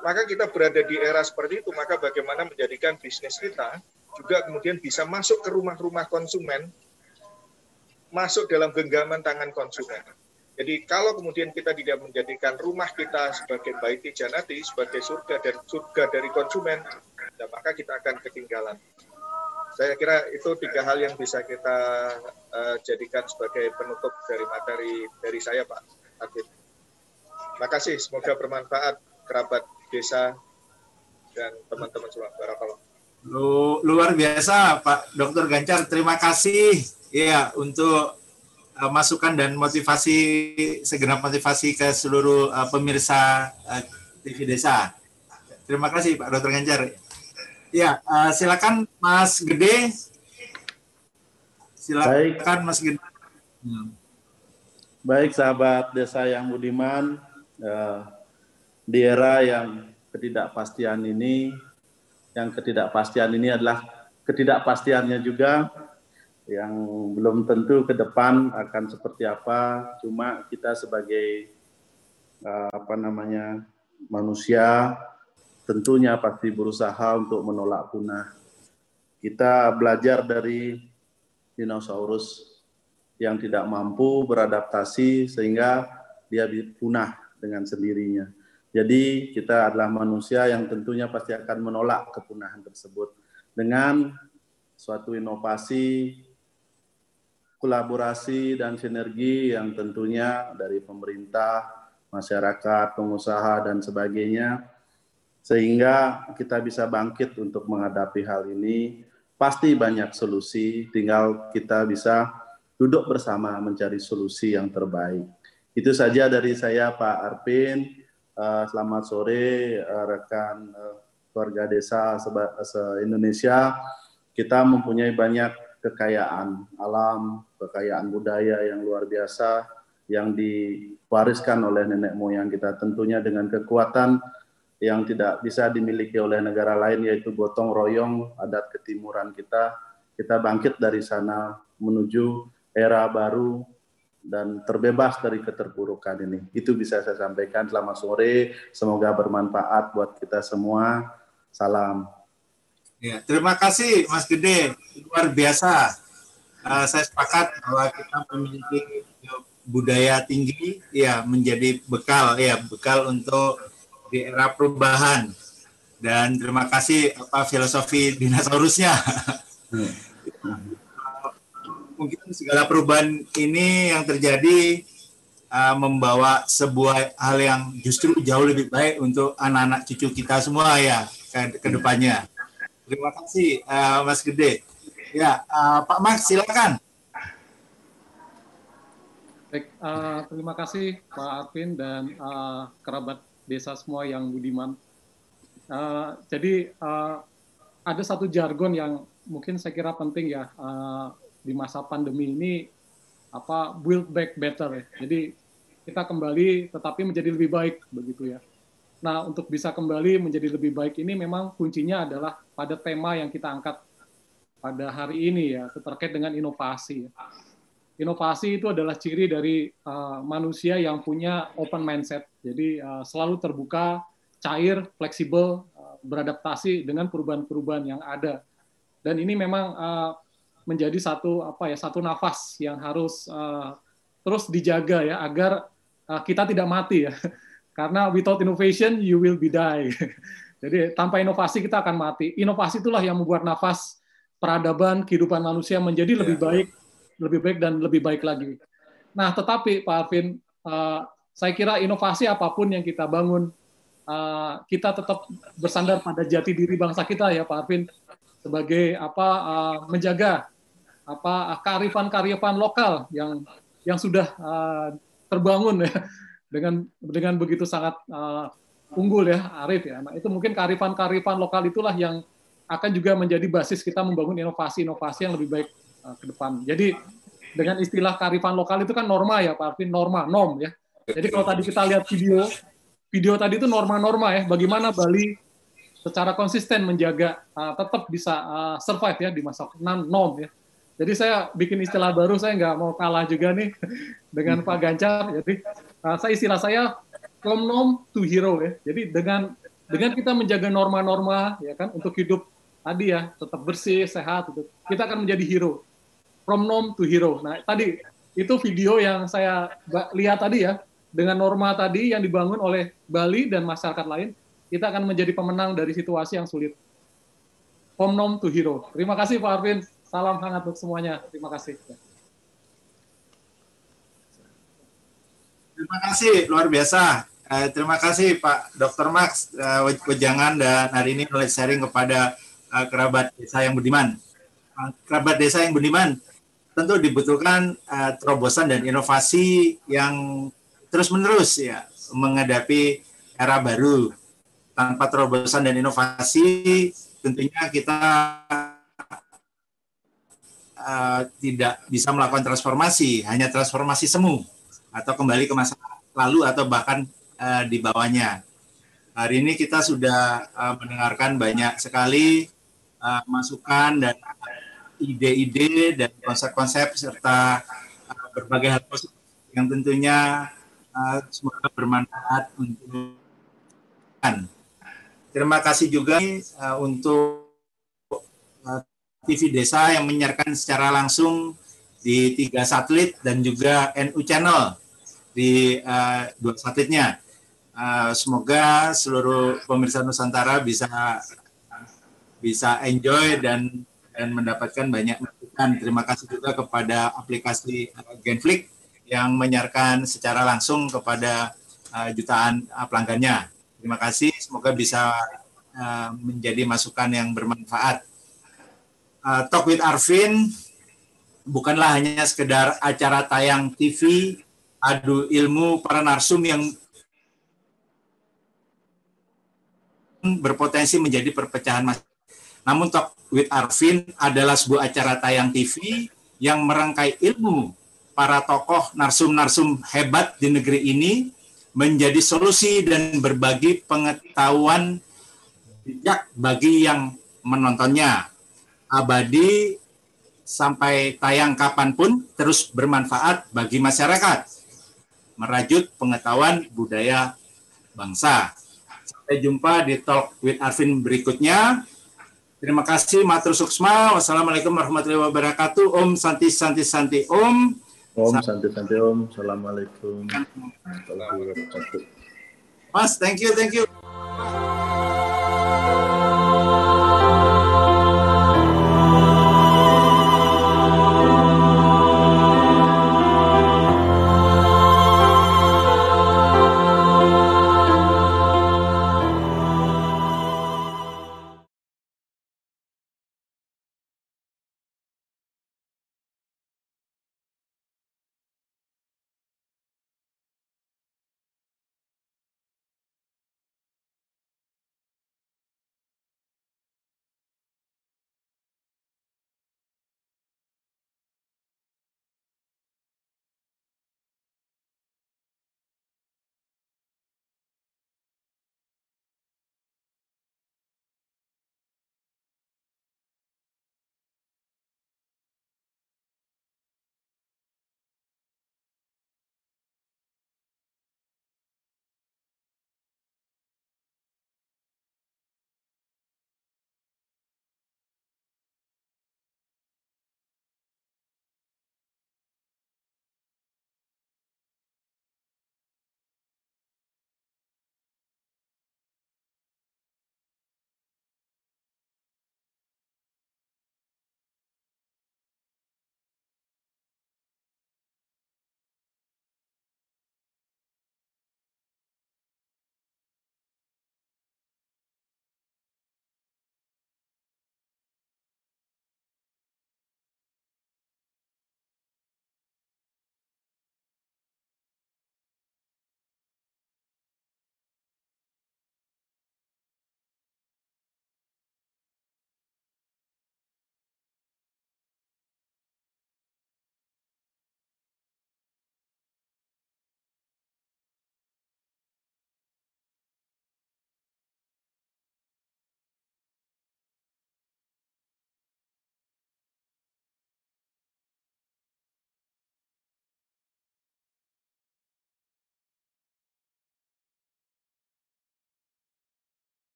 Maka kita berada di era seperti itu, maka bagaimana menjadikan bisnis kita juga kemudian bisa masuk ke rumah-rumah konsumen, masuk dalam genggaman tangan konsumen. Jadi kalau kemudian kita tidak menjadikan rumah kita sebagai baiti janati, sebagai surga dan surga dari konsumen, ya maka kita akan ketinggalan. Saya kira itu tiga hal yang bisa kita jadikan sebagai penutup dari materi dari saya, Pak Adit. Terima kasih, semoga bermanfaat kerabat desa dan teman-teman semua. Barakallah. Luar biasa, Pak Dr. Gancar. Terima kasih ya untuk masukan dan motivasi, segenap motivasi ke seluruh pemirsa TV Desa. Terima kasih, Pak Dr. Gancar. Ya, silakan Mas Gede. Silakan. Baik. Mas Gede. Baik, sahabat desa yang budiman, di era yang ketidakpastian ini, yang ketidakpastian ini adalah ketidakpastiannya juga yang belum tentu ke depan akan seperti apa. Cuma kita sebagai manusia tentunya pasti berusaha untuk menolak punah. Kita belajar dari dinosaurus yang tidak mampu beradaptasi sehingga dia punah dengan sendirinya. Jadi kita adalah manusia yang tentunya pasti akan menolak kepunahan tersebut dengan suatu inovasi, kolaborasi, dan sinergi yang tentunya dari pemerintah, masyarakat, pengusaha, dan sebagainya. Sehingga kita bisa bangkit untuk menghadapi hal ini. Pasti banyak solusi, tinggal kita bisa duduk bersama mencari solusi yang terbaik. Itu saja dari saya, Pak Arpin. Selamat sore rekan keluarga desa se-Indonesia. Kita mempunyai banyak kekayaan alam, kekayaan budaya yang luar biasa yang diwariskan oleh nenek moyang kita tentunya dengan kekuatan yang tidak bisa dimiliki oleh negara lain, yaitu gotong royong adat ketimuran kita. Kita bangkit dari sana menuju era baru dan terbebas dari keterpurukan ini. Itu bisa saya sampaikan. Selamat sore, semoga bermanfaat buat kita semua. Salam. Ya, terima kasih Mas Gede, luar biasa. Saya sepakat bahwa kita memiliki budaya tinggi, ya menjadi bekal, ya bekal untuk di era perubahan. Dan terima kasih filosofi dinosaurusnya. Mungkin segala perubahan ini yang terjadi membawa sebuah hal yang justru jauh lebih baik untuk anak-anak cucu kita semua ya ke depannya. Terima kasih Mas Gede. Ya, Pak Max silakan. Baik, terima kasih Pak Arvin dan kerabat desa semua yang budiman. Jadi ada satu jargon yang mungkin saya kira penting ya. Di masa pandemi ini build back better ya. Jadi kita kembali tetapi menjadi lebih baik begitu ya. Nah, untuk bisa kembali menjadi lebih baik ini memang kuncinya adalah pada tema yang kita angkat pada hari ini ya, terkait dengan inovasi. Inovasi itu adalah ciri dari manusia yang punya open mindset. Jadi selalu terbuka, cair, fleksibel, beradaptasi dengan perubahan-perubahan yang ada. Dan ini memang menjadi satu satu nafas yang harus terus dijaga ya agar kita tidak mati ya. Karena without innovation you will be die. Jadi tanpa inovasi kita akan mati. Inovasi itulah yang membuat nafas peradaban kehidupan manusia menjadi lebih baik dan lebih baik lagi. Nah, tetapi Pak Arvin, saya kira inovasi apapun yang kita bangun kita tetap bersandar pada jati diri bangsa kita ya Pak Arvin, sebagai menjaga kearifan-kearifan lokal yang sudah terbangun ya, dengan begitu sangat unggul ya, arif ya. Nah, itu mungkin kearifan-kearifan lokal itulah yang akan juga menjadi basis kita membangun inovasi-inovasi yang lebih baik ke depan. Jadi dengan istilah kearifan lokal itu kan norma ya Pak Arvin, norm ya. Jadi kalau tadi kita lihat video tadi itu norma-norma ya, bagaimana Bali secara konsisten menjaga tetap bisa survive ya di masa non-norm ya. Jadi saya bikin istilah baru, saya nggak mau kalah juga nih dengan Pak Gancar. Jadi saya istilah saya from norm to hero ya. Jadi dengan kita menjaga norma-norma ya kan untuk hidup tadi ya tetap bersih, sehat, gitu, kita akan menjadi hero. From norm to hero. Nah tadi itu video yang saya lihat tadi ya, dengan norma tadi yang dibangun oleh Bali dan masyarakat lain, kita akan menjadi pemenang dari situasi yang sulit. From norm to hero. Terima kasih Pak Arvin. Salam hangat untuk semuanya. Terima kasih. Terima kasih, luar biasa. Terima kasih Pak Dr. Max Wejangan dan hari ini mulai sharing kepada kerabat desa yang budiman. Kerabat desa yang budiman tentu dibutuhkan terobosan dan inovasi yang terus-menerus ya menghadapi era baru. Tanpa terobosan dan inovasi tentunya kita tidak bisa melakukan transformasi, hanya transformasi semu atau kembali ke masa lalu atau bahkan di bawahnya. Hari ini kita sudah mendengarkan banyak sekali masukan dan ide-ide dan konsep-konsep serta berbagai hal positif yang tentunya semoga bermanfaat untuk kan. Terima kasih juga untuk TV Desa yang menyiarkan secara langsung di 3 satelit dan juga NU Channel di 2 satelitnya. Semoga seluruh pemirsa Nusantara bisa enjoy dan mendapatkan banyak masukan. Terima kasih juga kepada aplikasi Genflix yang menyiarkan secara langsung kepada jutaan pelanggannya. Terima kasih, semoga bisa menjadi masukan yang bermanfaat. Talk with Arvin bukanlah hanya sekedar acara tayang TV, adu ilmu para narsum yang berpotensi menjadi perpecahan masyarakat. Namun Talk with Arvin adalah sebuah acara tayang TV yang merangkai ilmu para tokoh narsum-narsum hebat di negeri ini menjadi solusi dan berbagi pengetahuan bijak bagi yang menontonnya. Abadi sampai tayang kapanpun terus bermanfaat bagi masyarakat, merajut pengetahuan budaya bangsa. Sampai jumpa di Talk with Arvin berikutnya. Terima kasih, matur suksma. Wassalamualaikum warahmatullahi wabarakatuh. Om Santi Santi Santi Om. Om Santi Santi Om. Assalamualaikum warahmatullahi wabarakatuh. Mas, thank you.